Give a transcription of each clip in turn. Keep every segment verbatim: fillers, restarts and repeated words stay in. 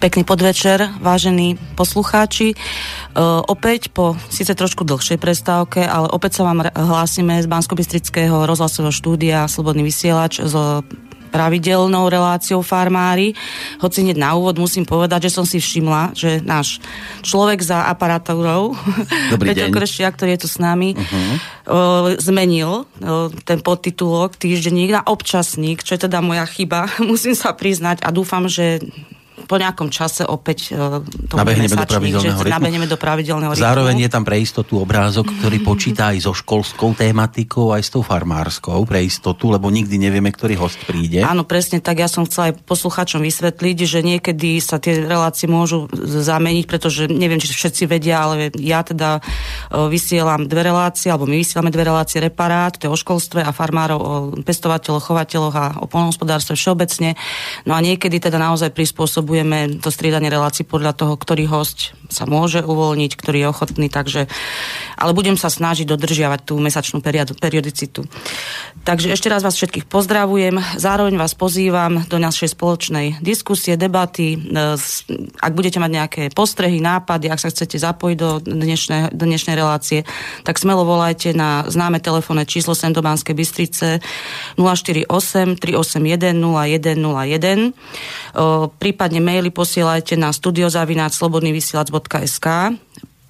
Pekný podvečer, vážení poslucháči. E, opäť po síce trošku dlhšej prestávke, ale opäť sa vám hlásime z Bansko-Bystrického rozhlasového štúdia Slobodný vysielač s pravidelnou reláciou Farmári. Hoci hneď na úvod musím povedať, že som si všimla, že náš človek za aparatúrou, Peťo Kreštiak, ktorý je tu s nami, uh-huh. e, zmenil e, ten podtitulok týždenník na občasník, čo je teda moja chyba, musím sa priznať, a dúfam, že po nejakom čase opäť uh, nabehneme do pravidelného rytmu. Nabehneme do pravidelného rytmu. Zároveň je tam pre istotu obrázok, ktorý počíta aj so školskou tematikou, aj s tou farmárskou, pre istotu, lebo nikdy nevieme, ktorý host príde. Áno, presne tak. Ja som chcela aj poslucháčom vysvetliť, že niekedy sa tie relácie môžu zameniť, pretože neviem, či všetci vedia, ale ja teda vysielam dve relácie, alebo my vysielame dve relácie Reparát, to je o školstve a farmárov, o pestovateľoch, chovateľoch a o poľnohospodárstve všeobecne. No a niekedy teda naozaj prispôsobuje to striedanie relácií podľa toho, ktorý hosť sa môže uvoľniť, ktorý je ochotný, takže, ale budem sa snažiť dodržiavať tú mesačnú periodicitu. Takže ešte raz vás všetkých pozdravujem, zároveň vás pozývam do našej spoločnej diskusie, debaty, ak budete mať nejaké postrehy, nápady, ak sa chcete zapojiť do dnešnej, dnešnej relácie, tak smelo volajte na známe telefónne číslo Sendobánskej Bystrice nula štyri osem tri osem jeden nula jeden nula jeden, prípadne maily posielajte na studio zavináč slobodný vysielač bodka es ká.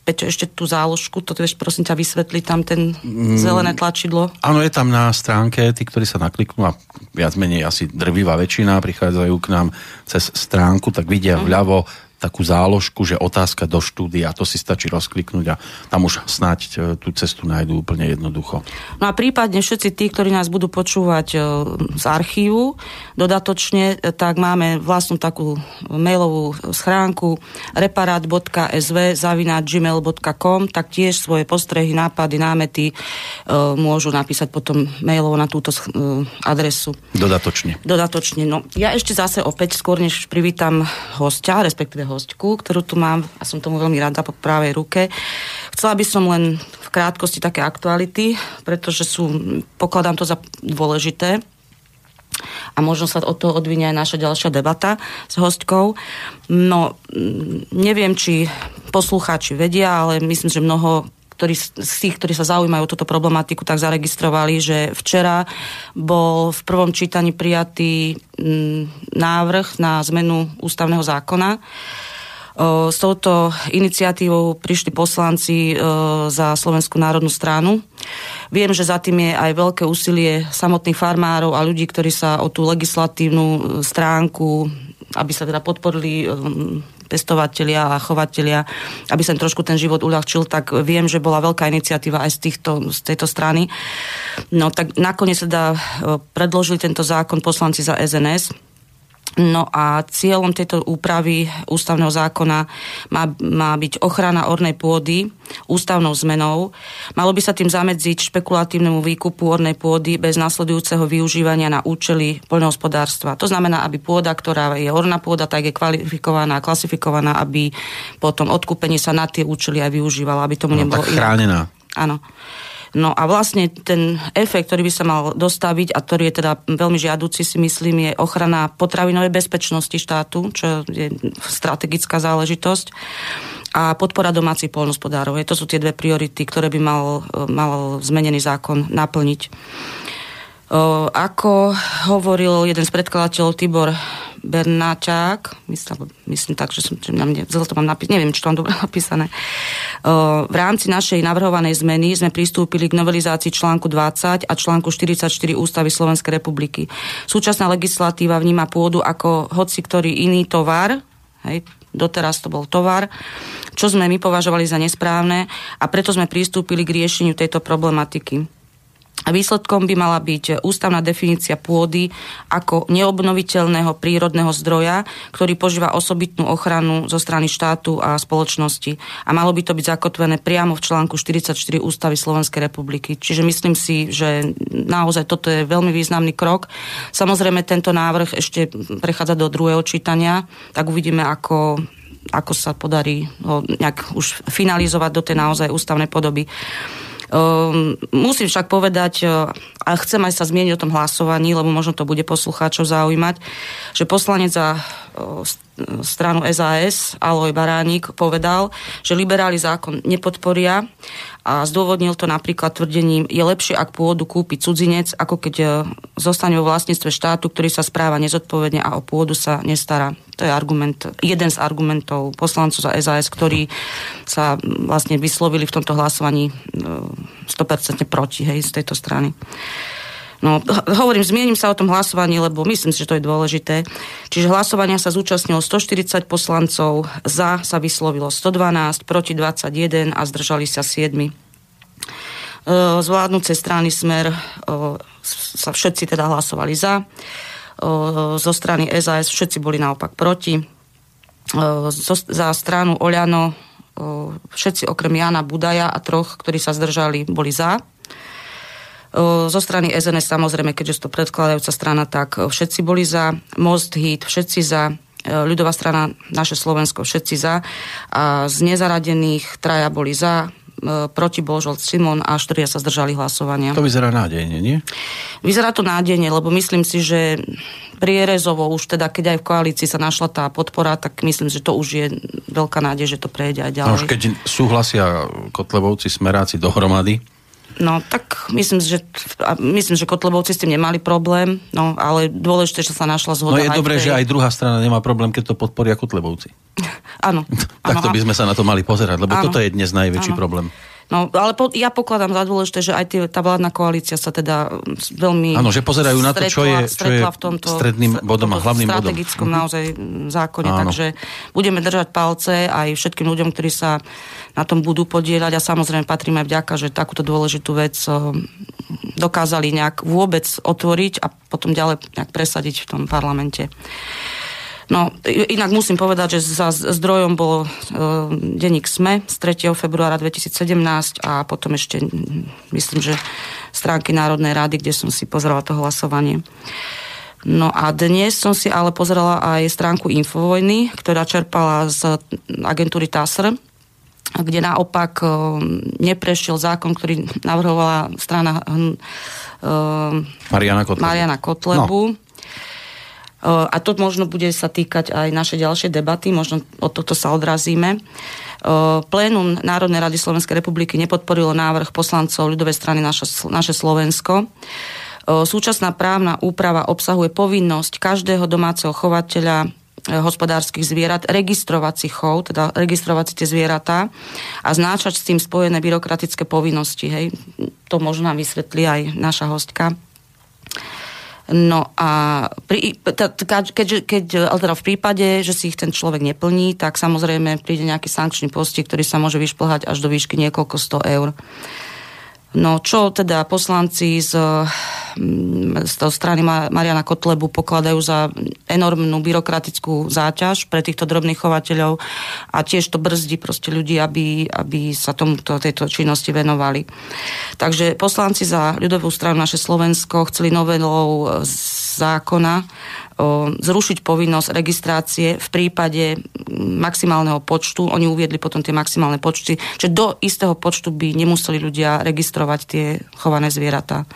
Peťo, ešte tú záložku, to vieš, prosím ťa, vysvetli tam ten zelené tlačidlo. Mm, áno, je tam na stránke, tí, ktorí sa nakliknú, a viac menej asi drvivá väčšina prichádzajú k nám cez stránku, tak vidia mm. vľavo takú záložku, že otázka do štúdia, to si stačí rozkliknúť a tam už snáď tú cestu nájdú úplne jednoducho. No a prípadne všetci tí, ktorí nás budú počúvať z archívu dodatočne, tak máme vlastnú takú mailovú schránku reparát bodka es vé zavináč gmail bodka com, tak tiež svoje postrehy, nápady, námety môžu napísať potom mailovo na túto adresu. Dodatočne. Dodatočne. No, ja ešte zase opäť skôr, než privítam hostia, respektíve hostku, ktorú tu mám, a som tomu veľmi rada, po pravej ruke. Chcela by som len v krátkosti také aktuality, pretože sú, pokladám to za dôležité a možno sa od toho odvinie aj naša ďalšia debata s hostkou. No, neviem, či poslucháči vedia, ale myslím, že mnoho Ktorí, z tých, ktorí sa zaujímajú o túto problematiku, tak zaregistrovali, že včera bol v prvom čítaní prijatý návrh na zmenu ústavného zákona. S touto iniciatívou prišli poslanci za Slovenskú národnú stranu. Viem, že za tým je aj veľké úsilie samotných farmárov a ľudí, ktorí sa o tú legislatívnu stránku, aby sa teda podporili pestovatelia a chovatelia, aby sa im trošku ten život uľahčil, tak viem, že bola veľká iniciatíva aj z, týchto, z tejto strany. No tak nakoniec teda predložili tento zákon poslanci za es en es. No a cieľom tejto úpravy ústavného zákona má, má byť ochrana ornej pôdy ústavnou zmenou. Malo by sa tým zamedziť špekulatívnemu výkupu ornej pôdy bez nasledujúceho využívania na účely poľnohospodárstva. To znamená, aby pôda, ktorá je orná pôda, tak je kvalifikovaná a klasifikovaná, aby potom odkúpenie sa na tie účely aj využívala, aby tomu no, nebolo tak chránená. Inak. Áno. No a vlastne ten efekt, ktorý by sa mal dostaviť a ktorý je teda veľmi žiaduci, si myslím, je ochrana potravinovej bezpečnosti štátu, čo je strategická záležitosť, a podpora domácich poľnohospodárov. To sú tie dve priority, ktoré by mal, mal zmenený zákon naplniť. Ako hovoril jeden z predkladateľov, Tibor Bernáťák, myslím, myslím tak, že som, že na mne, zle to mám napísané, neviem, čo tam dobre napísané. V rámci našej navrhovanej zmeny sme pristúpili k novelizácii článku dvadsať a článku štyridsaťštyri Ústavy Slovenskej republiky. Súčasná legislatíva vníma pôdu ako hoci ktorý iný tovar, hej, doteraz to bol tovar, čo sme my považovali za nesprávne, a preto sme pristúpili k riešeniu tejto problematiky. Výsledkom by mala byť ústavná definícia pôdy ako neobnoviteľného prírodného zdroja, ktorý požíva osobitnú ochranu zo strany štátu a spoločnosti. A malo by to byť zakotvené priamo v článku štyridsaťštyri Ústavy Slovenskej republiky. Čiže myslím si, že naozaj toto je veľmi významný krok. Samozrejme, tento návrh ešte prechádza do druhého čítania, tak uvidíme, ako... ako sa podarí ho nejak už finalizovať do tej naozaj ústavnej podoby. Um, musím však povedať, a chcem aj sa zmieniť o tom hlasovaní, lebo možno to bude poslucháčov zaujímať, že poslanec za stranu es a es Alojz Baránik povedal, že liberáli zákon nepodporia a zdôvodnil to napríklad tvrdením, je lepšie, ak pôdu kúpi cudzinec, ako keď zostane vo vlastníctve štátu, ktorý sa správa nezodpovedne a o pôdu sa nestará. To je argument, jeden z argumentov poslancov za es a es, ktorí sa vlastne vyslovili v tomto hlasovaní sto percent proti, hej, z tejto strany. No, hovorím, zmienim sa o tom hlasovaní, lebo myslím si, že to je dôležité. Čiže hlasovania sa zúčastnilo stoštyridsať poslancov, za sa vyslovilo stodvanásť, proti dvadsaťjeden a zdržali sa sedem. Z vládnúcej strany Smer sa všetci teda hlasovali za. Zo strany es a es všetci boli naopak proti. Za stranu Oľano všetci okrem Jana Budaja a troch, ktorí sa zdržali, boli za. Zo strany es en es samozrejme, keďže to predkladajúca strana, tak všetci boli za. Most, há í té, všetci za. Ľudová strana, Naše Slovensko, všetci za. A z nezaradených traja boli za. Proti bol Žolt Simon a štyria sa zdržali hlasovania. To vyzerá nádejne, nie? Vyzerá to nádejne, lebo myslím si, že prierezovo už teda, keď aj v koalícii sa našla tá podpora, tak myslím, že to už je veľká nádej, že to prejde aj ďalej. No už keď súhlasia kotlebovci, smeráci dohromady. No, tak myslím, že, myslím, že kotlebovci s tým nemali problém, no, ale dôležité, že sa našla zhoda. No je dobré, tej... že aj druhá strana nemá problém, keď to podporia kotlebovci. Áno. Takto by sme sa na to mali pozerať, lebo ano. Toto je dnes najväčší ano. Problém. No, ale po, ja pokladám za dôležité, že aj tý, tá vládna koalícia sa teda veľmi... Áno, že pozerajú stretla, na to, čo je, čo je v tomto stredným bodom a hlavným bodom. Strategickom naozaj zákone, áno. Takže budeme držať palce aj všetkým ľuďom, ktorí sa na tom budú podieľať a samozrejme patríme vďaka, že takúto dôležitú vec dokázali nejak vôbec otvoriť a potom ďalej nejak presadiť v tom parlamente. No, inak musím povedať, že za zdrojom bolo e, denník es em e z tretieho februára dvetisícsedemnásť a potom ešte, myslím, že stránky Národnej rady, kde som si pozerala to hlasovanie. No a dnes som si ale pozerala aj stránku Infovojny, ktorá čerpala z agentúry TASR, kde naopak e, neprešiel zákon, ktorý navrhovala strana e, Mariana Kotlebu. Mariana Kotlebu. No. A to možno bude sa týkať aj naše ďalšie debaty, možno od tohto sa odrazíme. Plénum Národnej rady Slovenskej republiky nepodporilo návrh poslancov Ľudovej strany Naše Slovensko. Súčasná právna úprava obsahuje povinnosť každého domáceho chovateľa hospodárskych zvierat registrovať si chov, teda registrovať si tie zvieratá a znášať s tým spojené byrokratické povinnosti. Hej. To možno nám vysvetlí aj naša hostka. No a pri, keď, keď, teda v prípade, že si ich ten človek neplní, tak samozrejme príde nejaký sankčný postih, ktorý sa môže vyšplhať až do výšky niekoľko sto eur. No čo teda poslanci z, z strany Mariana Kotlebu pokladajú za enormnú byrokratickú záťaž pre týchto drobných chovateľov a tiež to brzdí proste ľudí, aby, aby sa tomuto, tejto činnosti venovali. Takže poslanci za Ľudovú stranu Naše Slovensko chceli novelou zákona zrušiť povinnosť registrácie v prípade maximálneho počtu. Oni uviedli potom tie maximálne počty, že do istého počtu by nemuseli ľudia registrovať tie chované zvieratá.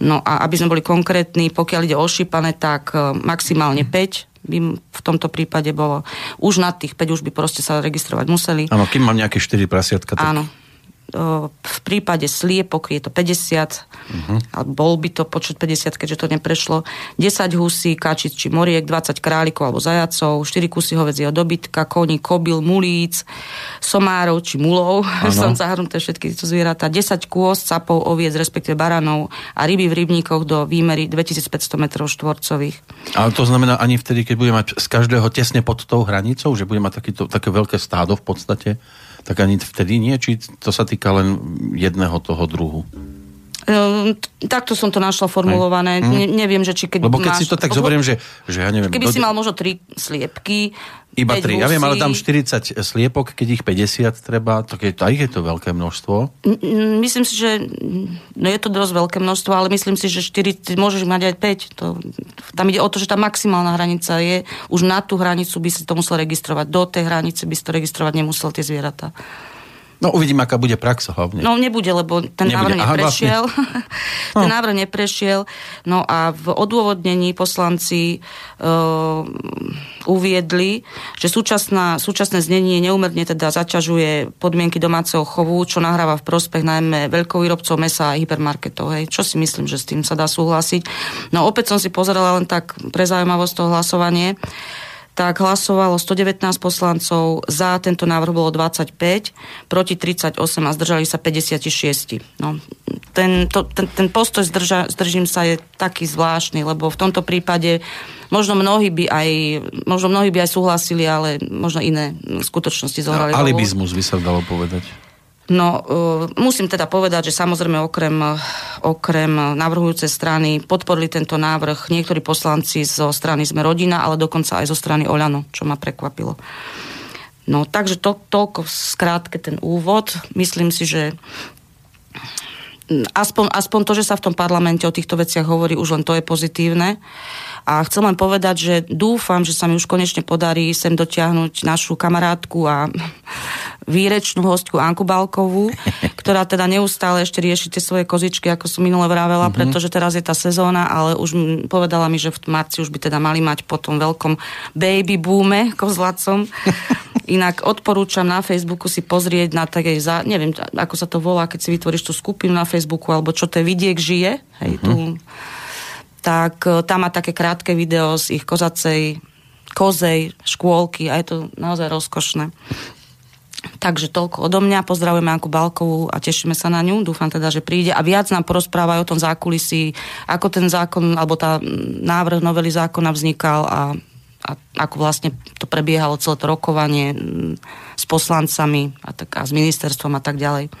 No a aby sme boli konkrétni, pokiaľ ide o ošípané, tak maximálne päť by v tomto prípade bolo. Už nad tých päť už by proste sa registrovať museli. Áno, kým mám nejaké štyri prasiatka. Tak... Áno. V prípade sliepok je to päťdesiat, uh-huh. alebo bol by to počet päťdesiat, keďže to neprešlo, desať husí, kačic či moriek, dvadsať králikov alebo zajacov, štyri kusy hovedzieho dobytka, koní, kobyl, mulíc, somárov či mulov, ano. Som zahrnuté všetky tieto zvieratá, desať kôz, sapov, oviec, respektíve baranov a ryby v rybníkoch do výmery dvetisícpäťsto metrov štvorcových. Ale to znamená ani vtedy, keď bude mať z každého tesne pod tou hranicou, že bude mať takýto, také veľké stádo v podstate? Tak ani vtedy nie? Či to sa týka len jedného toho druhu? No, takto som to našla formulované. Ne, neviem, že či keď Lebo keď máš... si to tak zoberiem, že, že ja neviem... Keby do... si mal možno tri sliepky... Iba tri. Ja viem, ale dám štyridsať sliepok, keď ich päťdesiat treba, tak je to, aj je to veľké množstvo. Myslím si, že no je to dosť veľké množstvo, ale myslím si, že štyri môžeš mať aj päť. To, tam ide o to, že tá maximálna hranica je, už na tú hranicu by si to musel registrovať. Do tej hranice by si to registrovať nemusel tie zvieratá. No uvidím, aká bude prax hlavne. No nebude, lebo ten nebude. návrh neprešiel. Aha, vlastne. Ten návrh neprešiel. No a v odôvodnení poslanci e, uviedli, že súčasná, súčasné znenie neúmerne teda zaťažuje podmienky domáceho chovu, čo nahráva v prospech najmä veľkovýrobcov mesa a hypermarketov. Hej. Čo si myslím, že s tým sa dá súhlasiť. No opäť som si pozerala len tak pre zaujímavosť toho hlasovanie. Tak hlasovalo stodevätnásť poslancov, za tento návrh bolo dvadsaťpäť, proti tridsaťosem a zdržali sa päťdesiatšesť. No, ten, to, ten, ten postoj zdrža, zdržím sa je taký zvláštny, lebo v tomto prípade možno mnohí by aj, možno mnohí by aj súhlasili, ale možno iné skutočnosti zohrali. No, alibizmus by sa dalo povedať. No, musím teda povedať, že samozrejme okrem, okrem navrhujúcej strany podporili tento návrh niektorí poslanci zo strany Sme rodina, ale dokonca aj zo strany Oľano, čo ma prekvapilo. No, takže to, toľko skrátke ten úvod. Myslím si, že aspoň, aspoň to, že sa v tom parlamente o týchto veciach hovorí, už len to je pozitívne. A chcem len povedať, že dúfam, že sa mi už konečne podarí sem dotiahnuť našu kamarátku a výrečnú hostku Anku Balkovú, ktorá teda neustále ešte rieši tie svoje kozičky, ako som minule vravela, mm-hmm. pretože teraz je tá sezóna, ale už povedala mi, že v marci už by teda mali mať po tom veľkom baby boome kozlacom. Inak odporúčam na Facebooku si pozrieť na takej, neviem, ako sa to volá, keď si vytvoríš tú skupinu na Facebooku, alebo čo to je, Vidiek žije, hej, mm-hmm. tu... tak tam má také krátke video z ich kozacej, kozej, škôlky a je to naozaj rozkošné. Takže toľko odo mňa, pozdravujeme Anku Balkovú a tešíme sa na ňu, dúfam teda, že príde a viac nám porozprávajú o tom zákulisí, ako ten zákon, alebo tá návrh novely zákona vznikal a, a ako vlastne to prebiehalo celé to rokovanie s poslancami a, tak, a s ministerstvom a tak ďalej.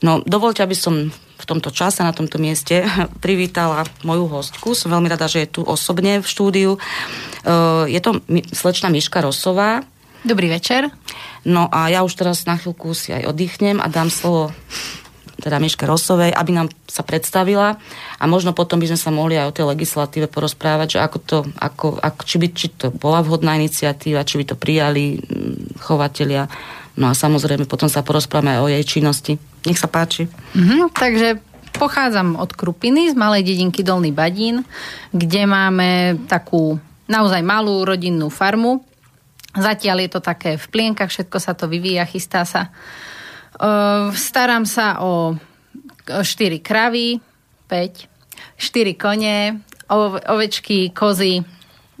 No, dovoľte, aby som v tomto čase, na tomto mieste privítala moju hostku. Som veľmi rada, že je tu osobne v štúdiu. Je to slečna Miška Rosová. Dobrý večer. No a ja už teraz na chvíľku si aj oddychnem a dám slovo teda Miške Rosovej, aby nám sa predstavila a možno potom by sme sa mohli aj o tej legislatíve porozprávať, že ako to, ako, ako, či by či to bola vhodná iniciatíva, či by to prijali chovatelia. No a samozrejme potom sa porozprávame aj o jej činnosti. Nech sa páči. Mm-hmm, takže pochádzam od Krupiny, z malej dedinky Dolný Badín, kde máme takú naozaj malú rodinnú farmu. Zatiaľ je to také v plienkach, všetko sa to vyvíja, chystá sa. Starám sa o štyri kravy, päť, štyri kone, ovečky, kozy,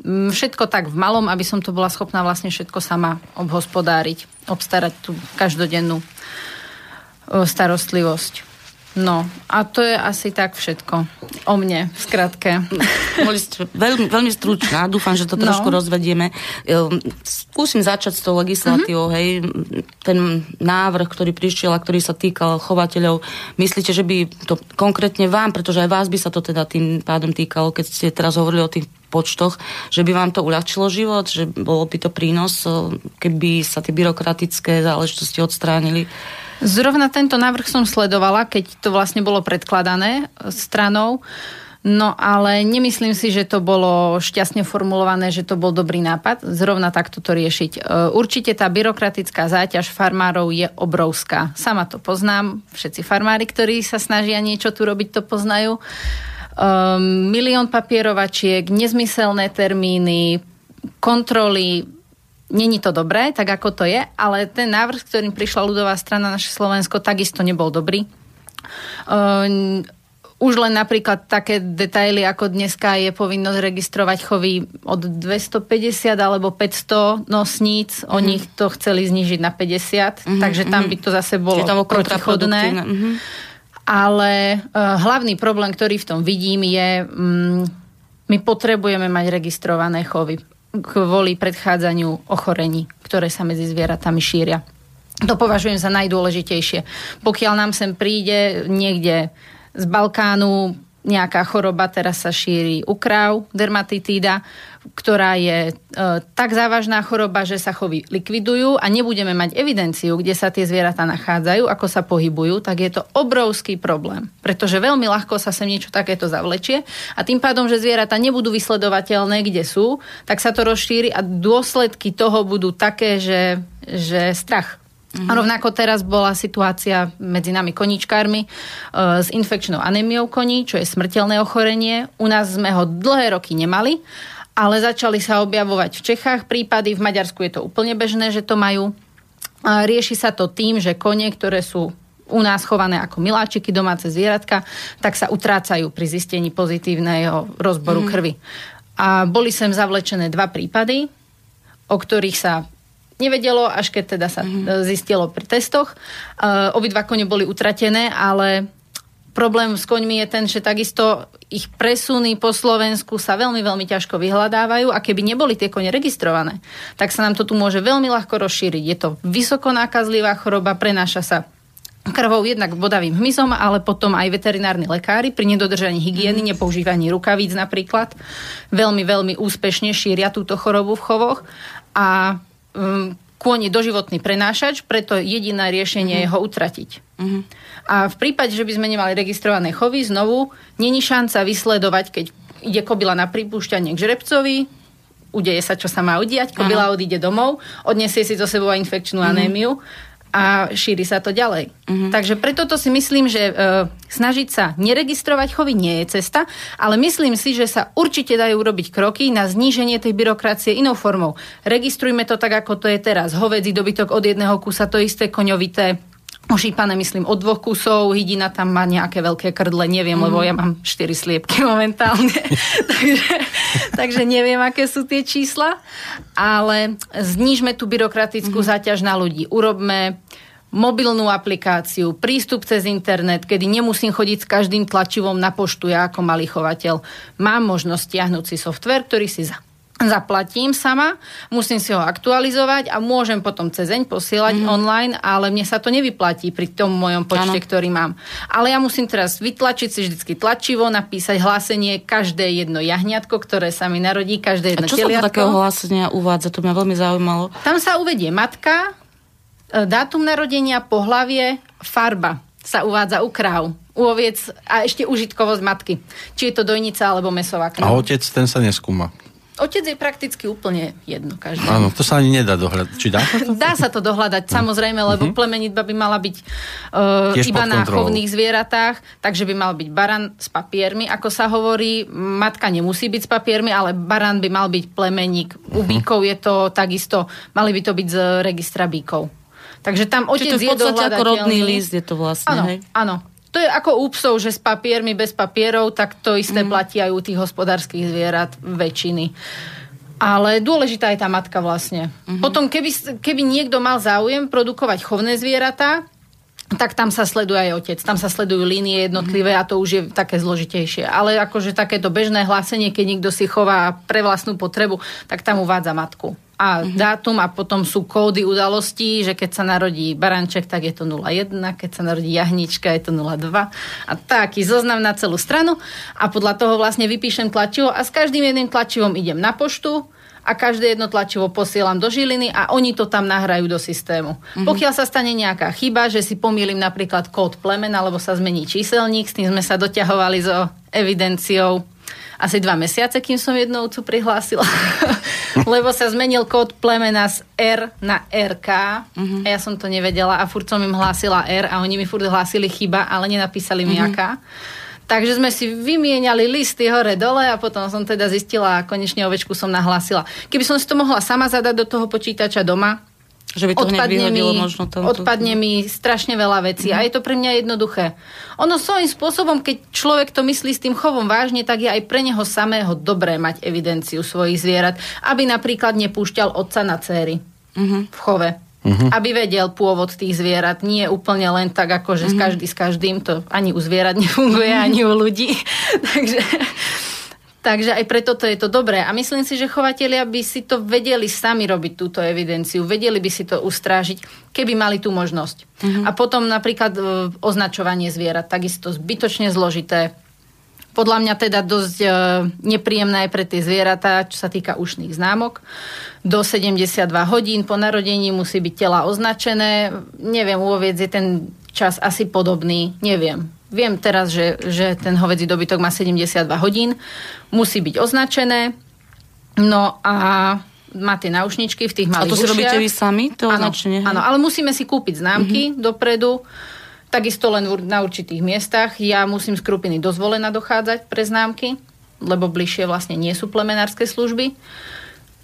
všetko tak v malom, aby som to bola schopná vlastne všetko sama obhospodáriť, obstarať tú každodennú starostlivosť. No, a to je asi tak všetko o mne, v skratke. Veľmi, veľmi stručná, dúfam, že to trošku no. rozvedieme. Skúsim začať s tou legislatívou, mm-hmm. hej. Ten návrh, ktorý prišiel a ktorý sa týkal chovateľov, myslíte, že by to konkrétne vám, pretože aj vás by sa to teda tým pádom týkalo, keď ste teraz hovorili o tých počtoch, že by vám to uľahčilo život, že bolo by to prínos, keby sa tie byrokratické záležitosti odstránili? Zrovna tento návrh som sledovala, keď to vlastne bolo predkladané stranou, no ale nemyslím si, že to bolo šťastne formulované, že to bol dobrý nápad, zrovna takto to riešiť. Určite tá byrokratická záťaž farmárov je obrovská. Sama to poznám, všetci farmári, ktorí sa snažia niečo tu robiť, to poznajú. Um, milión papierovačiek, nezmyselné termíny, kontroly. Není to dobré, tak ako to je, ale ten návrh, s ktorým prišla Ľudová strana Naše Slovensko, takisto nebol dobrý. Um, už len napríklad také detaily, ako dneska je povinnosť registrovať chovy od dvestopäťdesiat alebo päťsto nosníc, mm-hmm. oni to chceli znížiť na päťdesiat, mm-hmm. takže tam by to zase bolo protichodné. Ale uh, hlavný problém, ktorý v tom vidím, je, mm, my potrebujeme mať registrované chovy kvôli predchádzaniu ochorení, ktoré sa medzi zvieratami šíria. To považujem za najdôležitejšie. Pokiaľ nám sem príde niekde z Balkánu nejaká choroba, teraz sa šíri u kráv, dermatitída, ktorá je e, tak závažná choroba, že sa chovy likvidujú a nebudeme mať evidenciu, kde sa tie zvieratá nachádzajú, ako sa pohybujú, tak je to obrovský problém, pretože veľmi ľahko sa sem niečo takéto zavlečie a tým pádom, že zvieratá nebudú vysledovateľné, kde sú, tak sa to rozšíri a dôsledky toho budú také, že, že strach. Mm-hmm. A rovnako teraz bola situácia medzi nami koníčkármi e, s infekčnou anémiou koní, čo je smrteľné ochorenie. U nás sme ho dlhé roky nemali, ale začali sa objavovať v Čechách prípady. V Maďarsku je to úplne bežné, že to majú. A rieši sa to tým, že konie, ktoré sú u nás chované ako miláčiky, domáce zvieratka, tak sa utrácajú pri zistení pozitívneho rozboru mm-hmm. krvi. A boli sem zavlečené dva prípady, o ktorých sa nevedelo, až keď teda sa mm-hmm. zistilo pri testoch. Uh, obidva kone boli utratené, ale problém s koňmi je ten, že takisto ich presuny po Slovensku sa veľmi, veľmi ťažko vyhľadávajú a keby neboli tie kone registrované, tak sa nám to tu môže veľmi ľahko rozšíriť. Je to vysoko nákazlivá choroba, prenáša sa krvou jednak bodavým hmyzom, ale potom aj veterinárni lekári pri nedodržaní hygieny, nepoužívaní rukavíc napríklad, veľmi, veľmi úspešne šíria túto chorobu v chovoch a um, kôň je doživotný prenášač, preto jediné riešenie uh-huh. je ho utratiť. Uh-huh. A v prípade, že by sme nemali registrované chovy, znovu, není šanca vysledovať, keď ide kobila na pripúšťanie k žrebcovi, udeje sa, čo sa má udiať, kobila uh-huh. odíde domov, odniesie si zo sebou infekčnú uh-huh. anémiu a šíri sa to ďalej. Uh-huh. Takže preto to si myslím, že e, snažiť sa neregistrovať chovy nie je cesta, ale myslím si, že sa určite dajú urobiť kroky na zníženie tej byrokracie inou formou. Registrujme to tak, ako to je teraz. Hovädzí dobytok od jedného kusa, to isté koňovité, ošípané, myslím, od dvoch kusov, hydina tam má nejaké veľké krdle, neviem, mm. lebo ja mám štyri sliepky momentálne, takže, takže neviem, aké sú tie čísla, ale znížme tú byrokratickú mm. záťaž na ľudí. Urobme mobilnú aplikáciu, prístup cez internet, kedy nemusím chodiť s každým tlačivom na poštu, ja ako malý chovateľ mám možnosť stiahnuť si softvér, ktorý si za zaplatím sama, musím si ho aktualizovať a môžem potom cezeň posielať mm. online, ale mne sa to nevyplatí pri tom mojom počte, ano. Ktorý mám. Ale ja musím teraz vytlačiť si vždycky tlačivo, napísať hlásenie každé jedno jahniatko, ktoré sa mi narodí, každé jedno teliatko. A čo teliatko. Sa to takého hlásenia uvádza? To mňa veľmi zaujímalo. Tam sa uvedie matka, dátum narodenia, pohlavie, farba sa uvádza u kráv, u oviec a ešte užitkovosť matky. Či je to dojnica alebo mäsová krv. A otec, ten sa neskúma. Otec je prakticky úplne jedno každý. Áno, to sa ani nedá dohľadať. Či dá sa to? Dá sa to dohľadať, samozrejme, lebo uh-huh. plemenitba by mala byť uh, iba na chovných zvieratách, takže by mal byť baran s papiermi, ako sa hovorí. Matka nemusí byť s papiermi, ale baran by mal byť plemeník. U uh-huh. bíkov je to takisto, mali by to byť z registra bíkov. Takže tam otec je dohľadateľný. Čiže to je v podstate ako rodný list, je to vlastne, áno, hej? Áno. To je ako u psov, že s papiermi, bez papierov, tak to isté mm. platí aj u tých hospodárskych zvierat väčšiny. Ale dôležitá je tá matka vlastne. Mm-hmm. Potom, keby, keby niekto mal záujem produkovať chovné zvieratá, tak tam sa sleduje aj otec. Tam sa sledujú línie jednotlivé a to už je také zložitejšie. Ale akože takéto bežné hlásenie, keď niekto si chová pre vlastnú potrebu, tak tam uvádza matku. A mm-hmm. dátum a potom sú kódy udalostí, že keď sa narodí baranček, tak je to nula jedna, keď sa narodí jahnička, je to nula dva. A taký zoznam na celú stranu. A podľa toho vlastne vypíšem tlačivo a s každým jedným tlačivom idem na poštu a každé jedno tlačivo posielam do Žiliny a oni to tam nahrajú do systému. Mm-hmm. Pokiaľ sa stane nejaká chyba, že si pomýlim napríklad kód plemen, alebo sa zmení číselník, s tým sme sa doťahovali so evidenciou asi dva mesiace, kým som jednoucu prihlásila, lebo sa zmenil kód plemena z R na er ká mm-hmm. a ja som to nevedela a furt som im hlásila R a oni mi furt hlásili chyba, ale nenapísali mi mm-hmm. aká. Takže sme si vymieniali listy hore-dole a potom som teda zistila a konečne ovečku som nahlásila. Keby som si to mohla sama zadať do toho počítača doma, že by to odpadne, mi, možno odpadne mi strašne veľa vecí mm-hmm. a je to pre mňa jednoduché. Ono svojím spôsobom, keď človek to myslí s tým chovom vážne, tak je aj pre neho samého dobré mať evidenciu svojich zvierat, aby napríklad nepúšťal otca na céry mm-hmm. v chove. Mm-hmm. Aby vedel pôvod tých zvierat. Nie úplne len tak, akože mm-hmm. každý s každým, to ani u zvierat nefunguje, mm-hmm. ani u ľudí. takže, takže aj preto to je to dobré. A myslím si, že chovatelia by si to vedeli sami robiť, túto evidenciu. Vedeli by si to ustrážiť, keby mali tú možnosť. Mm-hmm. A potom napríklad označovanie zvierat, takisto zbytočne zložité. Podľa mňa teda dosť e, nepríjemné aj pre tie zvieratá, čo sa týka ušných známok. Do sedemdesiatdva hodín po narodení musí byť tela označené. Neviem, u oviec je ten čas asi podobný. Neviem. Viem teraz, že, že ten hovädzí dobytok má sedemdesiatdva hodín. Musí byť označené. No a má tie náušničky, v tých malých ušiach. A to ušiach. Si robíte vy sami? To áno, značne, áno, ale musíme si kúpiť známky mm-hmm. dopredu, takisto len na určitých miestach. Ja musím z Krupiny dozvolená dochádzať pre známky, lebo bližšie vlastne nie sú plemenárske služby.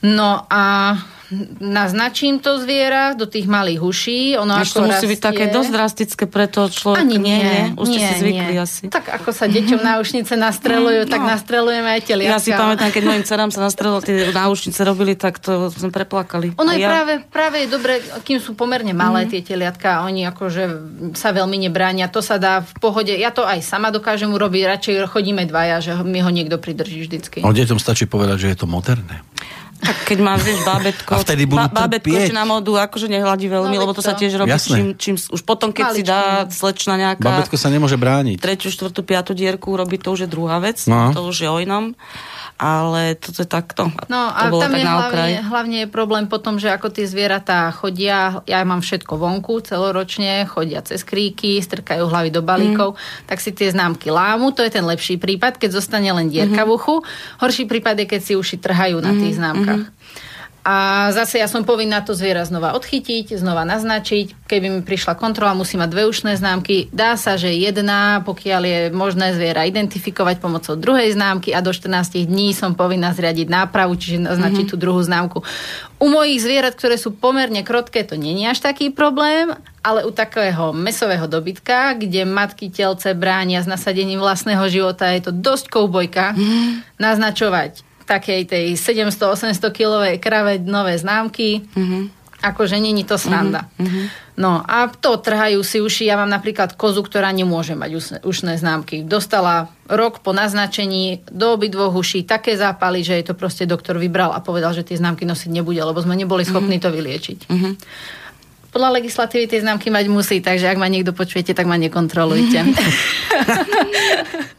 No a naznačím to zviera do tých malých uší. Ono Až ako to musí rastie. Byť také dosť drastické pre toho človeka. Ani nie, nie. Už nie, ste si zvykli nie. Asi. Tak ako sa deťom náušnice nastreľujú, tak no. nastrelujeme aj teliatka. Ja si pamätám, keď mojim dcerám sa nastrelilo, tie náušnice robili, tak to sme preplakali. Ono je ja... práve, práve je dobre, kým sú pomerne malé mm. tie teliatka, oni akože sa veľmi nebránia. To sa dá v pohode. Ja to aj sama dokážem urobiť. Radšej chodíme dvaja, že mi ho niekto pridrží vždycky. O deťom stačí povedať, že je to moderné. Tak keď mám, vieš, bábätko, ba- bábätko ešte na módu, akože nehladí veľmi, no, lebo to sa tiež robí, čím, čím už potom, keď Maličko. Si dá slečna nejaká... Bábätko sa nemôže brániť. Tretiu, štvrtú, piatú dierku robí, to už je druhá vec, no. to už je o inom, ale toto je takto. No a tam tak je hlavne, hlavne je problém potom, že ako tie zvieratá chodia, ja mám všetko vonku celoročne, chodia cez kríky, strkajú hlavy do balíkov, mm. tak si tie známky lámu, to je ten lepší prípad, keď zostane len dierka mm-hmm. v uchu. Horší prípad je, keď si uši trhajú na tých známkach. Mm-hmm. A zase ja som povinná to zviera znova odchytiť, znova naznačiť. Keby mi prišla kontrola, musí mať dve ušné známky. Dá sa, že jedna, pokiaľ je možné zviera identifikovať pomocou druhej známky a do štrnásť dní som povinná zriadiť nápravu, čiže naznačiť mm-hmm. tú druhú známku. U mojich zvierat, ktoré sú pomerne krotké, to nie je až taký problém, ale u takého mäsového dobytka, kde matky telce bránia s nasadením vlastného života, je to dosť koubojka mm-hmm. naznačovať takej tej sedemsto až osemsto kilovej krave nové známky. Uh-huh. Akože není to sranda. Uh-huh. No a to trhajú si uši. Ja mám napríklad kozu, ktorá nemôže mať ušné známky. Dostala rok po naznačení do obidvoch uší také zápaly, že jej to proste doktor vybral a povedal, že tie známky nosiť nebude, lebo sme neboli schopní uh-huh. to vyliečiť. Uh-huh. Podľa legislatívy tie známky mať musí, takže ak ma niekto počujete, tak ma nekontrolujte.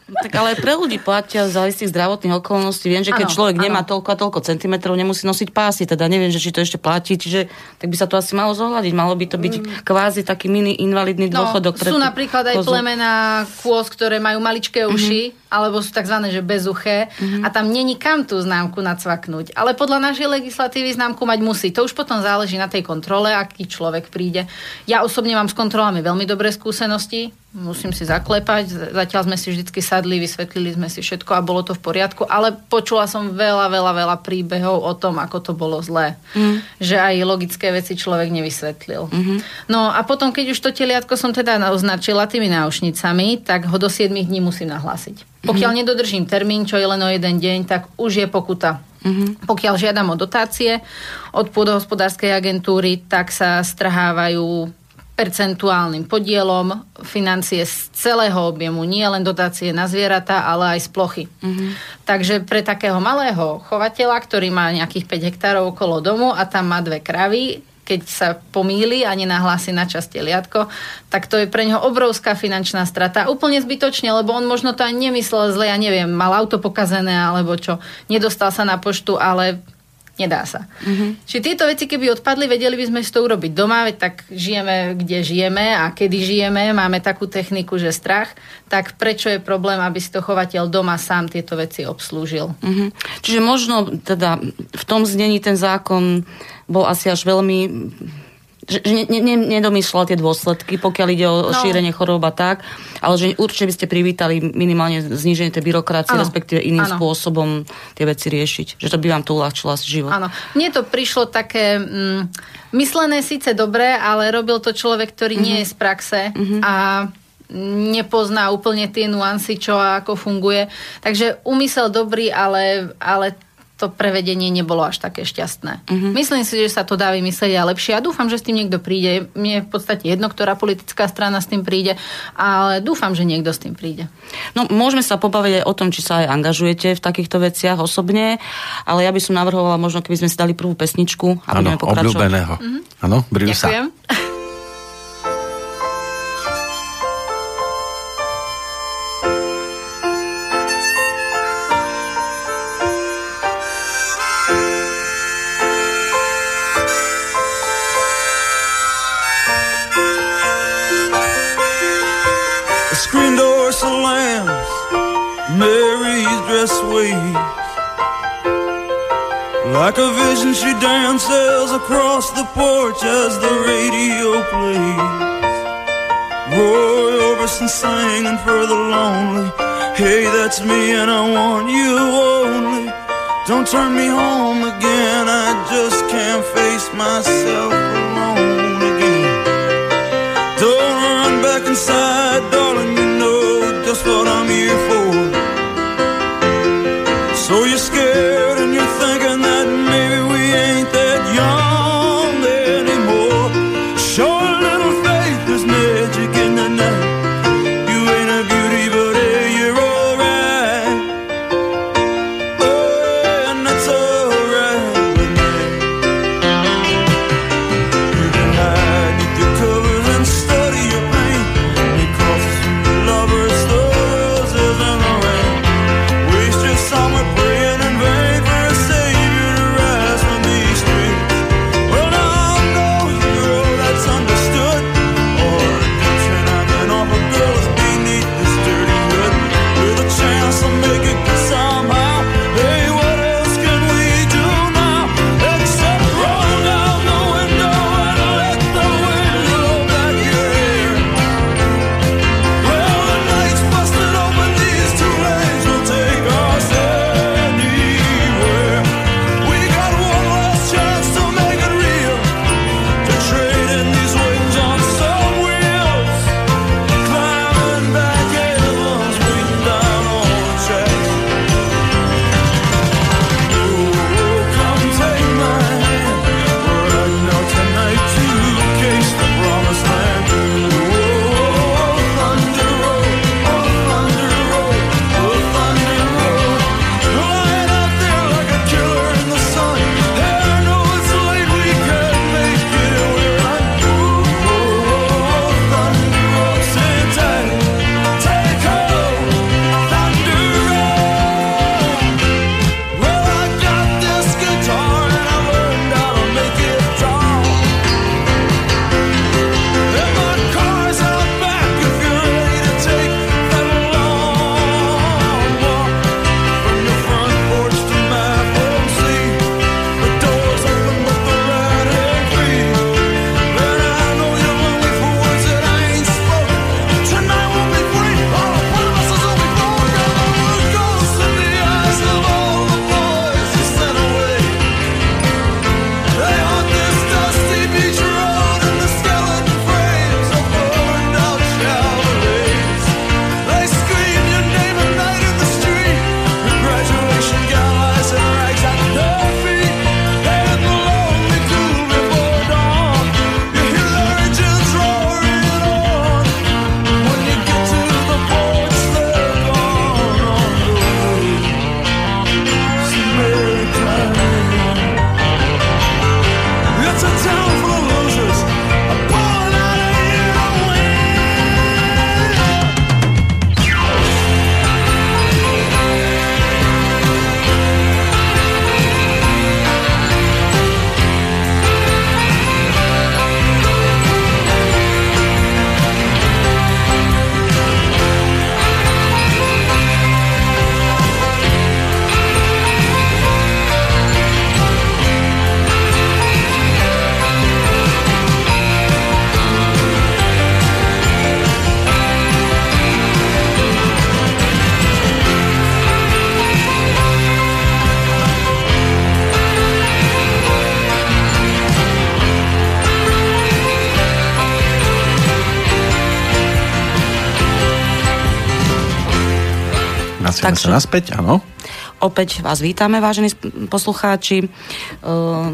Tak ale pre ľudí platia za istých zdravotných okolností. Viem, že keď ano, človek ano. nemá toľko a toľko centimetrov, nemusí nosiť pásy, teda neviem, že či to ešte platí, čiže tak by sa to asi malo zohľadiť. Malo by to byť mm. kvázi taký mini invalidný dôchodok. No, sú napríklad aj kozu. Plemená kôz, ktoré majú maličké uši, mm-hmm. alebo sú takzvané, že bezuché mm-hmm. a tam není kam tú známku nacvaknúť. Ale podľa našej legislatívy známku mať musí. To už potom záleží na tej kontrole, aký človek príde. Ja osobne mám s kontrolami veľmi dobré skúsenosti, musím si zaklepať, zatiaľ sme si vždycky sadli, vysvetlili sme si všetko a bolo to v poriadku, ale počula som veľa, veľa, veľa príbehov o tom, ako to bolo zlé. Mm. Že aj logické veci človek nevysvetlil. Mm-hmm. No a potom, keď už to teliatko som teda označila tými náušnicami, tak ho do siedmich dní musím nahlásiť. Pokiaľ mm-hmm. nedodržím termín, čo je len o jeden deň, tak už je pokuta. Mm-hmm. Pokiaľ žiadam o dotácie od pôdohospodárskej agentúry, tak sa strhávajú percentuálnym podielom financie z celého objemu, nie len dotácie na zvieratá, ale aj z plochy. Mm-hmm. Takže pre takého malého chovateľa, ktorý má nejakých päť hektárov okolo domu a tam má dve kravy, keď sa pomýli a nenahlási na čas teliatko, tak to je pre ňoho obrovská finančná strata. Úplne zbytočne, lebo on možno to ani nemyslel zle, ja neviem, mal auto pokazené alebo čo, nedostal sa na poštu, ale nedá sa. Mm-hmm. Čiže tieto veci, keby odpadli, vedeli by sme si to urobiť doma, veď tak žijeme, kde žijeme a kedy žijeme, máme takú techniku, že strach, tak prečo je problém, aby si to chovateľ doma sám tieto veci obslúžil. Mm-hmm. Čiže možno teda v tom znení ten zákon bol asi až veľmi... že ne, ne, nedomýšľal tie dôsledky, pokiaľ ide o no. šírenie chorób a tak, ale že určite by ste privítali minimálne zníženie tej byrokracie, ano. respektíve iným ano. spôsobom tie veci riešiť. Že to by vám to uľahčilo asi život. Áno. Mne to prišlo také mm, myslené síce dobre, ale robil to človek, ktorý mm-hmm. nie je z praxe mm-hmm. a nepozná úplne tie nuancy, čo a ako funguje. Takže úmysel dobrý, ale... ale to prevedenie nebolo až také šťastné. Uh-huh. Myslím si, že sa to dá vymyslieť a lepšie a dúfam, že s tým niekto príde. Mne je v podstate jedno, ktorá politická strana s tým príde, ale dúfam, že niekto s tým príde. No, môžeme sa pobaviť aj o tom, či sa aj angažujete v takýchto veciach osobne, ale ja by som navrhovala možno, keby sme si dali prvú pesničku a budeme pokračovať. Áno, obľúbeného. Áno, uh-huh. bril sa. Ďakujem. Mary's dress waves Like a vision she dances across the porch as the radio plays. Roy Orbison singing for the lonely. Hey, that's me and I want you only. Don't turn me home again, I just can't face myself alone again. Don't run back inside, darling, you know just what I'm here for. So you're scared and you're thinking that maybe we ain't that young anymore. Show a little faith, there's magic in the night. You ain't a beauty, but hey, you're alright. Oh, and that's alright with me. You can hide your covers and study your pain. Because your lovers, those isn't around. Waste your summer. Takže naspäť, áno. Opäť vás vítame, vážení poslucháči. E,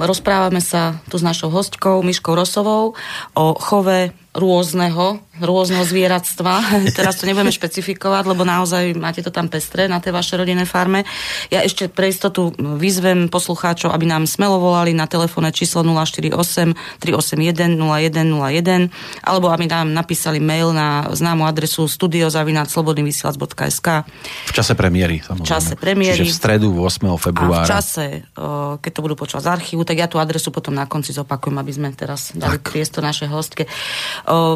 rozprávame sa tu s našou hostkou Miškou Rosovou o chove rôzneho, rôzneho zvieratstva. Teraz to nebudeme špecifikovať, lebo naozaj máte to tam pestré na tej vašej rodinnej farme. Ja ešte pre istotu vyzvem poslucháčov, aby nám smelo volali na telefónne číslo nula štyri osem tri osem jeden nula jeden nula jeden alebo aby nám napísali mail na známu adresu studio zavináč slobodný vysielač bodka es ká. V čase premiéry, samozrejme. V čase premiéry. Čiže v stredu ôsmeho februára. A v čase, keď to budú počúvať z archívu, tak ja tú adresu potom na konci zopakujem, aby sme teraz dali tak priestor našej hostke.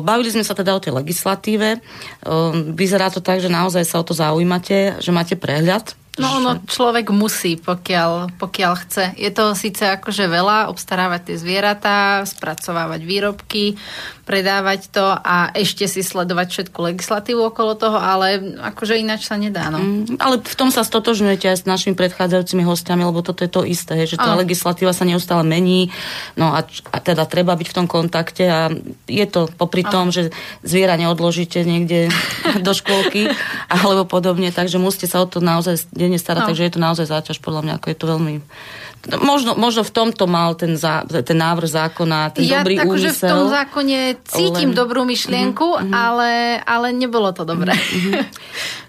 Bavili sme sa teda o tej legislatíve. Vyzerá to tak, že naozaj sa o to zaujímate, že máte prehľad No ono, človek musí, pokiaľ, pokiaľ chce. Je to síce akože veľa, obstarávať tie zvieratá, spracovávať výrobky, predávať to a ešte si sledovať všetku legislatívu okolo toho, ale akože ináč sa nedá. No. Mm, ale v tom sa stotožňujete aj s našimi predchádzajúcimi hostiami, lebo toto je to isté, že tá ano. Legislatíva sa neustále mení, no a, a teda treba byť v tom kontakte a je to popri ano. Tom, že zviera neodložíte niekde do škôlky alebo podobne, takže musíte sa o to naozaj stará, no. Takže je to naozaj záťaž, podľa mňa, ako je to veľmi... Možno, možno v tomto mal ten, zá, ten návrh zákona, ten ja, dobrý úmysel. Ja akože v tom zákone cítim len... dobrú myšlienku, mm-hmm. ale, ale nebolo to dobré. Mm-hmm.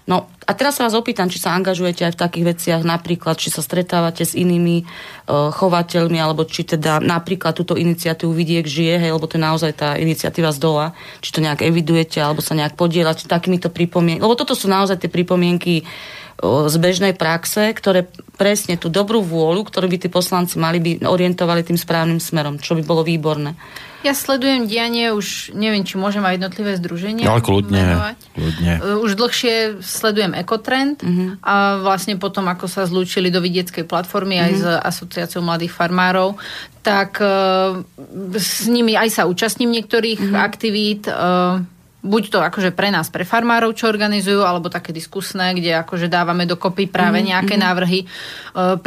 No a teraz sa vás opýtam, či sa angažujete aj v takých veciach, napríklad, či sa stretávate s inými uh, chovateľmi, alebo či teda napríklad túto iniciatívu Vidiek žije, hej, lebo to je naozaj tá iniciatíva z dola, či to nejak evidujete, alebo sa nejak podieľate takýmito pripomienkami. Lebo toto sú naozaj tie pripomienky z bežnej praxe, ktoré presne tú dobrú vôľu, ktorú by tí poslanci mali, by orientovali tým správnym smerom, čo by bolo výborné. Ja sledujem dianie, už neviem, či môžem aj jednotlivé združenia. No, kľudne, kľudne. Už dlhšie sledujem Ekotrend uh-huh. a vlastne potom, ako sa zlúčili do Vidieckej platformy uh-huh. aj s asociáciou mladých farmárov, tak uh, s nimi aj sa účastním niektorých uh-huh. aktivít, uh, buď to akože pre nás, pre farmárov, čo organizujú, alebo také diskusné, kde akože dávame dokopy práve nejaké mm-hmm. návrhy,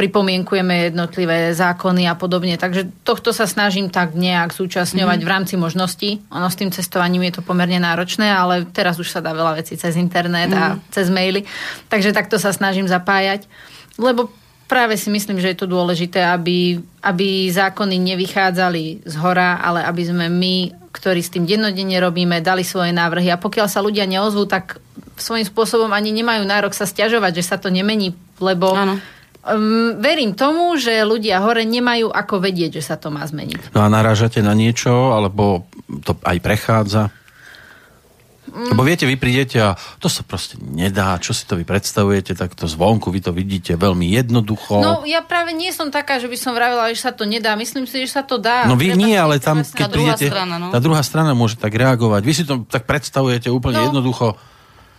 pripomienkujeme jednotlivé zákony a podobne. Takže tohto sa snažím tak nejak zúčastňovať mm-hmm. v rámci možností. Ono s tým cestovaním je to pomerne náročné, ale teraz už sa dá veľa vecí cez internet mm-hmm. a cez maily. Takže takto sa snažím zapájať. Lebo práve si myslím, že je to dôležité, aby, aby zákony nevychádzali zhora, ale aby sme my, ktorí s tým dennodenne robíme, dali svoje návrhy. A pokiaľ sa ľudia neozvú, tak svojím spôsobom ani nemajú nárok sa sťažovať, že sa to nemení, lebo um, verím tomu, že ľudia hore nemajú ako vedieť, že sa to má zmeniť. No a narážate na niečo, alebo to aj prechádza? Lebo viete, vy prídete a to sa proste nedá, čo si to vy predstavujete, tak to zvonku vy to vidíte veľmi jednoducho. No ja práve nie som taká, že by som vravila, že sa to nedá. Myslím si, že sa to dá. No vy nie, ale tam, keď prídete, no? Tá druhá strana môže tak reagovať. Vy si to tak predstavujete úplne no. jednoducho.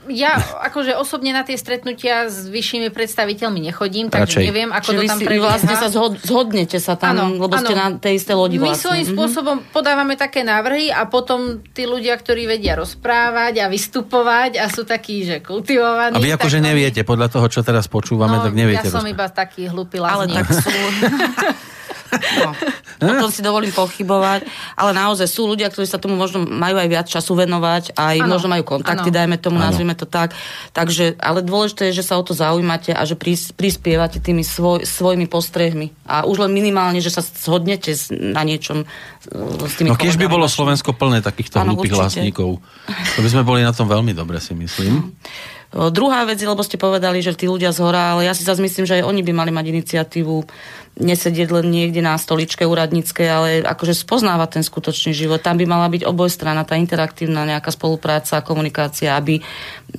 Ja akože osobne na tie stretnutia s vyššími predstaviteľmi nechodím, takže neviem, ako čiže to tam prebieha. Vlastne sa zhod, zhodnete sa tam, ano, lebo ano. Ste na tej isté lodi vlastne. My svojím mm-hmm. spôsobom podávame také návrhy a potom tí ľudia, ktorí vedia rozprávať a vystupovať a sú takí, že kultivovaní. A vy akože oni... neviete, podľa toho, čo teraz počúvame, no, tak neviete. Ja som rozprávať. Iba taký hlupý lázník. Ale tak sú... No, o tom si dovolím pochybovať, ale naozaj sú ľudia, ktorí sa tomu možno majú aj viac času venovať, aj ano, možno majú kontakty, ano. Dajme tomu, ano. Nazvime to tak. Takže, ale dôležité je, že sa o to zaujímate a že prispievate tými svoj, svojimi postrehmi. A už len minimálne, že sa zhodnete na niečom s tými. No keď by bolo Slovensko plné takýchto hlúpých hlasníkov, to by sme boli na tom veľmi dobre, si myslím. O, druhá vec, lebo ste povedali, že tí ľudia zhora, ale ja si zase myslím, že aj oni by mali mať iniciatívu nesedieť len niekde na stoličke úradníckej, ale akože spoznávať ten skutočný život. Tam by mala byť obojstranná, tá interaktívna nejaká spolupráca, komunikácia, aby,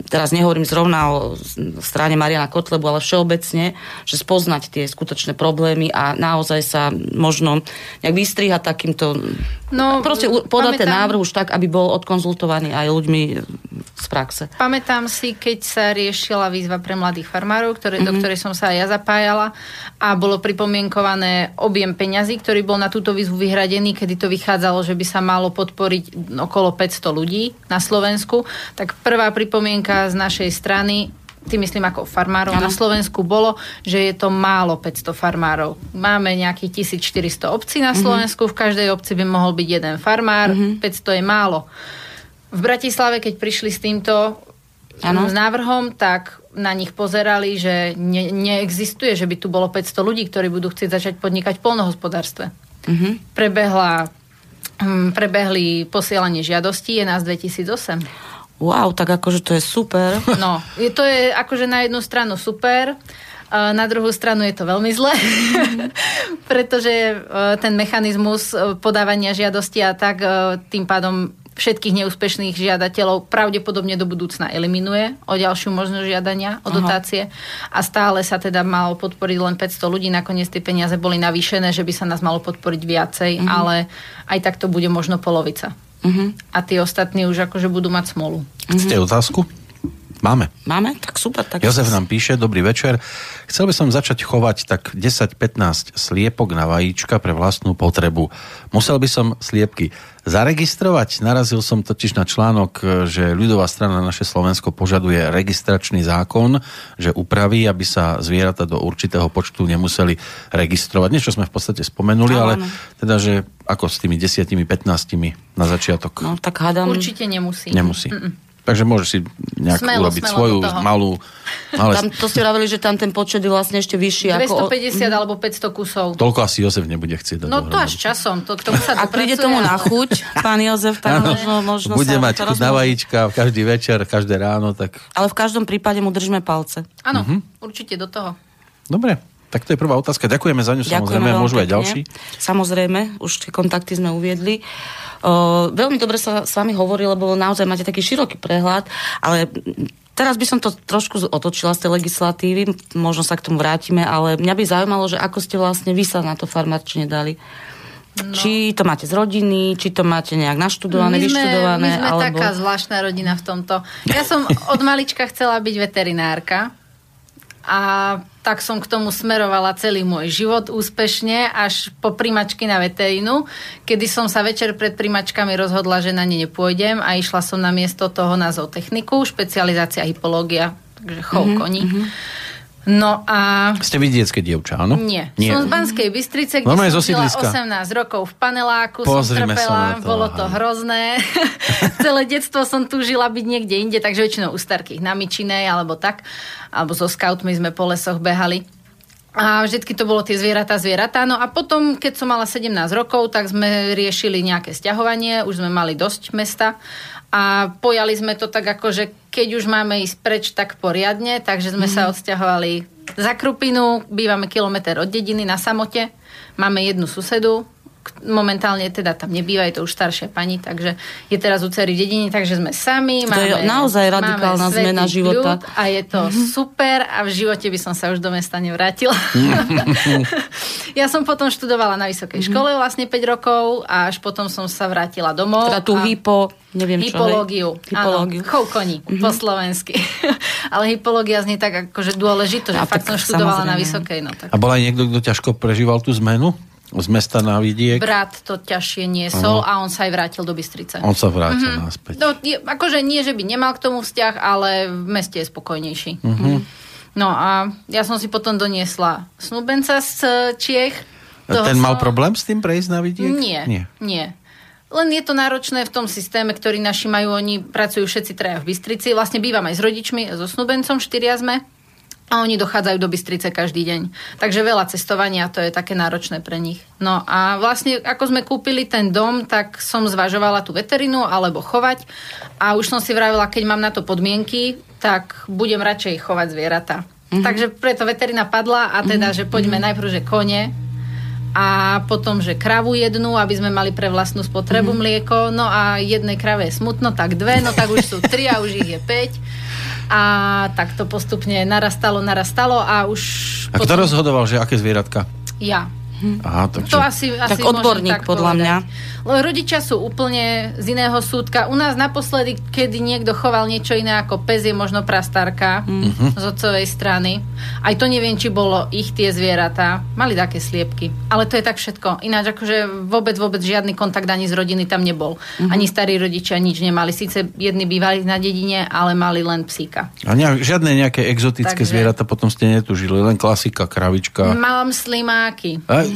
teraz nehovorím zrovna o strane Mariana Kotlebu, ale všeobecne, že spoznať tie skutočné problémy a naozaj sa možno nejak vystrihať takýmto... No, proste podať ten návrh už tak, aby bol odkonzultovaný aj ľuďmi z praxe. Pamätám si, keď sa riešila výzva pre mladých farmárov, ktoré, mm-hmm. do ktorej som sa aj ja zapájala a bolo pripomienkované objem peňazí, ktorý bol na túto výzvu vyhradený, kedy to vychádzalo, že by sa malo podporiť okolo päťsto ľudí na Slovensku. Tak prvá pripomienka z našej strany, ty myslím ako farmárov ano. Na Slovensku bolo, že je to málo päťsto farmárov. Máme nejakých tisícštyristo obcí na Slovensku, v každej obci by mohol byť jeden farmár, mm-hmm. päťsto je málo. V Bratislave, keď prišli s týmto ano. S návrhom, tak na nich pozerali, že ne, neexistuje, že by tu bolo päťsto ľudí, ktorí budú chcieť začať podnikať v poľnohospodárstve. Mm-hmm. Prebehla, prebehli posielanie žiadostí, je nás dvetisícosem. Wow, tak akože to je super. No, to je akože na jednu stranu super, na druhú stranu je to veľmi zle, pretože ten mechanizmus podávania žiadosti a tak tým pádom všetkých neúspešných žiadateľov pravdepodobne do budúcna eliminuje o ďalšiu možnosť žiadania o dotácie. Aha. A stále sa teda malo podporiť len päťsto ľudí, nakoniec tie peniaze boli navýšené, že by sa nás malo podporiť viacej, mhm. ale aj tak to bude možno polovica. Uh-huh. A tí ostatní už akože budú mať smolu. Chcete uh-huh. otázku? Máme. Máme? Tak super. Tak Jozef nám píše, dobrý večer. Chcel by som začať chovať tak desať pätnásť sliepok na vajíčka pre vlastnú potrebu. Musel by som sliepky zaregistrovať. Narazil som totiž na článok, že Ľudová strana Naše Slovensko požaduje registračný zákon, že upraví, aby sa zvieratá do určitého počtu nemuseli registrovať. Niečo sme v podstate spomenuli, no, ale no. teda, že ako s tými desiatimi, pätnástimi na začiatok? No tak hádam. Určite nemusí. Nemusí. Mm-mm. Takže môžeš si nejak smelo, urobiť smelo svoju malú... Ale... Tam to ste hovorili, že tam ten počet je vlastne ešte vyšší. dvestopäťdesiat ako... alebo päťsto kusov. Toľko asi Jozef nebude chcieť. No to až časom. To, k tomu sa a príde tomu na chuť, pán Jozef, tak ano, možno, možno bude sa... Bude mať chuť na vajíčka každý večer, každé ráno, tak... Ale v každom prípade mu držíme palce. Áno, uh-huh. určite do toho. Dobre. Tak to je prvá otázka. Ďakujeme za ňu, samozrejme, môžu aj ďalší. Samozrejme, už tie kontakty sme uviedli. Uh, veľmi dobre sa s vami hovorí, lebo naozaj máte taký široký prehľad, ale teraz by som to trošku otočila z tej legislatívy, možno sa k tomu vrátime, ale mňa by zaujímalo, že ako ste vlastne vy sa na to farmárčine dali. No. Či to máte z rodiny, či to máte nejak naštudované, my sme, vyštudované. My sme alebo... taká zvláštna rodina v tomto. Ja som od malička chcela byť veterinárka a tak som k tomu smerovala celý môj život úspešne až po primačky na veterínu, kedy som sa večer pred primačkami rozhodla, že na ne nepôjdem a išla som na miesto toho na zootechniku, špecializácia hypológia, takže chov mm-hmm, koní. Mm-hmm. No a... Ste vidiecké dievča, áno? Nie. Nie. Som z Banskej Bystrice, kde normálne som žila osemnásť rokov v paneláku, Pozrime som trpela, to, bolo to hrozné. Celé detstvo som tu žila byť niekde inde, takže väčšinou u starkých na Mičinej, alebo tak, alebo so skautmi sme po lesoch behali. A vždycky to bolo tie zvieratá, zvieratá. No a potom, keď som mala sedemnásť rokov, tak sme riešili nejaké sťahovanie, už sme mali dosť mesta a pojali sme to tak ako, že keď už máme ísť preč, tak poriadne, takže sme mm. sa odsťahovali za Krupinu, bývame kilometer od dediny na samote, máme jednu susedu, momentálne teda tam nebýva, je to už staršia pani, takže je teraz u dcery v dedine, takže sme sami, máme, to je naozaj radikálna zmena života. A je to mm-hmm. super a v živote by som sa už do mesta nevrátila. Mm-hmm. Ja som potom študovala na vysokej mm-hmm. škole vlastne päť rokov a až potom som sa vrátila domov. Teda tú hypo, neviem čo. Hypológiu. Áno, chov koní mm-hmm. po slovensky. Ale hypológia znie tak akože dôležito, že a fakt som študovala samozrejme. Na vysokej. No, tak. A bola aj niekto, kto ťažko prežíval tú zmenu? Z mesta na vidiek. Brat to ťažšie niesol uh-huh. a on sa aj vrátil do Bystrice. On sa vrátil uh-huh. naspäť. No, je, akože nie, že by nemal k tomu vzťah, ale v meste je spokojnejší. Uh-huh. No a ja som si potom doniesla snúbenca z Čiech. Toho Ten som... mal problém s tým prejsť na vidiek? Nie, nie, nie. Len je to náročné v tom systéme, ktorý naši majú, oni pracujú všetci traja v Bystrici. Vlastne bývam aj s rodičmi, so snúbencom, štyria sme. A oni dochádzajú do Bystrice každý deň. Takže veľa cestovania, to je také náročné pre nich. No a vlastne, ako sme kúpili ten dom, tak som zvažovala tú veterinu alebo chovať. A už som si vravila, keď mám na to podmienky, tak budem radšej chovať zvieratá. Mm-hmm. Takže preto veterina padla a teda, že poďme mm-hmm. najprv, že kone a potom, že kravu jednu, aby sme mali pre vlastnú spotrebu mm-hmm. mlieko. No a jednej krave je smutno, tak dve, no tak už sú tri a už ich je päť. A tak to postupne narastalo, narastalo a už... A potom... kto rozhodoval, že aké zvieratka? Ja. Hm. Aha, tak čo? To asi, asi tak odborník, tak podľa mňa. Rodičia sú úplne z iného súdka. U nás naposledy, kedy niekto choval niečo iné ako pes, je možno prastárka mm. z otcovej strany. Aj to neviem, či bolo ich tie zvieratá. Mali také sliepky. Ale to je tak všetko. Ináč akože vôbec, vôbec žiadny kontakt ani z rodiny tam nebol. Mm. Ani starí rodičia nič nemali. Sice jedni bývali na dedine, ale mali len psíka. A nejak, žiadne nejaké exotické Takže... zvieratá potom ste netužili. Len klasika, kravička. Mám slimáky. A...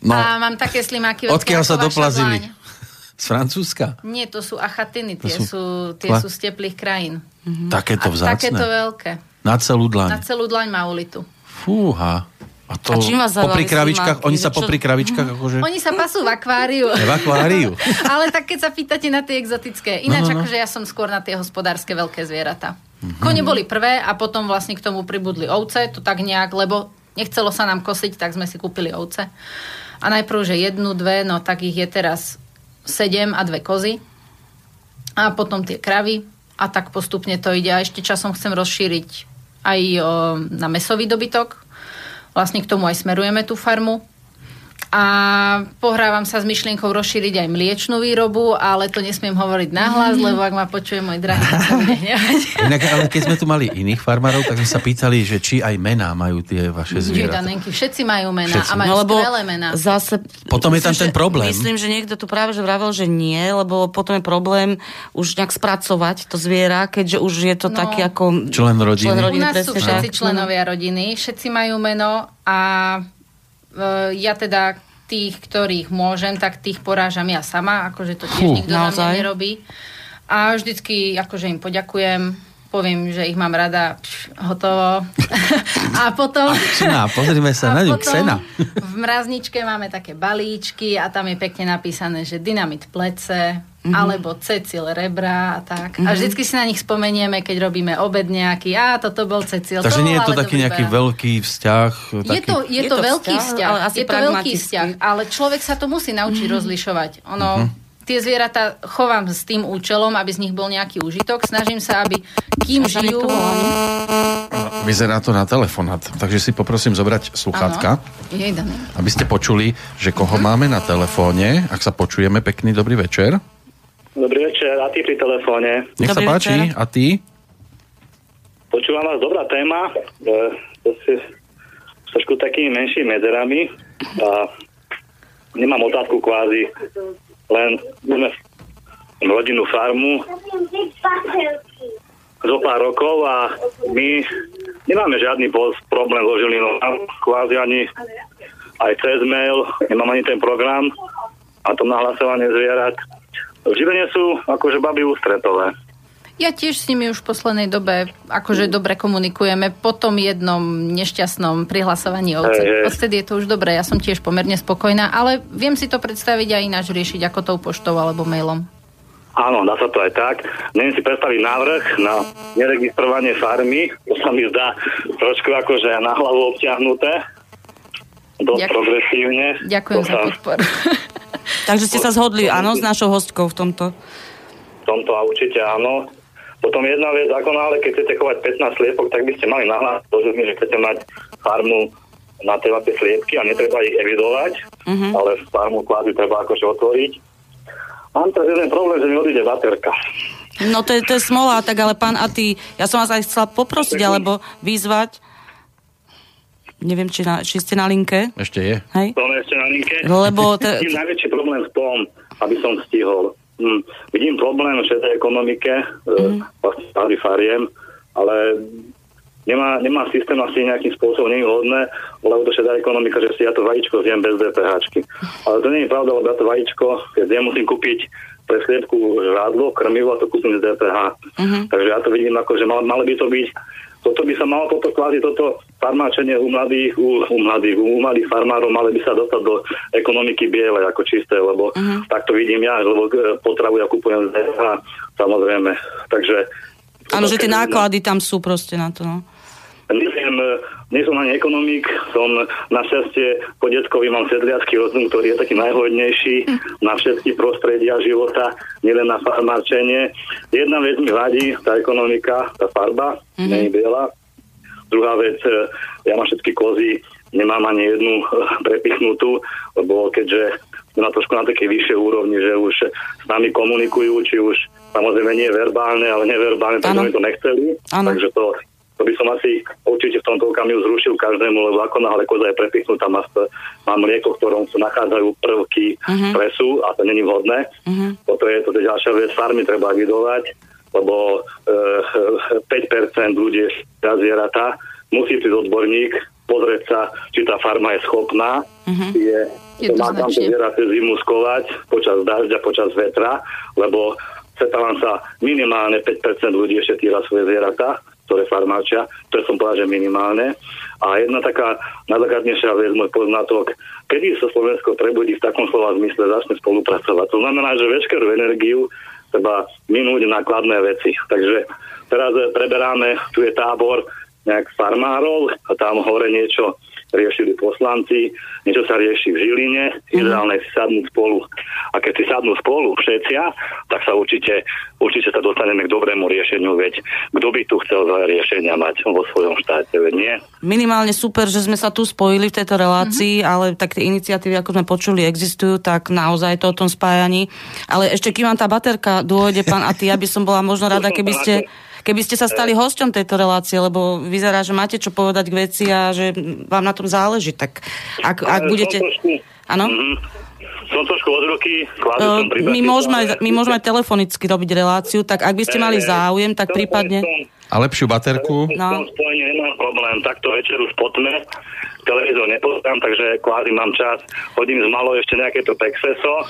No. A mám také slimáky. Odkiaľ sa doplazili? Šabláň. Z Francúzska? Nie, to sú achatiny, tie, to sú... Sú, tie Kla... sú z teplých krajín. Mhm. Také to vzácne. Také to veľké. Na celú dlaň. Na celú dlaň má ulitu. Fúha. A to a popri kravičkách, oni sa popri kravičkách akože... Oni sa pasú v akváriu. V akváriu. Ale tak keď sa pýtate na tie exotické. Ináč no, no, no. akože ja som skôr na tie hospodárske veľké zvieratá. Mhm. Kone boli prvé a potom vlastne k tomu pribudli ovce, to tak nejak, lebo nechcelo sa nám kosiť, tak sme si kúpili ovce. A najprv, že jednu, dve, no tak ich je teraz sedem a dve kozy. A potom tie kravy. A tak postupne to ide. A ešte časom chcem rozšíriť aj o, na mäsový dobytok. Vlastne k tomu aj smerujeme tú farmu. a pohrávam sa s myšlienkou rozšíriť aj mliečnú výrobu, ale to nesmiem hovoriť nahlas, mm. lebo ak ma počuje môj drahý, to inak, ale keď sme tu mali iných farmárov, tak sme sa pýtali, že či aj mená majú tie vaše zvieratá. Všetci majú mená Všetci. a majú no, skvelé mená. Zase, potom myslím, je tam ten problém. Že, myslím, že niekto tu práve že vravel, že nie, lebo potom je problém už nejak spracovať to zviera, keďže už je to no, taký ako... Člen rodiny. Člen rodiny. U nás presne, sú všetci tak. členovia rodiny, všetci majú meno a e, ja teda tých, ktorých môžem, tak tých porážam ja sama, akože to tiež Fú, nikto na mňa nerobí. A vždycky akože im poďakujem, poviem, že ich mám rada, pš, hotovo. A potom... A Xena, pozrime sa na ňu, Xena. V mrazničke máme také balíčky a tam je pekne napísané, že dynamit plece, mm-hmm. alebo Cecil rebra a tak. Mm-hmm. A vždycky si na nich spomenieme, keď robíme obed nejaký, a toto bol Cecil. Takže nie je to taký nejaký veľký vzťah? Taký... Je to, je je to, to veľký vzťah, vzťah je to veľký vzťah, ale človek sa to musí naučiť mm-hmm. rozlišovať. Ono... Mm-hmm. Tie zvieratá chovám s tým účelom, aby z nich bol nejaký užitok. Snažím sa, aby kým žijú... Vyzerá to na telefonát, takže si poprosím zobrať sluchátka, aby ste počuli, že koho máme na telefóne. Ak sa počujeme, pekný dobrý večer. Dobrý večer, a ty pri telefóne. Nech dobrý sa páči, večer. A ty? Počúvam vás, dobrá téma. To si trošku takými menšími medzerami. A nemám otázku kvázi... Len rodinnú farmu zo pár rokov a my nemáme žiadny problém so žilinou. Kvázi ani aj cez mail, nemám ani ten program a to nahlasovanie zvierat. Žilenie sú akože baby ústretové. Ja tiež s nimi už v poslednej dobe akože dobre komunikujeme po tom jednom nešťastnom prihlasovaní ovce. Odtedy je to už dobré, ja som tiež pomerne spokojná, ale viem si to predstaviť aj ináč riešiť ako tou poštou alebo mailom. Áno, dá sa to aj tak. Neviem si predstaviť návrh na neregistrovanie farmy, to sa mi zdá trošku akože na hlavu obťahnuté, dosť Ďakujem. progresívne. Ďakujem to za podporu. Takže ste sa zhodli, áno, s našou hostkou v tomto? V tomto a určite áno. Potom jedna vec, ako náhle, keď chcete chovať pätnásť sliepok, tak by ste mali nahlásiť, že chcete mať farmu na teda tie sliepky a netreba ich evidovať, mm-hmm. ale farmu kvázi treba akože otvoriť. Mám teraz jeden problém, že mi odíde baterka. No to je, to je smola, tak ale pán Aty, ja som vás aj chcela poprosiť, alebo vyzvať. Neviem, či, na, či ste na linke. Ešte je. Hej? Som ešte na linke. Lebo... T- Tým najväčší problém v tom, aby som stihol. Mm, vidím problém v šedej ekonomike mm. vlastne stáli fariem, ale nemá, nemá systém asi nejakým spôsobom, nie je hodné, lebo to šedá ekonomika, že si ja to vajíčko zjem bez DPHčky. Ale to nie je pravda, lebo ja to vajíčko, keď ja musím kúpiť pre sliepku žrádlo, krmivo a to kúpim z dé pé há. Mm-hmm. Takže ja to vidím ako, že mal, malo by to byť, toto by sa malo toto kvázi, toto farmáčenie u mladých, u, u mladých, u malých farmárov malo by sa dostať do ekonomiky bielej ako čisté, lebo uh-huh. tak to vidím ja, lebo potravu ja kupujem z dé pé há, samozrejme. Takže... Áno, že tie náklady tam sú proste na to, no. Neviem, nie som ani ekonomik, som našťastie po detkovi mám sedliacky rozum, ktorý je taký najhodnejší mm. na všetky prostredia života, nielen na farmárčenie. Jedna vec mi vadí, tá ekonomika, tá farba, mm-hmm. nie je biela. Druhá vec, ja mám všetky kozy, nemám ani jednu prepichnutú, lebo keďže sme na trošku na takej vyššej úrovni, že už s nami komunikujú, či už samozrejme nie verbálne, ale neverbálne, tak oni to nechceli, ano. takže to... To by som asi určite v tomto okamihu zrušil každému, lebo ako náhle koza je prepichnutá, má, má mlieko, v ktorom sa nachádzajú prvky uh-huh. presu a to není vhodné. Uh-huh. Toto je, toto je ďalšia vec, farmy treba evidovať, lebo e, päť percent ľudí na zvieratá musí prísť odborník, pozrieť sa, či tá farma je schopná, uh-huh. je, je má tam tie zvieraté zimu skovať počas dažďa, počas vetra, lebo setávam sa minimálne päť percent ľudí ešte týra svoje zvieratá, ktoré farmáčia, ktoré som povedal, že minimálne. A jedna taká najzákladnejšia vec, môj poznatok, kedy sa Slovensko prebudí v takom slova zmysle, začne spolupracovať. To znamená, že veškerú energiu treba minúť nákladné veci. Takže teraz preberáme, tu je tábor nejak farmárov a tam hore niečo riešili poslanci, niečo sa rieši v Žiline, mm. ideálne si sadnú spolu. A keď si sadnú spolu všetcia, tak sa určite, určite sa dostaneme k dobrému riešeniu, veď kto by tu chcel riešenia mať vo svojom štáte, veď nie. Minimálne super, že sme sa tu spojili v tejto relácii, mm-hmm. ale tak tie iniciatívy, ako sme počuli, existujú, tak naozaj to o tom spájaní. Ale ešte kým vám tá baterka dôjde, pán Ati, ja by som bola možno rada, keby ste... Keby ste sa stali hosťom tejto relácie, lebo vyzerá, že máte čo povedať k veci a že vám na tom záleží, tak ak, ak budete... Áno? Som trošku od ruky. Uh, my, môžeme, my môžeme telefonicky robiť reláciu, tak ak by ste mali záujem, tak prípadne... A lepšiu baterku? No. Nemám problém, takto večeru spotme, televízor nepozerám, takže kvázi mám čas, hodím z malo ešte nejaké to pexeso,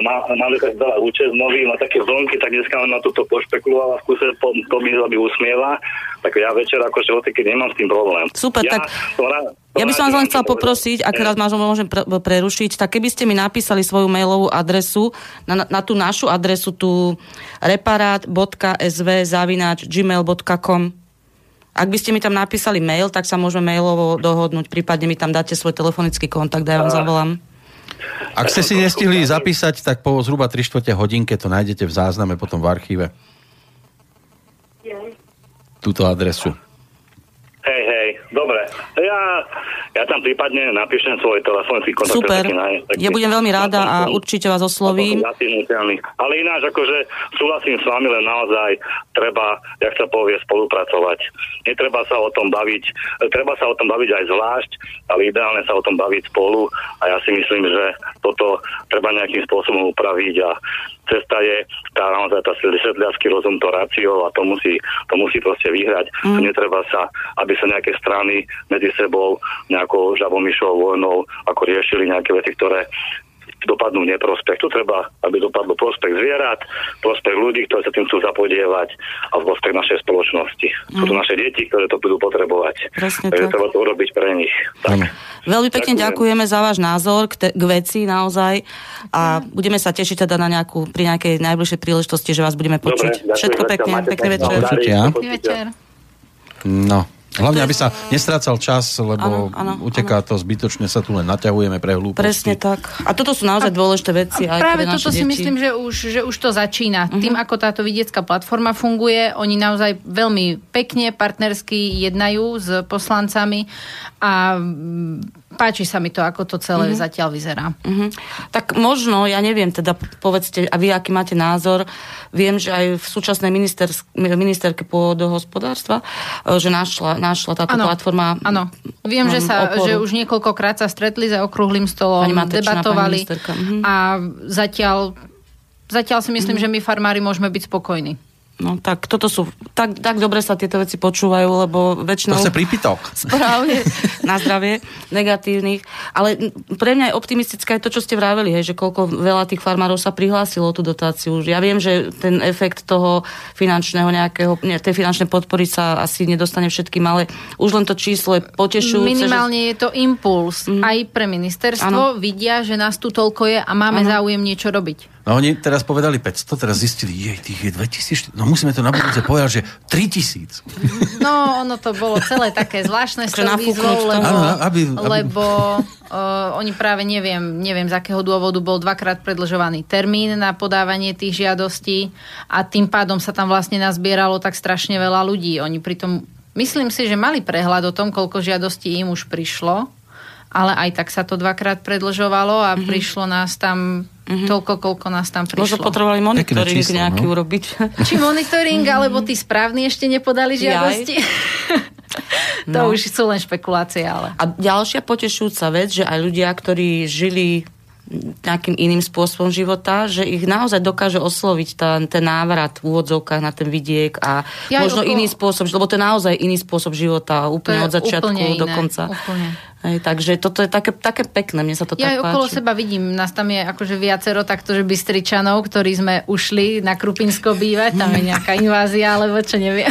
Má, máme tak veľa účest nový, má také vlnky, tak dneska on na toto pošpekulovala v kuse, po, to mi by usmieva, tak ja večer akože odtedy nemám s tým problém. Super, ja, tak rád, ja by som vás len chcela poprosiť, ak raz možno môžem pre, prerušiť, tak keby ste mi napísali svoju mailovú adresu, na, na tú našu adresu, tú reparát bodka es vé zavináč gmail bodka com. Ak by ste mi tam napísali mail, tak sa môžeme mailovo dohodnúť, prípadne mi tam dáte svoj telefonický kontakt a ja vám zavolám. Ak ste si nestihli zapísať, tak po zhruba tri štvrte hodinke to nájdete v zázname potom v archíve. Túto adresu. Hej, hej, dobre. Ja, ja tam prípadne napíšem svoj telefonický kontakt. Super, na, ja budem veľmi ráda a určite vás oslovím. Ale ináč, akože súhlasím s vami, len naozaj treba, jak sa povie, spolupracovať. Netreba sa o tom baviť, treba sa o tom baviť aj zvlášť, ale ideálne sa o tom baviť spolu a ja si myslím, že toto treba nejakým spôsobom upraviť a cesta je tá naozaj tá sedliacky rozum, to rácio a to musí, to musí proste vyhrať. Mm. Netreba sa, aby sa nejaké strany medzi sebou nejakou žabomyšou vojnou ako riešili nejaké veci, ktoré dopadnú neprospech. Tu treba, aby dopadlo prospech zvierat, prospech ľudí, ktorí sa tým chcú zapodievať a prospech našej spoločnosti. Mm. Sú to naše deti, ktoré to budú potrebovať. Presne. Takže tak. Treba to urobiť pre nich. Tak. Veľmi pekne ďakujem. Ďakujeme za váš názor k, te- k veci naozaj a mm. budeme sa tešiť teda na nejakú, pri nejakej najbližšej príležitosti, že vás budeme počuť. Dobre, všetko pekne, pekný večer. Pekný večer. No. Hlavne, aby sa nestrácal čas, lebo ano, ano, uteká ano. To zbytočne, sa tu len naťahujeme pre hlúposti. Presne tak. A toto sú naozaj a, dôležité veci. Aj práve toto si deti. Myslím, že už, že už to začína. Uh-huh. Tým, ako táto vidiecká platforma funguje, oni naozaj veľmi pekne, partnersky jednajú s poslancami a páči sa mi to, ako to celé mm-hmm. zatiaľ vyzerá. Mm-hmm. Tak možno, ja neviem, teda povedzte, a vy, aký máte názor, viem, že aj v súčasnej minister, ministerke pôdohospodárstva, že našla, našla táto ano, platforma Áno, viem, že, sa, že už niekoľkokrát sa stretli za okrúhlym stolom, Matečná, debatovali mm-hmm. a zatiaľ, zatiaľ si myslím, mm-hmm. že my farmári môžeme byť spokojní. No tak toto sú, tak, tak dobre sa tieto veci počúvajú, lebo väčšinou... To sa pripýtok. Správne, na zdravie, negatívnych. Ale pre mňa je optimistická aj to, čo ste vraveli, hej, že koľko veľa tých farmárov sa prihlásilo tú dotáciu. Ja viem, že ten efekt toho finančného nejakého, ne, tej finančnej podpory sa asi nedostane všetkým, ale už len to číslo je potešujúce. Minimálne že... je to impuls. Mm. Aj pre ministerstvo ano. Vidia, že nás tu toľko je a máme ano. Záujem niečo robiť. No oni teraz povedali päťsto, teraz zistili, jej, tých je dvetisíc, no musíme to na budúce povedať, že tritisíc. No, ono to bolo celé také zvláštne s tou výzvou, lebo, áno, aby, aby... lebo uh, oni práve neviem, neviem z akého dôvodu bol dvakrát predlžovaný termín na podávanie tých žiadostí a tým pádom sa tam vlastne nazbieralo tak strašne veľa ľudí. Oni pritom, myslím si, že mali prehľad o tom, koľko žiadostí im už prišlo, ale aj tak sa to dvakrát predlžovalo a mm-hmm. prišlo nás tam mm-hmm. toľko, koľko nás tam prišlo. Možno potrebovali monitoring číslo, nejaký no? urobiť. Či monitoring, mm-hmm. alebo tí správni ešte nepodali žiadosti. To no. už sú len špekulácie, ale... A ďalšia potešujúca vec, že aj ľudia, ktorí žili nejakým iným spôsobom života, že ich naozaj dokáže osloviť tá, ten návrat v úvodzovkách na ten vidiek a ja možno okolo... iný spôsob, lebo to je naozaj iný spôsob života, úplne od začiatku úplne iné, do konca. Úplne. Aj, takže toto je také, také pekné, mne sa to ja tak páči. Ja okolo seba vidím, nás tam je akože viacero takto, že Bystričanov, ktorí sme ušli na Krupinsko bývať, tam je nejaká invázia, alebo čo neviem.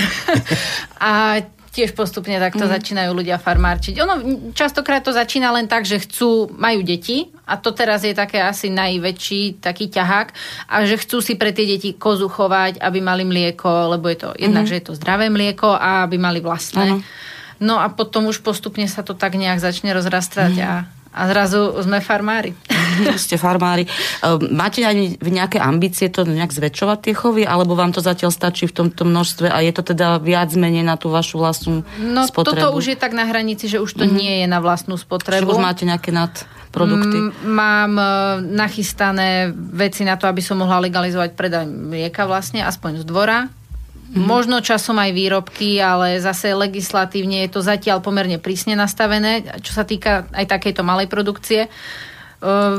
A tiež postupne takto mm. začínajú ľudia farmárčiť. Ono častokrát to začína len tak, že chcú, majú deti A to teraz je také asi najväčší taký ťahák. A že chcú si pre tie deti kozu chovať, aby mali mlieko, lebo je to jednak, mm-hmm. že je to zdravé mlieko a aby mali vlastné. Mm-hmm. No a potom už postupne sa to tak nejak začne rozrastať mm-hmm. a A zrazu sme farmári. Ste farmári. Máte aj nejaké ambície to nejak zväčšovať tie chovy, alebo vám to zatiaľ stačí v tomto množstve a je to teda viac menej na tú vašu vlastnú no, spotrebu? No toto už je tak na hranici, že už to mm-hmm. nie je na vlastnú spotrebu. Čiže už máte nejaké nadprodukty? M- mám nachystané veci na to, aby som mohla legalizovať predaj mlieka vlastne, aspoň z dvora. Mm-hmm. Možno časom aj výrobky, ale zase legislatívne je to zatiaľ pomerne prísne nastavené, čo sa týka aj takejto malej produkcie.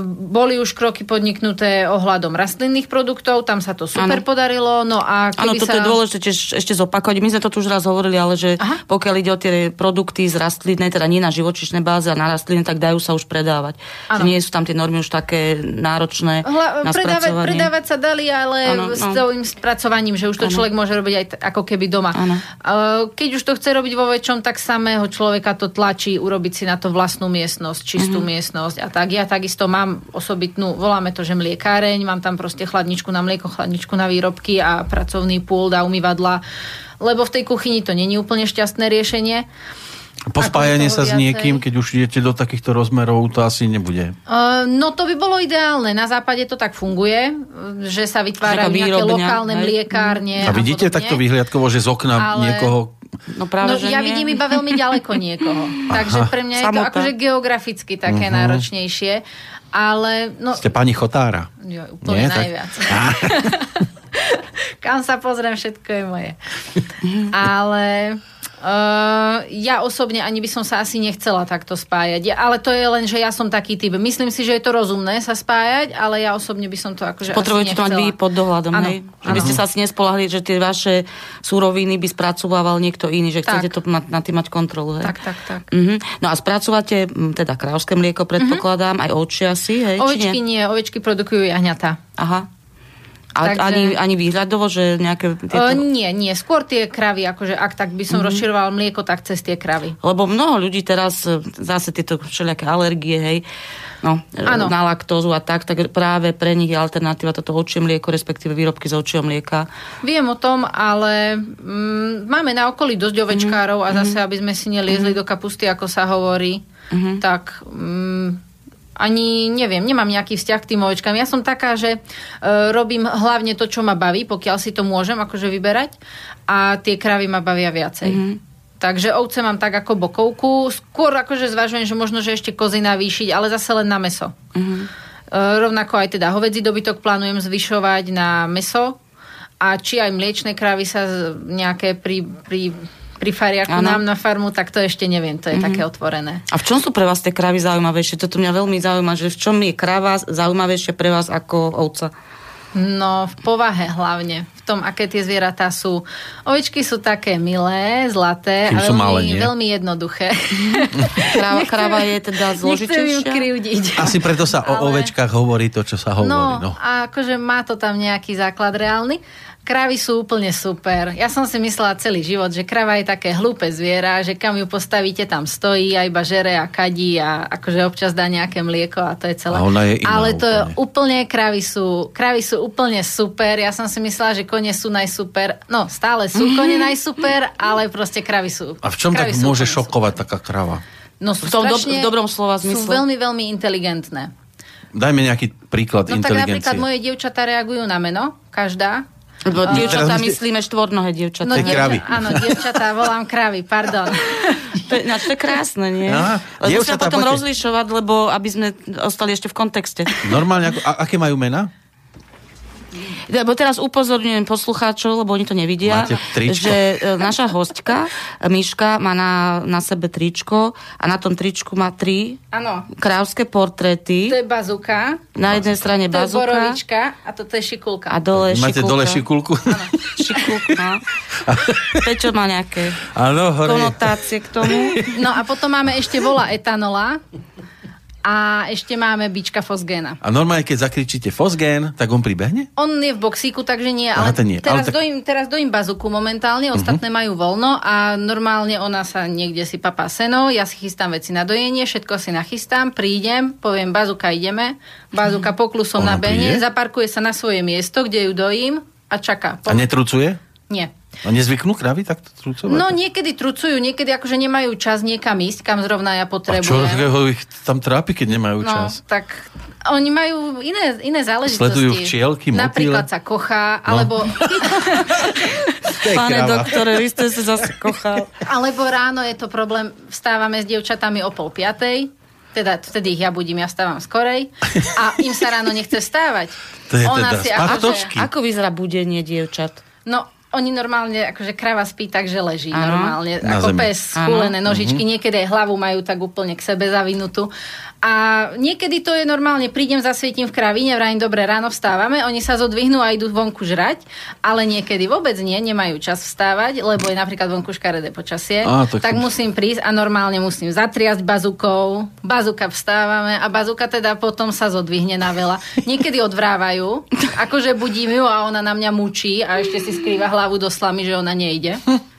Boli už kroky podniknuté ohľadom rastlinných produktov, tam sa to super ano. podarilo. No a keby ano, toto sa... je dôležité ešte zopakovať. My sme to tu už raz hovorili, ale že Aha. pokiaľ ide o tie produkty z rastlinnej, teda nie na živočíšnej báze a na rastlinnej, tak dajú sa už predávať. Nie sú tam tie normy už také náročné Hla, na predávať, spracovanie. Predávať sa dali, ale ano, s tým spracovaním, že už to ano. človek môže robiť aj t- ako keby doma. Ano. Keď už to chce robiť vo väčšom, tak samého človeka to tlačí urobiť si na to vlastnú miestnosť, čistú ano. miestnosť a tak. Ja takisto to mám osobitnú, voláme to, že mliekáreň, mám tam proste chladničku na mlieko, chladničku na výrobky a pracovný pult a umývadla, lebo v tej kuchyni to není úplne šťastné riešenie. Pospájanie sa s niekým, keď už idete do takýchto rozmerov, to asi nebude. Uh, no to by bolo ideálne. Na západe to tak funguje, že sa vytvárajú nejaké lokálne mliekárne. A vidíte a takto vyhliadkovo, že z okna Ale... niekoho... No, práve, no ja nie. vidím iba veľmi ďaleko niekoho. Takže pre mňa je samotá. To akože geograficky také uh-huh. náročnejšie. Ale... No... Ste pani Chotára. Jo, úplne nie, najviac. Tak... Kam sa pozriem, všetko je moje. Ale... Uh, ja osobne ani by som sa asi nechcela takto spájať. Ja, ale to je len, že ja som taký typ. Myslím si, že je to rozumné sa spájať, ale ja osobne by som to akože potrebujete to mať vy pod dohľadom, ano, hej? Že by ste sa asi nespolahli, že tie vaše súroviny by spracovával niekto iný, že tak. Chcete to mať, na tým mať kontrolu, hej? Tak, tak, tak. Uh-huh. No a spracovate teda kráľovské mlieko, predpokladám, uh-huh. aj ovčie asi, hej? Ovečky nie? nie, ovečky produkujú jahňatá. Aha. A takže... ani, ani výhľadovo, že nejaké... Tieto... O, nie, nie. Skôr tie kravy, akože ak tak by som mm-hmm. rozširoval mlieko, tak cez tie kravy. Lebo mnoho ľudí teraz, zase tieto všelijaké alergie, hej, no, ano. na laktózu a tak, tak práve pre nich je alternatíva toto ovčie mlieko, respektíve výrobky z ovčieho mlieka. Viem o tom, ale mm, máme na okolí dosť ovečkárov mm-hmm. a zase, aby sme si neliezli mm-hmm. do kapusty, ako sa hovorí, mm-hmm. tak... Mm, ani neviem, nemám nejaký vzťah k tým ovečkám. Ja som taká, že e, robím hlavne to, čo ma baví, pokiaľ si to môžem akože vyberať a tie kravy ma bavia viacej. Mm-hmm. Takže ovce mám tak ako bokovku. Skôr akože zvažujem, že možno, že ešte kozy navýšiť, ale zase len na mäso. Mm-hmm. E, rovnako aj teda hovedzí dobytok plánujem zvyšovať na mäso a či aj mliečne kravy sa nejaké pri... pri pri fariaku nám na farmu, tak to ešte neviem, to je mm-hmm. také otvorené. A v čom sú pre vás tie kravy zaujímavejšie? Toto mňa veľmi zaujíma, že v čom je krava zaujímavejšie pre vás ako ovca? No, v povahe hlavne. V tom, aké tie zvieratá sú. Ovečky sú také milé, zlaté, ale veľmi, veľmi jednoduché. Krava, krava je teda zložitejšia. Nechcem ju krivdiť. Asi preto sa ale... o ovečkách hovorí to, čo sa hovorí. No, no. A akože má to tam nejaký základ reálny. Kravy sú úplne super. Ja som si myslela celý život, že krava je také hlúpe zviera, že kam ju postavíte, tam stojí a iba žere a kadí a akože občas dá nejaké mlieko a to je celé. Je Ale to úplne, úplne kravy, sú, kravy sú úplne super. Ja som si myslela, že kone sú najsuper. No, stále sú mm-hmm. kone najsuper, ale proste kravy sú. A v čom tak môže šokovať super. Taká krava? No sú v tom dob- v dobrom slova zmysle. Sú veľmi, veľmi inteligentné. Dajme nejaký príklad no, inteligencie. No tak napríklad moje dievčatá reagujú na meno, každá. Lebo dievčatá uh, myslíme štvornohé dievčatá. No, dievča, áno, dievčatá, volám kravy, pardon. To je, no, to je krásne, nie? Aha, lebo musíme potom poďte. Rozlišovať, lebo aby sme ostali ešte v kontexte. Normálne, ako, a, aké majú mená? Lebo teraz upozorňujem poslucháčov, lebo oni to nevidia, že naša hostka, Miška, má na, na sebe tričko a na tom tričku má tri ano. Krávské portréty. To je bazúka. Na jednej strane to bazúka. To je borovička a toto je šikulka. A dole máte šikulka. Máte dole šikulku? Áno. Šikulka. Peťo má nejaké ano, konotácie k tomu. No a potom máme ešte vola etanola. A ešte máme bička Fosgéna. A normálne, keď zakričíte Fosgén, tak on pribehne? On je v boxíku, takže nie. Ale, Aha, nie. Teraz, ale tak... dojím, teraz dojím bazuku momentálne, ostatné uh-huh. majú voľno a normálne ona sa niekde si papá seno, ja si chystám veci na dojenie, všetko si nachystám, prídem, poviem bazuka ideme, bazuka poklusom uh-huh. nabehne, zaparkuje sa na svoje miesto, kde ju dojím a čaká. Po... A netrucuje? Nie. A nezvyknú kravy takto trucovať? No niekedy trucujú, niekedy akože nemajú čas niekam ísť, kam zrovna ja potrebujem. A čo ich tam trápi, keď nemajú čas? No, tak oni majú iné, iné záležitosti. Sledujú včielky, motýle. Napríklad sa kochá, alebo... No. Pane doktore, vy ste sa zase kochal. Alebo ráno je to problém, vstávame s dievčatami o pol piatej, teda vtedy ich ja budím, ja stávam skorej a im sa ráno nechce vstávať. To je Ona teda si, akože, ako vyzerá budenie dievčat? No, oni normálne, akože krava spí tak, že leží ano. normálne. Na ako zemi. Pes, skulené nožičky, uh-huh. niekedy aj hlavu majú tak úplne k sebe zavinutú. A niekedy to je normálne, prídem, zasvietím v kravine, vrajím, dobre, ráno vstávame, oni sa zodvihnú a idú vonku žrať, ale niekedy vôbec nie, nemajú čas vstávať, lebo je napríklad vonku škaredé počasie. Á, tak tak musím prísť a normálne musím zatriasť bazukou, bazuka vstávame a bazuka teda potom sa zodvihne na veľa. Niekedy odvrávajú, akože budím ju a ona na mňa mučí a ešte si skrýva hlavu do slamy, že ona nejde. Hm.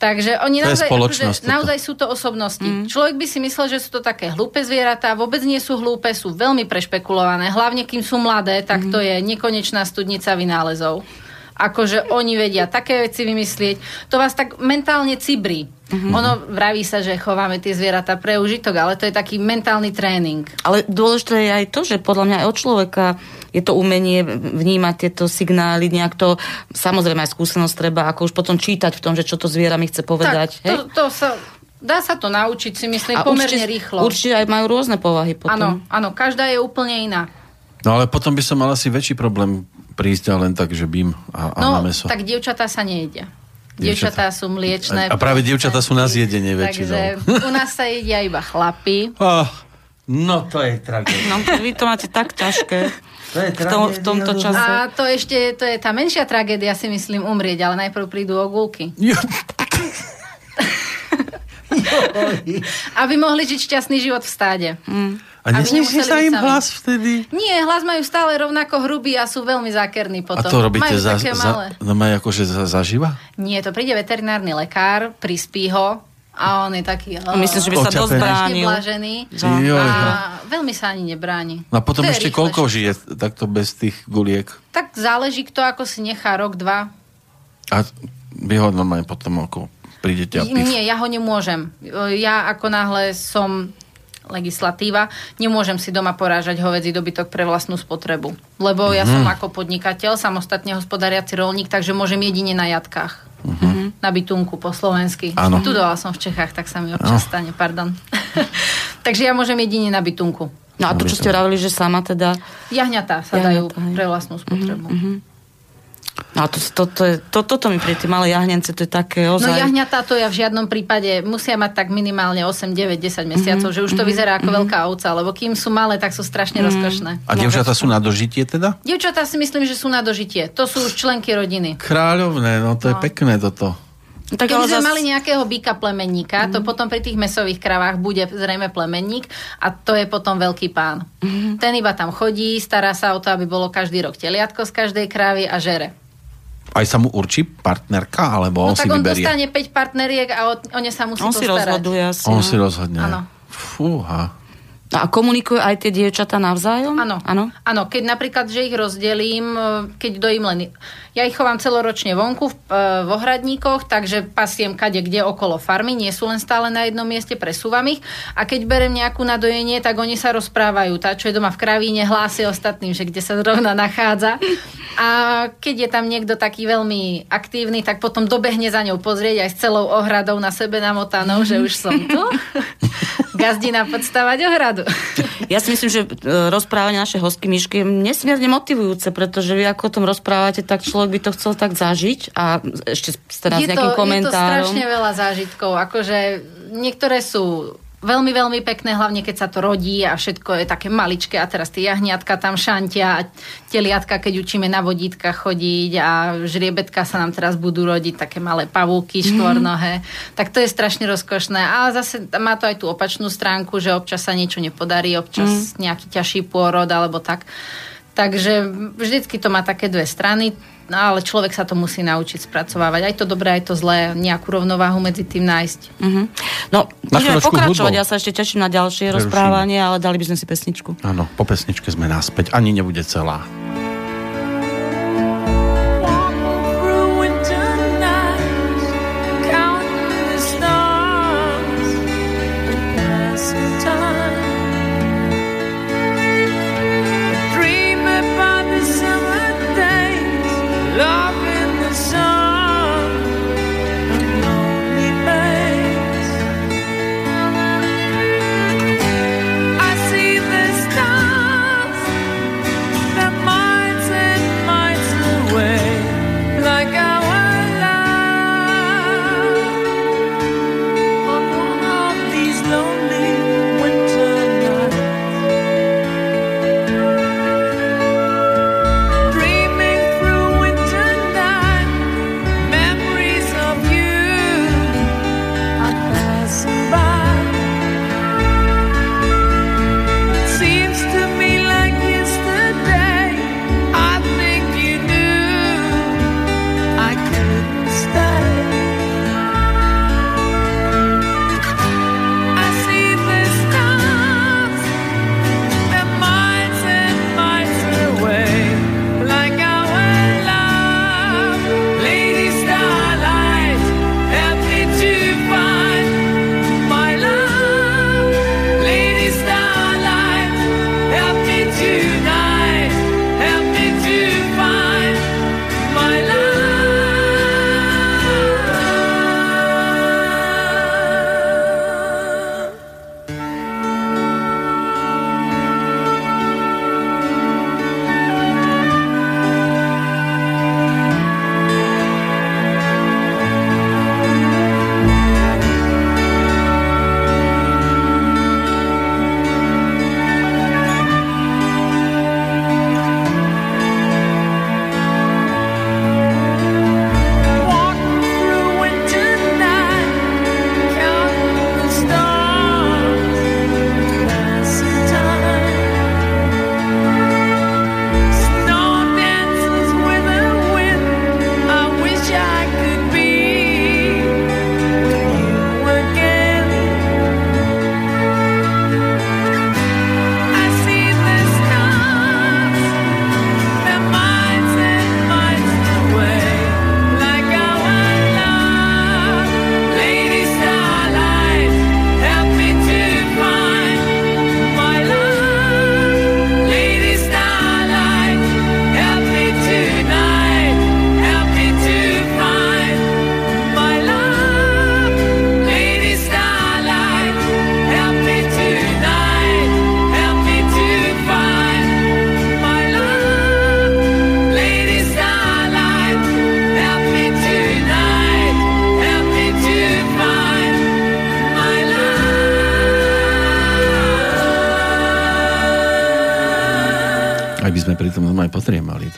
Takže oni naozaj, akože, naozaj sú to osobnosti. Mm. Človek by si myslel, že sú to také hlúpe zvieratá, vôbec nie sú hlúpe, sú veľmi prešpekulované. Hlavne, kým sú mladé, tak mm. to je nekonečná studnica vynálezov. Akože oni vedia také veci vymyslieť. To vás tak mentálne cibrí. Mm-hmm. Ono vraví sa, že chováme tie zvieratá pre užitok, ale to je taký mentálny tréning. Ale dôležité je aj to, že podľa mňa aj od človeka je to umenie vnímať tieto signály, nejak to, samozrejme aj skúsenosť treba, ako už potom čítať v tom, že čo to zviera mi chce povedať. Tak, hej? To, to sa... Dá sa to naučiť, si myslím, a pomerne určite, rýchlo. Určite aj majú rôzne povahy potom. Áno, áno, každá je úplne iná. No ale potom by som mal asi väčší problém prísť len tak, že bím a, a no, na meso. No, tak dievčatá sa nejedia. Dievčatá sú mliečné. A práve dievčatá sú na zjedenie väčšinou. Takže u nás sa jedia iba chlapi. Oh, no to je tragédia. No vy to máte tak ťažké. To je tragédia. V, tom, v tomto čase. A to ešte, to je tá menšia tragédia, si myslím, umrieť, ale najprv prídu ogulky. Jo. Aby mohli žiť šťastný život v stáde. Mm. A nesmíši sa im hlas vtedy? Nie, hlas majú stále rovnako hrubý a sú veľmi zákerní potom. A to robíte majú za, za, no majú akože za, zaživa? Nie, to príde veterinárny lekár, prispí ho a on je taký... Oh, myslím, že by sa dosť bránil. A veľmi sa ani nebráni. No a potom ešte koľko žije takto bez tých guliek? Tak záleží kto, ako si nechá rok, dva. A vyhodno majú potom okolo. Prídete a pif. Nie, ja ho nemôžem. Ja ako náhle som legislatíva, nemôžem si doma porážať hovädzí dobytok pre vlastnú spotrebu. Lebo ja mm. som ako podnikateľ, samostatne hospodáriaci rolník, takže môžem jedine na jatkách. Mm-hmm. Na bytunku po slovensky. Áno. Tudovala som v Čechách, tak sa mi občas stane, pardon. Takže ja môžem jedine na bytunku. No a to, čo ste hovorili, že sama teda... Jahňatá sa Jahňatá, dajú hej. pre vlastnú spotrebu. Mm-hmm. No to, to, to, to, toto mi pri tie malé jahňance, to je také ozaj... No jahňatá to ja v žiadnom prípade musia mať tak minimálne osem, deväť, desať mesiacov, mm-hmm, že už to mm-hmm, vyzerá ako mm-hmm. veľká ovca, lebo kým sú malé, tak sú strašne mm-hmm. rozkošné. A dievčatá sú na dožitie teda? Dievčatá si myslím, že sú na dožitie. To sú už členky rodiny. Kráľovné, no to no. je pekné toto. Tak keby sme zas... mali nejakého býka plemenníka, mm. to potom pri tých mäsových kravách bude zrejme plemenník a to je potom veľký pán. Mm. Ten iba tam chodí, stará sa o to, aby bolo každý rok teliatko z každej kravy a žere. Aj sa mu určí partnerka, alebo no on si vyberie? No tak on dostane päť partneriek a o, o ne sa musí on postarať. On si rozhoduje asi. On si rozhodne. Áno. Fúha. A komunikujú aj tie dievčatá navzájom? Áno. Áno, keď napríklad, že ich rozdelím, keď dojím len... Ja ich chovám celoročne vonku v, v ohradníkoch, takže pasiem kade kde okolo farmy, nie sú len stále na jednom mieste, presúvam ich. A keď berem nejakú nadojenie, tak oni sa rozprávajú. Tá, čo je doma v kravíne, hlási ostatným, že kde sa zrovna nachádza. A keď je tam niekto taký veľmi aktívny, tak potom dobehne za ňou pozrieť aj s celou ohradou na sebe namotanou, že už som tu. Gazdina podstávať ohradu. Ja si myslím, že rozprávanie našej hostky Mišky je nesmierne motivujúce, pretože vy ako o tom rozprávate, tak človek by to chcel tak zažiť a ešte teraz nejakým komentárom. Je to strašne veľa zážitkov. Akože niektoré sú veľmi, veľmi pekné, hlavne keď sa to rodí a všetko je také maličké a teraz tie jahniatka tam šantia a teliatka, keď učíme na vodítkach chodiť a žriebetka sa nám teraz budú rodiť, také malé pavúky, štvornohé. Mm. Tak to je strašne rozkošné. Ale zase má to aj tú opačnú stránku, že občas sa niečo nepodarí, občas mm. nejaký ťažší pôrod alebo tak. Takže vždycky to má také dve strany, ale človek sa to musí naučiť spracovávať. Aj to dobré, aj to zlé, nejakú rovnováhu medzi tým nájsť. Mm-hmm. No, budeme pokračovať, hudbou. Ja sa ešte teším na ďalšie Prerušíme. rozprávanie, ale dali by sme si pesničku. Áno, po pesničke sme naspäť, ani nebude celá.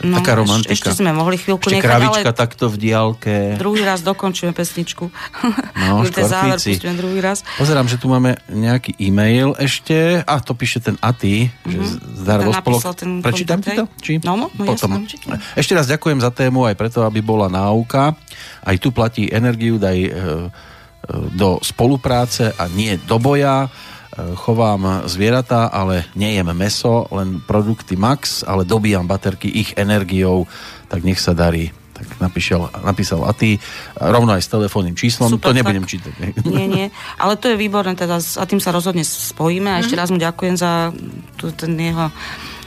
Taká romantika. Ešte sme mohli chvíľku nechať, ale... Ešte kravička takto v diálke. Druhý raz dokončíme pesničku. No, škorpici. Pozerám, že tu máme nejaký e-mail ešte. A to píše ten Aty. Mm-hmm. Zdarvo spolok. Prečítam ti to? Či? No, no, potom. Jasne, ešte raz ďakujem za tému, aj preto, aby bola náuka. Aj tu platí energiu, daj e, do spolupráce a nie do boja. Chovám zvieratá, ale nejem meso, len produkty Max, ale dobíjam baterky ich energiou, tak nech sa darí. Tak napíšel, napísal a ty rovno aj s telefónnym číslom. Super, to nebudem tak čítať. Ne? Nie, nie. Ale to je výborné, teda a tým sa rozhodne spojíme a ešte raz mu ďakujem za ten jeho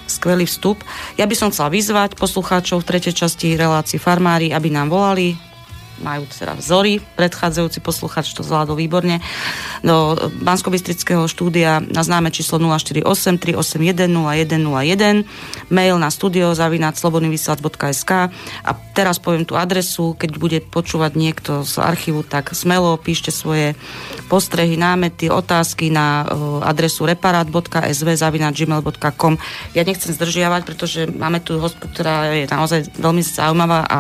skvelý vstup. Ja by som chcela vyzvať poslucháčov v tretej časti relácii Farmári, aby nám volali majú teda vzory, predchádzajúci posluchač to zvládol výborne, do Bansko-Bystrického štúdia na známe číslo nula štyri osem tri osem jeden nula jeden nula jeden, mail na studio zavináč slobodný vysielač bodka es ká a teraz poviem tú adresu, keď bude počúvať niekto z archívu, tak smelo píšte svoje postrehy, námety, otázky na adresu reparát bodka es vé zavináč gmail bodka com. Ja nechcem zdržiavať, pretože máme tu hostku, ktorá je naozaj veľmi zaujímavá a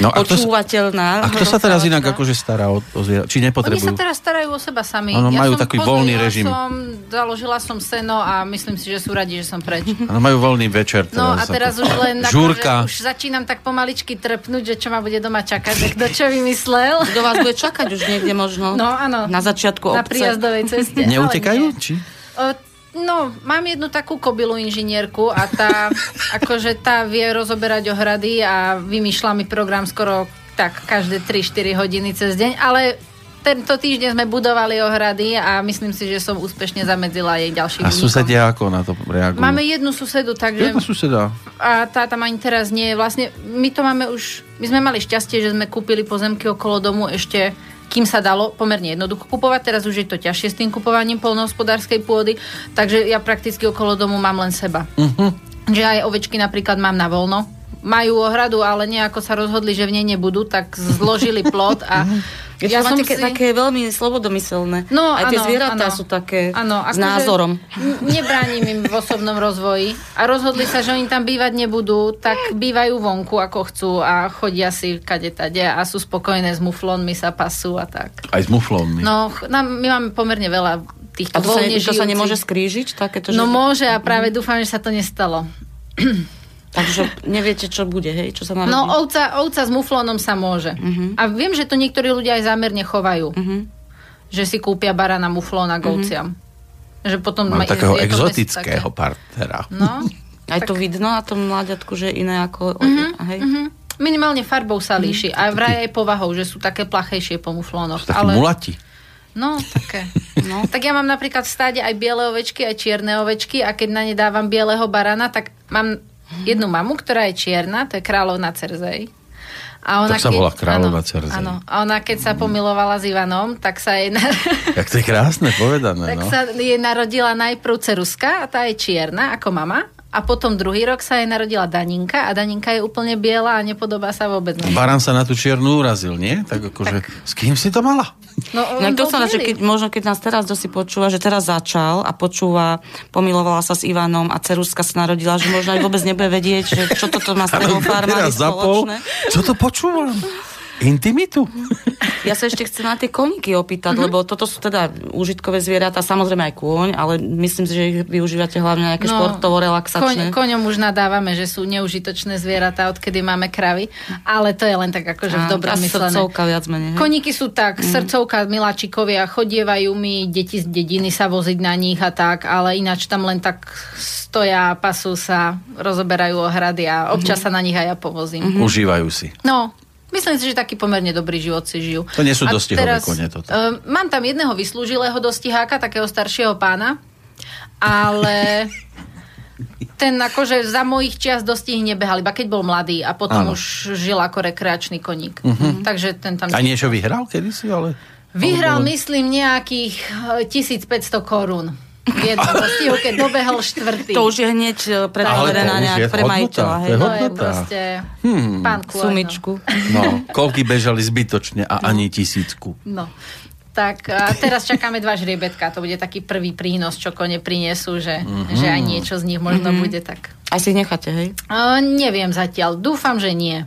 no, a počúvateľná. A kto sa teraz inak akože stará o, o zviera? Či nepotrebujú? Oni sa teraz starajú o seba sami. Ano, ja majú som taký pozrela, voľný režim. Som, založila som seno a myslím si, že sú radi, že som preč. Ano, majú voľný večer. Teraz no a teraz to... už len akože už začínam tak pomaličky trpnúť, že čo ma bude doma čakať. Že kto čo vymyslel? Kto vás bude čakať už niekde možno? No áno. Na začiatku obce. Na príjazdovej ceste. Neutekajú? Či? O, No, mám jednu takú kobylu inžinierku a tá, akože tá vie rozoberať ohrady a vymýšľa mi program skoro tak každé tri štyri hodiny cez deň, ale tento týždeň sme budovali ohrady a myslím si, že som úspešne zamedzila jej ďalším výnikom. A susedia ako na to reagujú? Máme jednu susedu, takže... Jedna suseda. A tá tam ani teraz nie je. Vlastne my to máme už... My sme mali šťastie, že sme kúpili pozemky okolo domu ešte kým sa dalo pomerne jednoducho kupovať. Teraz už je to ťažšie s tým kupovaním poľnohospodárskej pôdy, takže ja prakticky okolo domu mám len seba. Uh-huh. Že aj ovečky napríklad mám na voľno. Majú ohradu, ale nejako sa rozhodli, že v nej nebudú, tak zložili plot a ja som také, si... také veľmi slobodomyselné. No, aj ano, tie zvieratá ano. Sú také ano, s názorom. Nebránim im v osobnom rozvoji a rozhodli sa, že oni tam bývať nebudú, tak bývajú vonku ako chcú a chodia si kadetade a sú spokojné s muflónmi, sa pasú a tak. Aj s muflónmi? No, my máme pomerne veľa týchto voľne žijúcich. To sa nemôže skrížiť? Takéto, že... No môže a práve dúfam, že sa to nestalo. Takže neviete, čo bude, hej? Čo sa máme... No, ovca, ovca s muflónom sa môže. Uh-huh. A viem, že to niektorí ľudia aj zámerne chovajú. Uh-huh. Že si kúpia barana muflón a govciam. Uh-huh. Že potom mám ma, takého je, je exotického partnera. No, aj tak... to vidno na tom mláďatku, že iné ako... Uh-huh. Hej. Uh-huh. Minimálne farbou sa líši. Uh-huh. A vraj aj povahou, že sú také plachejšie po muflónoch. Sú ale... mulati. No, také. No. Tak ja mám napríklad v stáde aj biele ovečky, aj čierne ovečky a keď na ne dávam bieleho barana, tak mám jednu mamu, ktorá je čierna, to je kráľovna Cerzej. A ona tak sa keď, volá kráľovna Cerzej. Áno, a ona keď sa pomilovala s Ivanom, tak sa jej... Na... Tak to je krásne povedané, tak no. Tak sa jej narodila najprv Ceruska a tá je čierna ako mama a potom druhý rok sa jej narodila Daninka a Daninka je úplne biela a nepodobá sa vôbec. Barán sa na tú čiernu urazil, nie? Tak akože, s kým si to mala? No, no to sa, že keď, možno keď nás teraz dosť počúva, že teraz začal a počúva, pomilovala sa s Ivanom a Ceruska sa narodila, že možno aj vôbec nebude vedieť, že čo toto má s tebou Farmári spoločné. Čo to počúvam? Intimitu. Ja sa ešte chcem na tie koníky opýtať, mm-hmm. lebo toto sú teda úžitkové zvieratá, samozrejme aj kôň, ale myslím si, že ich využívate hlavne na nejaké no, športovo relaxačné. Koň, koňom už nadávame, že sú neužitočné zvieratá, odkedy máme kravy, ale to je len tak akože v dobrom myslené. A srdcovka viac menej. Hej? Koníky sú tak, mm-hmm. srdcovka, miláčikovia, chodievajú mi deti z dediny sa voziť na nich a tak, ale ináč tam len tak stoja, pasú sa, rozoberajú ohrady a občas mm-hmm. sa na nich aj ja povozím. Mm-hmm. Užívajú si. No. Myslím si, že taký pomerne dobrý život si žijú. To nie sú dostihové kone toto. Uh, mám tam jedného vyslúžilého dostiháka, takého staršieho pána, ale ten akože za mojich čias dostihy nebehal, iba keď bol mladý a potom áno. už žil ako rekreačný koník. Uh-huh. Takže ten tam... A niečo vyhral kedysi, ale... Vyhral, bolo... myslím, nejakých tisícpäťsto korún. Jedno dostihu, keď dobehol štvrtý. To už je hneď predávaná nejak pre majiteľa. To je hodnota. To je hmm. pánku, sumičku. No, koľky bežali zbytočne a ani tisícku. No, tak a teraz čakáme dva žriebetka. To bude taký prvý prínos, čo kone prinesú, že, mm-hmm. že aj niečo z nich možno mm-hmm. bude tak. Aj si ich necháte, hej? Uh, neviem zatiaľ. Dúfam, že nie.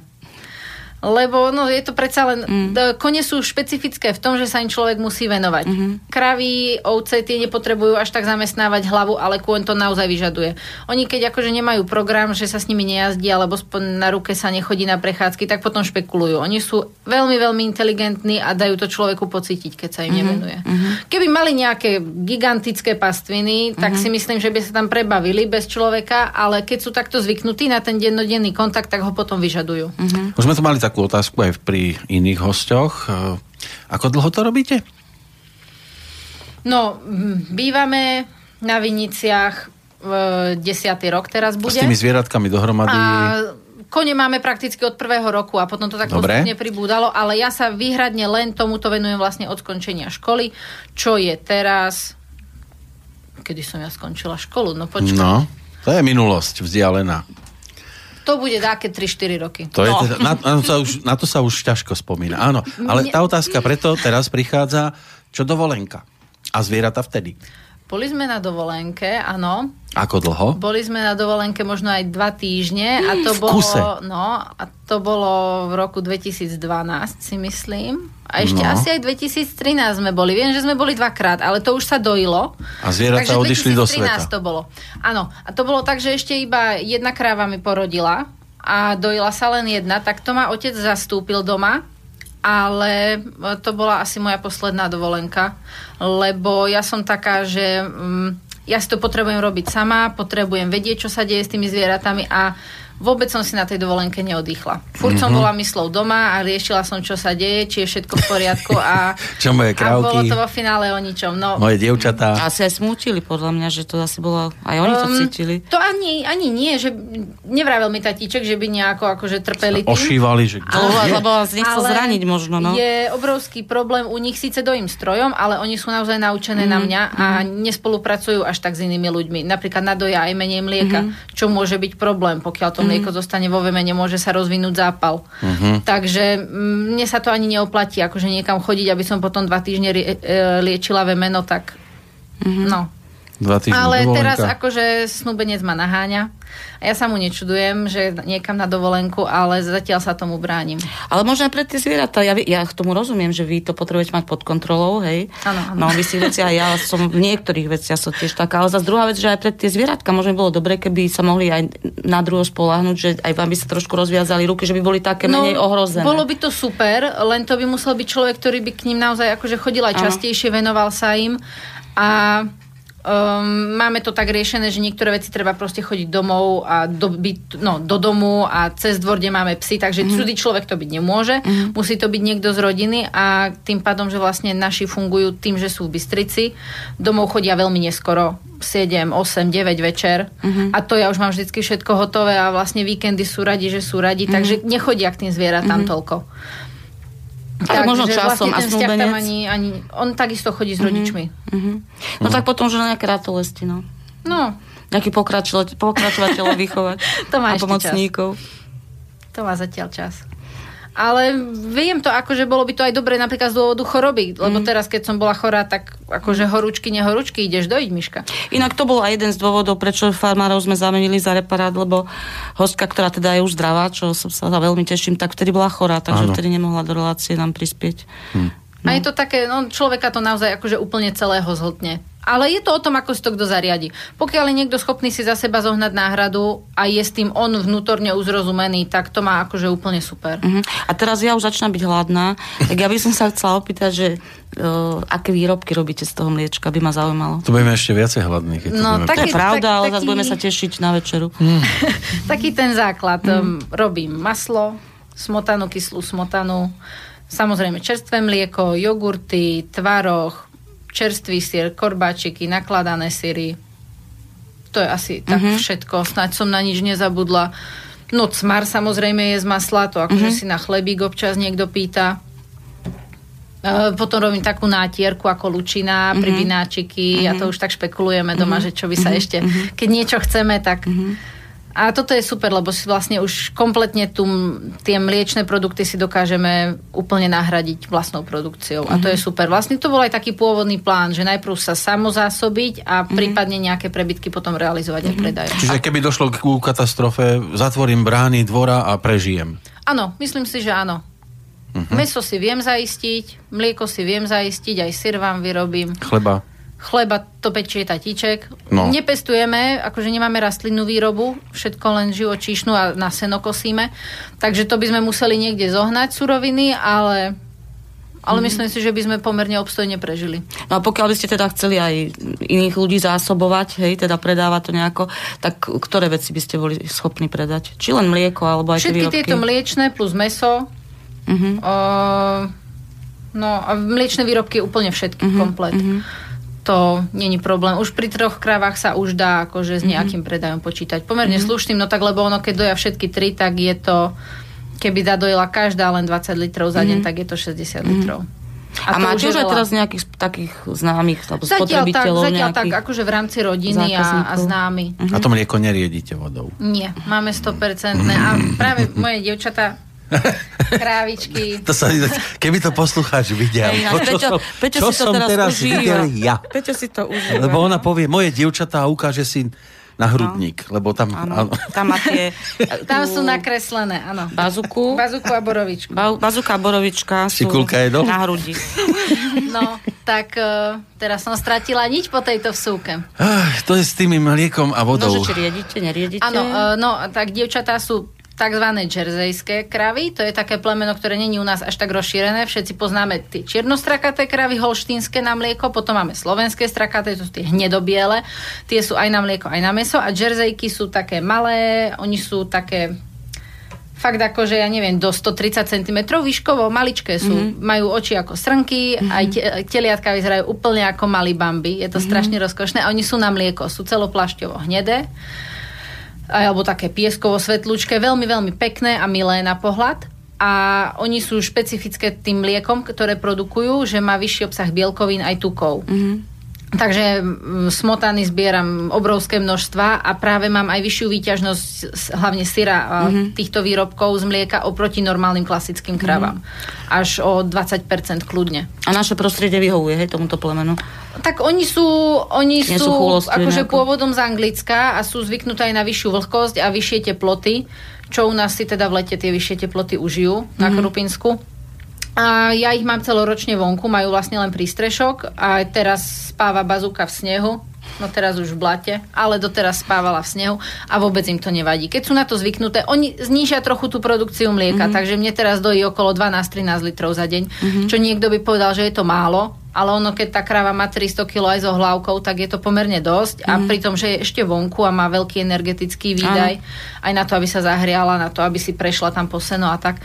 Lebo no, je to predsa len... Mm. Kone sú špecifické v tom, že sa im človek musí venovať. Mm-hmm. Kravy, ovce, tie nepotrebujú až tak zamestnávať hlavu, ale kôň to naozaj vyžaduje. Oni keď akože nemajú program, že sa s nimi nejazdí, alebo na ruke sa nechodí na prechádzky, tak potom špekulujú. Oni sú veľmi, veľmi inteligentní a dajú to človeku pocítiť, keď sa im mm-hmm. nevenuje. Mm-hmm. Keby mali nejaké gigantické pastviny, tak mm-hmm. si myslím, že by sa tam prebavili bez človeka, ale keď sú takto zvyknutí na ten dennodenný kontakt, tak ho potom vyžadujú. Mm-hmm. Už sme to mali takú otázku aj pri iných hosťoch. Ako dlho to robíte? No, bývame na Viniciach, desiaty rok teraz bude. A s tými zvieratkami dohromady? A kone máme prakticky od prvého roku a potom to tak postupne pribúdalo, ale ja sa výhradne len tomuto venujem vlastne od skončenia školy, čo je teraz... Kedy som ja skončila školu? No počkaj. No, to je minulosť vzdialená. To bude dáke tri štyri roky. To no. je teda, na, na, to už, na to sa už ťažko spomína. Áno, ale tá otázka preto teraz prichádza, čo dovolenka a zvieratá vtedy. Boli sme na dovolenke, áno. Ako dlho? Boli sme na dovolenke možno aj dva týždne a to bolo, no, a to bolo v roku dvetisícdvanásť, si myslím. A ešte no. asi aj dvetisíctrinásť sme boli. Viem, že sme boli dvakrát, ale to už sa dojilo. A zvieratá odišli do sveta. Takže dvetisíctrinásť to bolo. Áno, a to bolo tak, že ešte iba jedna kráva mi porodila a dojila sa len jedna, tak to ma otec zastúpil doma. Ale to bola asi moja posledná dovolenka, lebo ja som taká, že ja si to potrebujem robiť sama, potrebujem vedieť, čo sa deje s tými zvieratami a vôbec som si na tej dovolenke neodýchla. Furt som bola myslou doma a riešila som, čo sa deje, či je všetko v poriadku a, čo moje krávky, a bolo to vo finále o ničom. No, moje dievčatá. Asi aj smúčili, podľa mňa, že to asi bolo, aj oni um, to cítili. To ani, ani nie, že nevravel mi tatíček, že by nejako akože trpeli tým. Ošívali, že kto je. Lebo z nich chcel zraniť možno. No. Je obrovský problém u nich síce dojím strojom, ale oni sú naozaj naučené mm, na mňa a mm. nespolupracujú až tak s inými ľuďmi. Napríklad nadoja aj menej mlieka, mm. čo môže byť problém, pokiaľ to mlieko zostane vo veme, nemôže sa rozvinúť zápal. Uh-huh. Takže mne sa to ani neoplatí, akože niekam chodiť, aby som potom dva týždne rie, liečila vemeno, tak uh-huh. no. Dva týždne ale dovolenka. Teraz akože snúbenec ma naháňa. A ja sa mu nečudujem, že niekam na dovolenku, ale zatiaľ sa tomu bránim. Ale možno aj pre tie zvieratá. Ja, ja k tomu rozumiem, že vy to potrebujete mať pod kontrolou, hej? Áno. No, vy si veci, a ja som v niektorých veciach som tiež taká. Ale zase druhá vec, že aj pre tie zvieratka možno by bolo dobre, keby sa mohli aj na druhého spoľahnúť, že aj vám by sa trošku rozviazali ruky, že by boli také no, menej ohrozené. Bolo by to super, len to by musel byť človek, ktorý by k ním naozaj akože chodil aj častejšie, venoval sa im a Um, máme to tak riešené, že niektoré veci treba proste chodiť domov a do, byt, no, do domu a cez dvor, kde máme psy, takže mm. cudý človek to byť nemôže. Mm. Musí to byť niekto z rodiny a tým pádom, že vlastne naši fungujú tým, že sú v Bystrici. Domov chodia veľmi neskoro. sedem, osem, deväť večer. Uh-huh. A to ja už mám vždycky všetko hotové a vlastne víkendy sú radi, že sú radi, uh-huh. takže nechodia k tým zvieratám uh-huh. toľko. Tak, možno časom vlastne a snúbenec. Ani, ani, on takisto chodí s uh-huh. rodičmi. Uh-huh. No uh-huh. tak potom, že na nejaké ratolesti, no. No. Nejaký pokračovateľ, pokračovateľov vychovať. To má a pomocníkov. Čas. To má zatiaľ čas. Ale viem to, akože bolo by to aj dobre napríklad z dôvodu choroby, lebo mm. teraz, keď som bola chorá, tak akože horúčky, nehorúčky, ideš dojiť, Miška. Inak to bol aj jeden z dôvodov, prečo farmárov sme zamenili za reparát, lebo hostka, ktorá teda je už zdravá, čo som sa veľmi teším, tak vtedy bola chorá, takže ano. Vtedy nemohla do relácie nám prispieť. Mm. No. A je to také, no človeka to naozaj akože úplne celého zhltne. Ale je to o tom, ako si to kto zariadi. Pokiaľ je niekto schopný si za seba zohnať náhradu a je s tým on vnútorne uzrozumený, tak to má akože úplne super. Uh-huh. A teraz ja už začínam byť hladná, tak ja by som sa chcela opýtať, že uh, aké výrobky robíte z toho mliečka, by ma zaujímalo. To budeme ešte viacej hladní. Keď no, to, taký, to je pravda, tak, ale zase taký... budeme sa tešiť na večeru. Mm. Taký ten základ. Mm. Robím maslo, smotanu, kyslú smotanu, samozrejme čerstvé mlieko, jogurty, tvaroh, čerstvý syr, korbáčiky, nakladané syry. To je asi tak uh-huh. všetko. Snáď som na nič nezabudla. No cmar samozrejme je z masla, to akože uh-huh. si na chlebík občas niekto pýta. E, potom robím takú nátierku ako lučina, uh-huh. pribináčiky uh-huh. a to už tak špekulujeme doma, uh-huh. že čo by sa uh-huh. ešte... Keď niečo chceme, tak... Uh-huh. A toto je super, lebo si vlastne už kompletne tú, tie mliečne produkty si dokážeme úplne nahradiť vlastnou produkciou. Uh-huh. A to je super. Vlastne to bol aj taký pôvodný plán, že najprv sa samozásobiť a uh-huh. prípadne nejaké prebytky potom realizovať uh-huh. a predaj. Čiže keby došlo k katastrofe, zatvorím brány dvora a prežijem. Áno, myslím si, že áno. Uh-huh. Mäso si viem zaistiť, mlieko si viem zaistiť, aj syr vám vyrobím. Chleba. Chleba to pečie tatíček. No. Nepestujeme, akože nemáme rastlinnú výrobu, všetko len živočíšnu a na seno kosíme. Takže to by sme museli niekde zohnať suroviny, ale, ale mm. myslím si, že by sme pomerne obstojne prežili. No a pokiaľ by ste teda chceli aj iných ľudí zásobovať, hej, teda predávať to nejako, tak ktoré veci by ste boli schopní predať? Či len mlieko, alebo aj všetky výrobky? Tieto mliečne plus mäso. Mm-hmm. O, no a mliečne výrobky úplne všetky, mm-hmm. komplet. Mm-hmm. to není problém. Už pri troch krávach sa už dá akože s nejakým predajom počítať. Pomerne mm-hmm. slušným, no tak lebo ono, keď doja všetky tri, tak je to, keby dá dojela každá len dvadsať litrov za deň, mm-hmm. tak je to šesťdesiat litrov. A, a máte už aj teraz nejakých takých známych spotrebiteľov? Zatiaľ tak, akože v rámci rodiny a, a známy. Uh-huh. A to mlieko neriedite vodou? Nie, máme sto percent. A práve moje dievčatá krávičky. To sa, keby to poslucháč videl. Hey, to, Peťo, som, Peťo si to teraz, teraz videl ja. Peťo si to užíva. Lebo ona povie, moje dievčatá, a ukáže si na hrudník, no. Lebo tam... Áno, áno. Tam, tie, tam sú nakreslené, áno. Bazuku. Bazuku a borovičku. Ba, bazuka a borovička sú na hrudi. No, tak uh, teraz som stratila nič po tejto vsúke. Ach, to je s tým mliekom a vodou. No, že či riedite, neriedite? Áno, uh, no, tak dievčatá sú takzvané džerzejské kravy. To je také plemeno, ktoré není u nás až tak rozšírené. Všetci poznáme tie čiernostrakaté kravy, holštínske na mlieko, potom máme slovenské strakaté, to sú tie hnedobiele. Tie sú aj na mlieko, aj na mäso. A džerzejky sú také malé, oni sú také fakt akože, ja neviem, do sto tridsať centimetrov výškovo, maličké sú. Mm-hmm. Majú oči ako srnky, mm-hmm. aj te, teliatka vyzerajú úplne ako malí bambi. Je to mm-hmm. strašne rozkošné. A oni sú na mlieko, sú celoplášťovo hnedé. Alebo také pieskovo svetlučké, veľmi, veľmi pekné a milé na pohľad. A oni sú špecifické tým mliekom, ktoré produkujú, že má vyšší obsah bielkovín aj tukov. Mm-hmm. Takže smotany zbieram obrovské množstva a práve mám aj vyššiu výťažnosť hlavne syra mm-hmm. týchto výrobkov z mlieka oproti normálnym klasickým kravám. Mm-hmm. Až o dvadsať percent kľudne. A naše prostredie vyhovuje, hej, tomuto plemenu? Tak oni sú, oni nie sú, sú akože nejakú. Pôvodom z Anglicka a sú zvyknuté aj na vyššiu vlhkosť a vyššie teploty, čo u nás si teda v lete tie vyššie teploty užijú mm-hmm. na Krupinsku. A ja ich mám celoročne vonku, majú vlastne len prístrešok a teraz spáva bazúka v snehu, no teraz už v blate, ale doteraz spávala v snehu a vôbec im to nevadí. Keď sú na to zvyknuté, oni znížia trochu tú produkciu mlieka, mm-hmm. takže mne teraz dojí okolo dvanásť až trinásť litrov za deň, mm-hmm. čo niekto by povedal, že je to málo, ale ono, keď tá kráva má tristo kilogramov aj so hlavkou, tak je to pomerne dosť mm-hmm. a pri tom, že je ešte vonku a má veľký energetický výdaj, mm-hmm. aj na to, aby sa zahriala, na to, aby si prešla tam po seno a tak,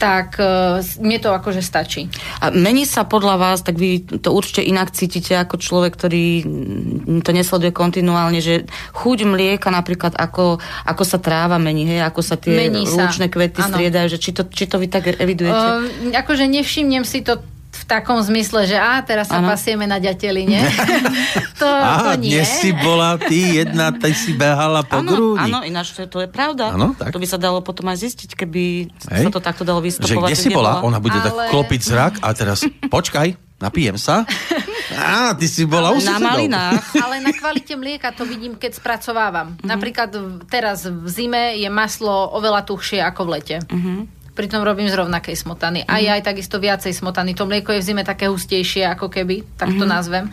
tak e, mne to akože stačí. A mení sa podľa vás, tak vy to určite inak cítite ako človek, ktorý to nesleduje kontinuálne, že chuť mlieka napríklad, ako, ako sa tráva mení, hej, ako sa tie lúčne kvety ano. striedajú, že či to, či to vy tak evidujete? E, akože nevšimnem si to v takom zmysle, že á, teraz sa ano. pasieme na ďateline. to, Aha, to nie. Dnes si bola ty jedna, ty si behala po ano, grúni. Áno, ináč to, to je pravda. Ano, to by sa dalo potom aj zistiť, keby Hej. sa to takto dalo vystupovať. Že kde si kde bola? bola? Ona bude Ale... tak klopiť zrak a teraz počkaj. Napijem sa. Á, ty si bola u susedov. Na malinách. Ale na kvalite mlieka to vidím, keď spracovávam. Mm-hmm. Napríklad teraz v zime je maslo oveľa tuhšie ako v lete. Mhm. Pritom robím z rovnakej smotany. A ja aj takisto viacej smotany. To mlieko je v zime také hustejšie, ako keby, tak to mm-hmm. nazvem.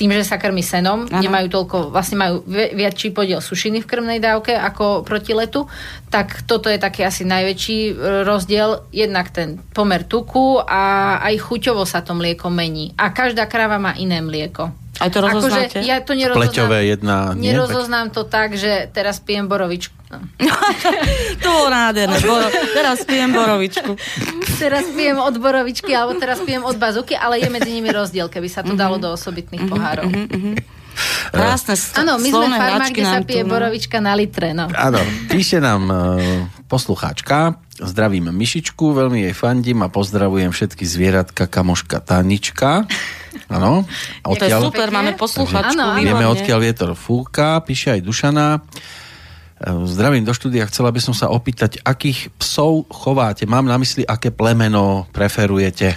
Tým, že sa krmi senom, ano. nemajú toľko, vlastne majú väčší podiel sušiny v krmnej dávke ako proti letu, tak toto je taký asi najväčší rozdiel. Jednak ten pomer tuku a aj chuťovo sa to mlieko mení. A každá kráva má iné mlieko. Aj to rozoznáte? Akože ja to Pleťové jedna... Nie? Nerozoznám to tak, že teraz pijem borovičku. To bolo nádherné. Boro, teraz pijem borovičku. Teraz pijem od borovičky, alebo teraz pijem od bazúky, ale je medzi nimi rozdiel, keby sa to dalo do osobitných pohárov. Krásne. Áno, my sme farmári, kde sa pije borovička na litre. Áno, píše nám poslucháčka. Zdravím Myšičku, veľmi jej fandím a pozdravujem všetky zvieratka, kamoška Tanička. Áno. To je super, máme poslucháčku. Vieme, odkiaľ vietor fúka. Píše aj Dušana. Zdravím do štúdia, chcela by som sa opýtať, akých psov chováte? Mám na mysli, aké plemeno preferujete?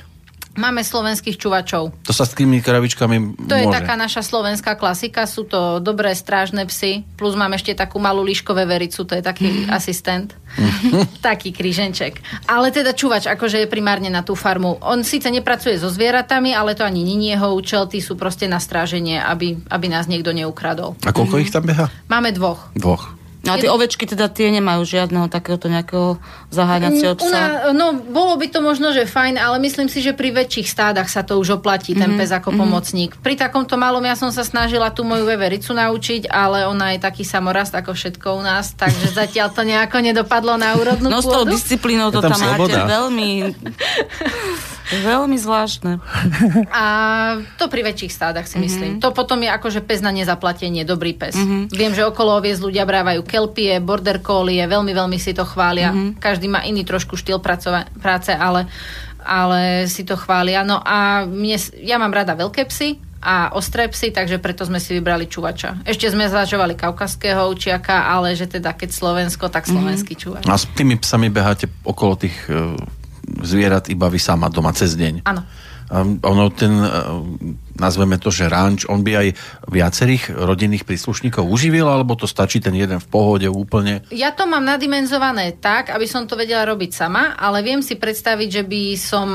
Máme slovenských čuvačov. To sa s tými kravičkami môže. To je taká naša slovenská klasika, sú to dobré strážne psy, plus máme ešte takú malú líškové vericu, to je taký mm. asistent. Mm. Taký kríženček. Ale teda čuvač, akože je primárne na tú farmu. On síce nepracuje so zvieratami, ale to ani nie jeho účel, tí sú proste na stráženie, aby, aby nás niekto neukradol. A koľko mm. ich tam beha? Máme dvoch. Dvoch. No a tie ovečky teda tie nemajú žiadneho takéhoto nejakého zaháňacieho psa? No, bolo by to možno, že fajn, ale myslím si, že pri väčších stádach sa to už oplatí, ten mm-hmm. pes ako mm-hmm. pomocník. Pri takomto malom ja som sa snažila tú moju vevericu naučiť, ale ona je taký samorast ako všetko u nás, takže zatiaľ to nejako nedopadlo na úrodnú pôdu. No s tou disciplínou to tam, tam máte veľmi... Veľmi zvláštne. A to pri väčších stádach si myslím. Mm-hmm. To potom je akože pes na nezaplatenie, dobrý pes. Mm-hmm. Viem, že okolo oviec ľudia brávajú kelpie, border collie, veľmi, veľmi si to chvália. Mm-hmm. Každý má iný trošku štýl pracova- práce, ale, ale si to chvália. No a mne, ja mám rada veľké psy a ostré psy, takže preto sme si vybrali čuvača. Ešte sme zvažovali kaukaského ovčiaka, ale že teda keď Slovensko, tak slovenský mm. čuvač. A s tými psami beháte okolo tých uh, zvierat iba vy sama doma cez deň. Áno. Um, ono ten, uh, nazveme to, že ranč, on by aj viacerých rodinných príslušníkov uživil, alebo to stačí ten jeden v pohode úplne? Ja to mám nadimenzované tak, aby som to vedela robiť sama, ale viem si predstaviť, že by som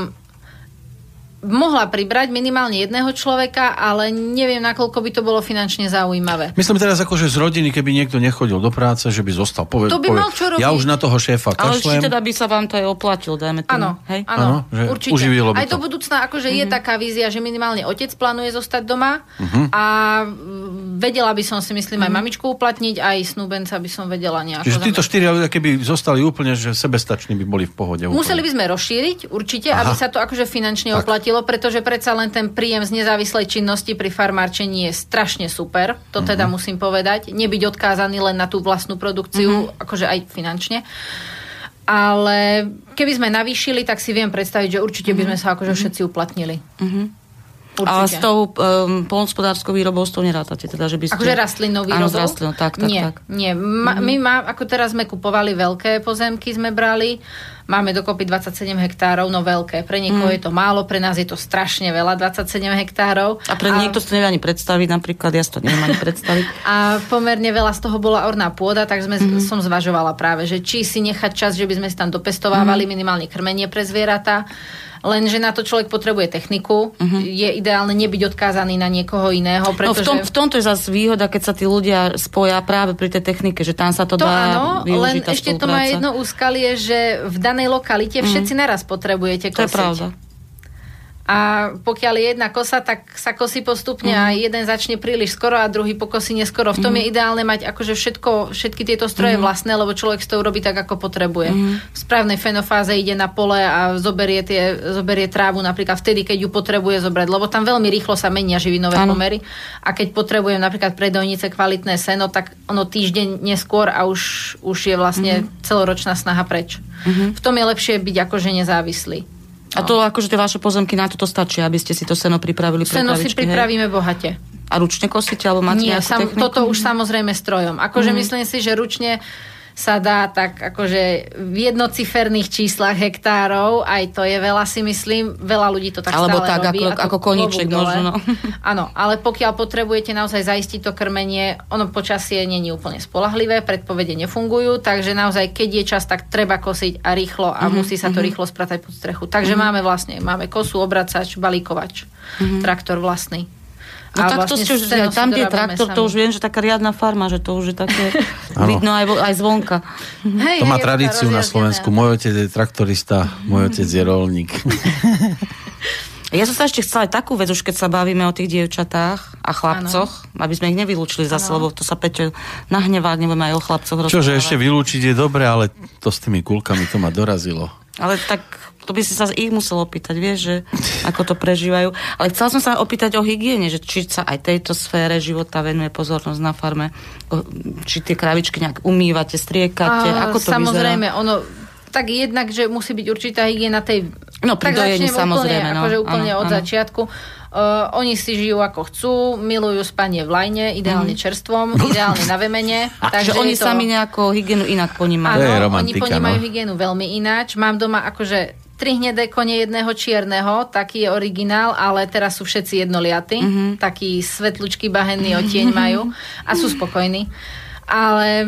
mohla pribrať minimálne jedného človeka, ale neviem, nakoľko by to bolo finančne zaujímavé. Myslím teraz akože z rodiny, keby niekto nechodil do práce, že by zostal. Poved, to by poved, mal čo robiť. Ja už na toho šéfa kašlem. Ale či teda by sa vám to aj oplatil, dajme tomu. Áno, hej? Áno, určite. Uživilo by to. Aj do budúcna akože mm-hmm. je taká vízia, že minimálne otec plánuje zostať doma mm-hmm. a vedela by som si myslím aj mamičku uplatniť, aj snúbenca by som vedela nejako. Čiže títo štyria ľudia, keby zostali úplne, že sebestační by boli v pohode. Úplne. Museli by sme rozšíriť, určite, Aha. aby sa to akože finančne tak oplatilo, pretože predsa len ten príjem z nezávislej činnosti pri farmárčení je strašne super. To mm-hmm. teda musím povedať. Nebyť odkázaný len na tú vlastnú produkciu, mm-hmm. akože aj finančne. Ale keby sme navýšili, tak si viem predstaviť, že určite by sme sa akože všetci uplatnili. Mm-hmm. A s tou um, poľnohospodárskou výrobou s tou nerátate? Teda, že by ste... Akože rastlinnou výrobou? Áno, rastlinnou, tak, tak, nie, tak. Nie, Ma, mm-hmm. my má, ako teraz sme kupovali veľké pozemky, sme brali, máme dokopy dvadsaťsedem hektárov, no veľké. Pre niekoho mm. je to málo, pre nás je to strašne veľa, dvadsaťsedem hektárov. A pre a... niekto si to nevie ani predstaviť, napríklad, ja si to neviem ani predstaviť. A pomerne veľa z toho bola orná pôda, tak sme, mm-hmm. som zvažovala práve, že či si nechať čas, že by sme si tam dopestovávali mm-hmm. minimálne krmenie pre zvieratá. Lenže na to človek potrebuje techniku. Uh-huh. Je ideálne nebyť odkázaný na niekoho iného. Pretože... No v, tom, v tomto je zase výhoda, keď sa tí ľudia spoja práve pri tej technike, že tam sa to, to dá áno, využiť. Len ešte to má jedno úskalie, že v danej lokalite všetci uh-huh. naraz potrebujete kosiť. To je pravda. A pokiaľ je jedna kosa, tak sa kosí postupne mm. a jeden začne príliš skoro a druhý pokosí neskoro. V tom mm. je ideálne mať akože všetko, všetky tieto stroje mm. vlastné, lebo človek z toho robí tak, ako potrebuje. Mm. V správnej fenofáze ide na pole a zoberie, tie, zoberie trávu napríklad vtedy, keď ju potrebuje zobrať, lebo tam veľmi rýchlo sa menia živinové ano. pomery. A keď potrebujem napríklad pre dojnice kvalitné seno, tak ono týždeň neskôr a už, už je vlastne mm. celoročná snaha preč. Mm-hmm. V tom je lepšie byť akože nezávislý. No. A to akože tie vaše pozemky na toto stačí, aby ste si to seno pripravili. Seno si pripravíme hej. bohate. A ručne kosíte, alebo máte Nie, nejakú sam, techniku? Toto už samozrejme strojom. Akože mm. myslím si, že ručne sa dá tak akože v jednociferných číslach hektárov, aj to je veľa si myslím, veľa ľudí to tak Alebo stále tak, robí. Alebo tak ako koníček možno. Áno, ale pokiaľ potrebujete naozaj zaistiť to krmenie, ono počasie nie je úplne spolahlivé, predpovede nefungujú, takže naozaj keď je čas, tak treba kosiť a rýchlo a mm-hmm. musí sa to rýchlo spratať pod strechu. Takže mm-hmm. máme vlastne, máme kosu, obracač, balíkovač, mm-hmm. traktor vlastný. No tak vlastne to ste, tam tie traktor, sami. To už viem, že taká riadna farma, že to už je také vidno aj, aj zvonka. Hej, to hej, má tradíciu na Slovensku. Môj otec je traktorista, môj otec je roľník. Ja som sa ešte chcela aj takú vec, už keď sa bavíme o tých dievčatách a chlapcoch, ano. Aby sme ich nevylúčili za slovo, to sa Peťo nahnevá, nebudeme aj o chlapcoch rozprávať. Čože ešte vylúčiť je dobre, ale to s tými kulkami to ma dorazilo. Ale tak to by si sa ich musel opýtať, vieš, že ako to prežívajú. Ale chcela som sa opýtať o hygiene, že či sa aj tejto sfére života venuje pozornosť na farme, či tie kravičky nejak umývate, striekate, a, ako to samozrejme, vyzerá? Samozrejme, ono, tak jednak, že musí byť určitá hygiena tej... No, pri dojení samozrejme, úplne, no. akože úplne ano, od ano. začiatku. Uh, oni si žijú ako chcú, milujú spanie v lajne, ideálne mm. čerstvom, ideálne na vemene. Takže oni to... sami nejako hygienu inak ponímajú. Áno, oni ponímajú no. hygienu veľmi ináč. Mám doma akože tri hnedé kone, jedného čierneho, taký je originál, ale teraz sú všetci jednoliaty, mm-hmm. taký svetlučký bahenný odtieň majú a sú spokojní. Ale e,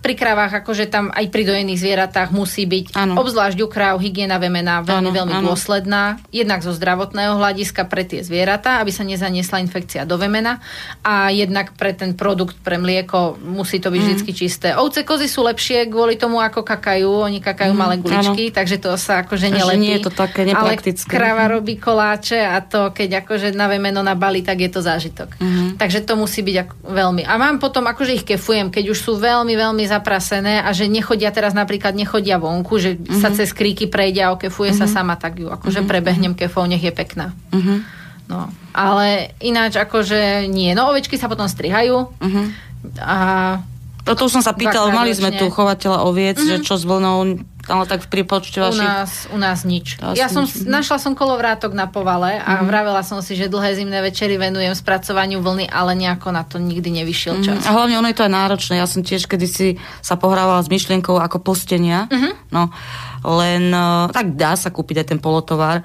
pri krávach, akože tam aj pri dojených zvieratách musí byť, ano. Obzvlášť u kráv, hygiena vemená veľmi, ano, veľmi ano. dôsledná, jednak zo zdravotného hľadiska pre tie zvieratá, aby sa nezaniesla infekcia do vemena a jednak pre ten produkt, pre mlieko musí to byť mm. vždy čisté. Ovce, kozy sú lepšie kvôli tomu, ako kakajú, oni kakajú mm. malé guličky, ano. Takže to sa akože nelepí. Nie je to také nepraktické. Ale kráva robí koláče a to, keď akože na vemeno nabalí, tak je to zážitok. Mm. Takže to musí byť ako, veľmi. A mám potom akože ich kefujem, keď už sú veľmi, veľmi zaprasené a že nechodia teraz napríklad nechodia vonku, že mm-hmm. sa cez kríky prejde a okefuje mm-hmm. sa sama, tak ju akože mm-hmm. prebehnem kefou, nech je pekná. Mm-hmm. No, ale ináč akože nie. No, ovečky sa potom strihajú mm-hmm. a toto už som sa pýtal, mali sme tu chovateľa oviec, mm-hmm. že čo s vlnou, ale tak pri počte vašich... U nás, u nás nič. Ja som, nič. Našla som kolovrátok na povale a mm-hmm. vravela som si, že dlhé zimné večery venujem spracovaniu vlny, ale nejako na to nikdy nevyšiel čas. Mm-hmm. A hlavne ono je to aj náročné. Ja som tiež kedysi sa pohrávala s myšlienkou ako postenia, mm-hmm. no, len tak dá sa kúpiť aj ten polotovar.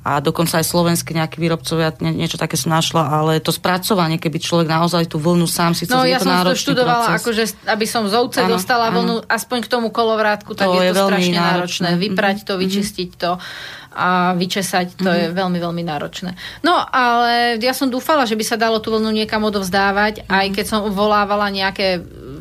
A dokonca aj slovenské nejaké výrobcovia nie, niečo také som našla, ale to spracovanie, keby človek naozaj tú vlnu sám si chcel, no, je to náročný proces. No ja som to študovala, akože, aby som z ovce ano, dostala ano. vlnu, aspoň k tomu kolovrátku, tak to je, je to strašne náročné. náročné. Vyprať to, vyčistiť mm-hmm. to a vyčesať, to mm-hmm. je veľmi, veľmi náročné. No, ale ja som dúfala, že by sa dalo tú vlnu niekam odovzdávať, mm-hmm. aj keď som volávala nejaké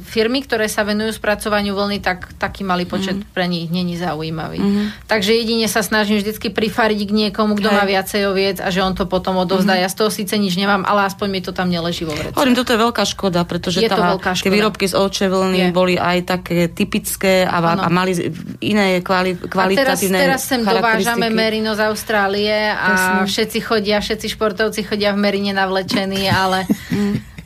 firmy, ktoré sa venujú spracovaniu vlny, tak taký malý počet mm-hmm. pre nich není zaujímavý. Mm-hmm. Takže jedine sa snažím vždycky prifariť k niekomu, kto Hej. má viacej oviec a že on to potom odovzdá. Mm-hmm. Ja z toho síce nič nemám, ale aspoň mi to tam neleží vo vrece. Hovorím, toto je veľká škoda, pretože tá, veľká škoda. Tie výrobky z ovčej vlny je. Boli aj také typické a, a mali iné kvali, kvalitatívne charakteristiky. A teraz, teraz sem dovážame merino z Austrálie a všetci chodia, všetci športovci chodia v merine navlečení, ale,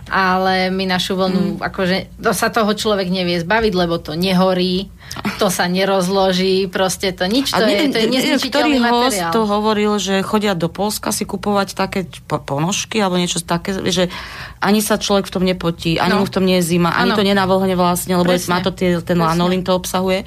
ale my našu vlnu, mm. akože to sa toho človek nevie zbaviť, lebo to nehorí, to sa nerozloží, proste to nič, to je, to je nezničiteľný materiál. Ktorý host to hovoril, že chodia do Polska si kupovať také ponožky alebo niečo také, že ani sa človek v tom nepotí, ani no. mu v tom nie je zima, ani ano. to nenavlhne vlastne, lebo Presne. má to tie, ten lanolín to obsahuje.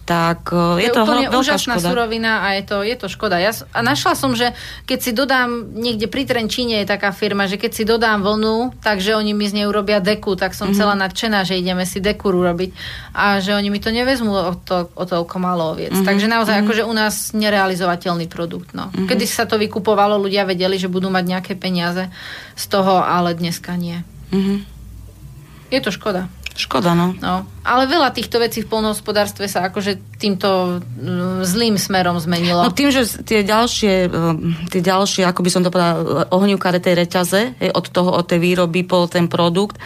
Tak je, je to úplne úžasná škoda. Surovina a je to, je to škoda. Ja, a našla som, že keď si dodám, niekde pri Trenčíne je taká firma, že keď si dodám vlnu, takže oni mi z nej urobia deku, tak som mm-hmm. celá nadšená, že ideme si deku urobiť a že oni mi to nevezmú o, to, o toľko málo oviec. Mm-hmm. Takže naozaj mm-hmm. akože u nás nerealizovateľný produkt. No. Mm-hmm. Kedy sa to vykupovalo, ľudia vedeli, že budú mať nejaké peniaze z toho, ale dneska nie. Mm-hmm. Je to škoda. Škoda, no. no. Ale veľa týchto vecí v poľnohospodárstve sa akože týmto zlým smerom zmenilo. No tým, že tie ďalšie, tie ďalšie, ako by som to povedala, ohňukáre tej reťaze, od toho, od tej výroby po ten produkt,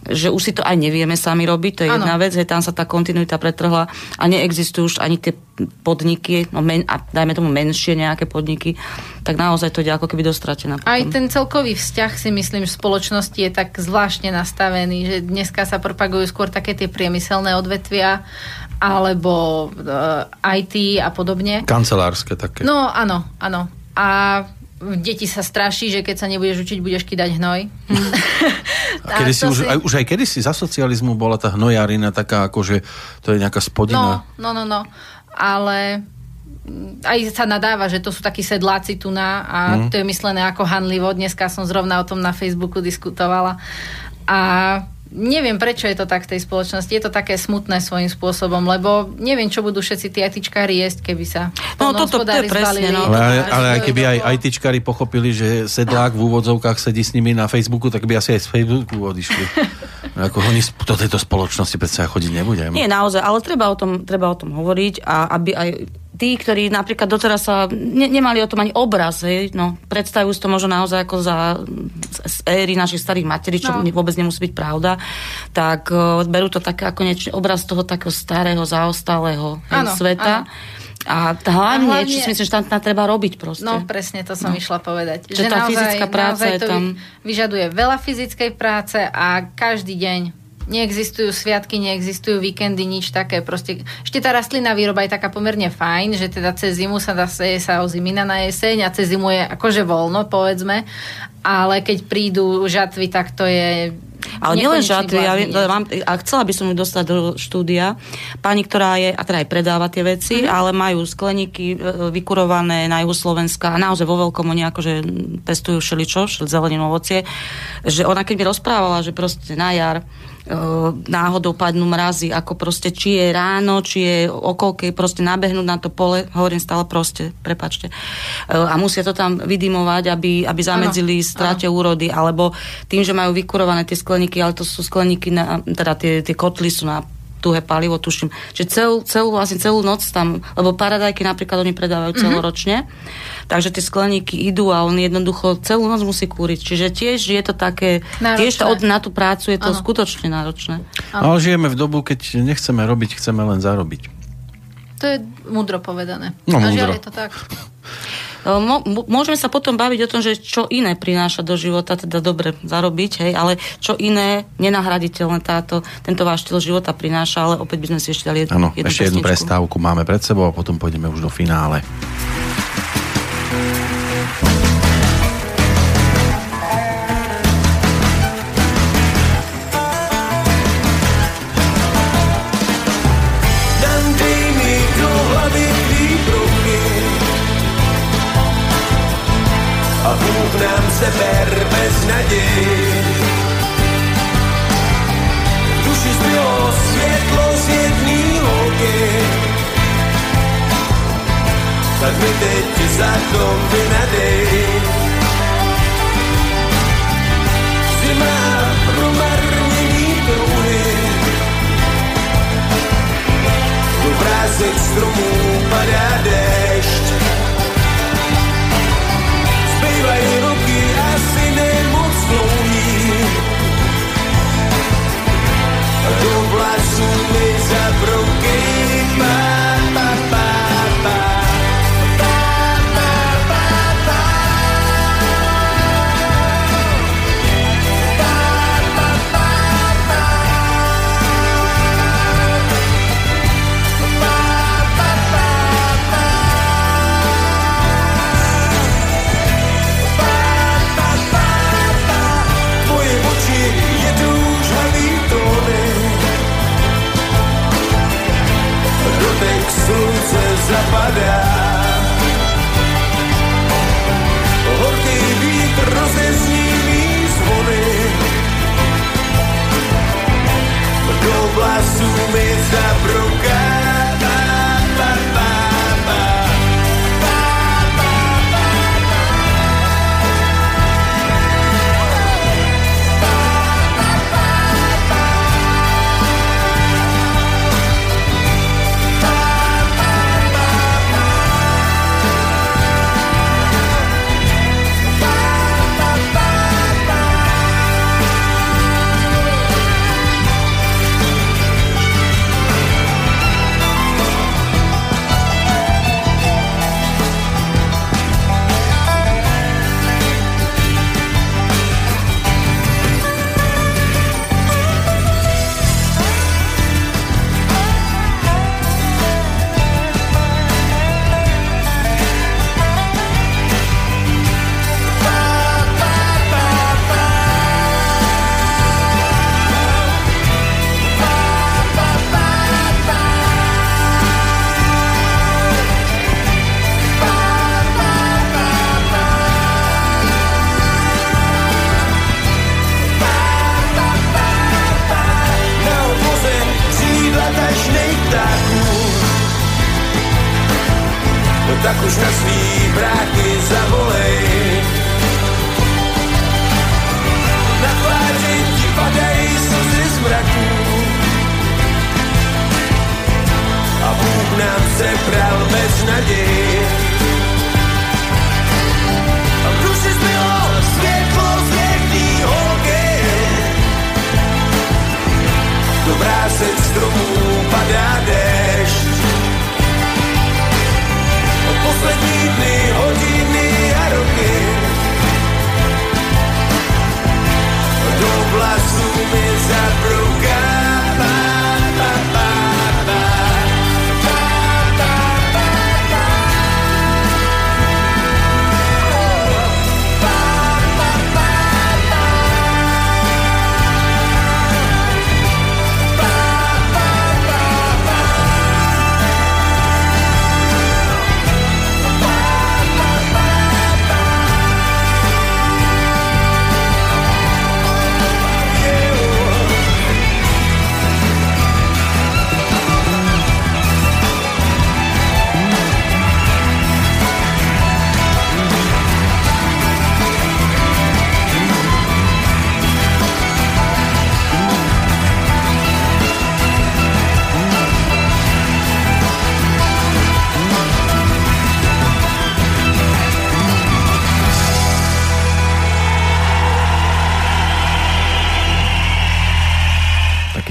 že už si to aj nevieme sami robiť, to je ano. jedna vec, že tam sa tá kontinuita pretrhla a neexistujú už ani tie podniky, no men, a dajme tomu menšie nejaké podniky, tak naozaj to ide ako keby dostratená. Aj ten celkový vzťah si myslím, že v spoločnosti je tak zvláštne nastavený, že dneska sa propagujú skôr také tie priemyselné odvetvia alebo uh, í té a podobne. Kancelárske také. No áno, áno. A deti sa straší, že keď sa nebudeš učiť, budeš kydať hnoj. Hmm. A a si, už, aj, už aj kedysi za socializmu bola tá hnojarina taká, akože to je nejaká spodina. No, no, no, no. Ale aj sa nadáva, že to sú takí sedláci tuná a hmm. to je myslené ako hanlivo. Dneska som zrovna o tom na Facebooku diskutovala. A neviem, prečo je to tak v tej spoločnosti. Je to také smutné svojím spôsobom, lebo neviem, čo budú všetci tí ajtičkári jesť, keby sa no, toto to je presne. No. Ale, ale aj keby aj ajtičkári pochopili, že sedlák v úvodzovkách sedí s nimi na Facebooku, tak by asi aj z Facebooku odišli. Ako oni do tejto spoločnosti predsa chodiť nebudem. Nie, naozaj, ale treba o tom, treba o tom hovoriť a aby aj tí, ktorí napríklad doteraz sa ne, nemali o tom ani obraz, hej, no, predstavujú si to možno naozaj ako za z éry našich starých materí, čo no. vôbec nemusí byť pravda, tak uh, berú to také ako niečo, obraz toho takého starého, zaostalého hej, ano, sveta. Ano. A hlavne, čo si myslím, že tam treba robiť proste. No presne, to som no. išla povedať. Že, že tá naozaj, fyzická práca je tam... vyžaduje veľa fyzickej práce a každý deň neexistujú sviatky, neexistujú víkendy, nič také. Proste, ešte tá rastlinná výroba je taká pomerne fajn, že teda cez zimu sa zaseje sa ozimina na jeseň a cez zimu je akože voľno, povedzme. Ale keď prídu žatvy, tak to je... Ale nielen žatvy, ja, a chcela by som ju dostať do štúdia. Pani, ktorá je, a teda aj predáva tie veci, mm-hmm. ale majú skleníky vykurované na juhu Slovenska a naozaj vo veľkom oni akože testujú všeličo, zeleninu, ovocie. Že ona keď mi rozprávala, že proste na jar náhodou padnú mrazy, ako proste či je ráno, či je okolkej, proste nabehnúť na to pole, hovorím stále proste, prepáčte. A musia to tam vydymovať, aby, aby zamedzili strate úrody, alebo tým, že majú vykurované tie skleníky, ale to sú skleníky, na, teda tie, tie kotly sú na tuhé palivo, tuším. Čiže celú, celú, vlastne celú noc tam, lebo paradajky napríklad oni predávajú mm-hmm. celoročne, takže tie skleníky idú a on jednoducho celú noc musí kúriť. Čiže tiež je to také, náročné. Tiež to od, na tú prácu je to ano. Skutočne náročné. Ano. Ale žijeme v dobu, keď nechceme robiť, chceme len zarobiť. To je múdro povedané. No, múdro. A žiaľ je to tak. Môžeme sa potom baviť o tom, že čo iné prináša do života, teda dobre zarobiť, hej, ale čo iné nenahraditeľné táto, tento váš štýl života prináša, ale opäť by sme si ešte dali jednu, ano, jednu ešte pesničku. Jednu prestávku máme pred sebou a potom pôjdeme už do finále. Ba,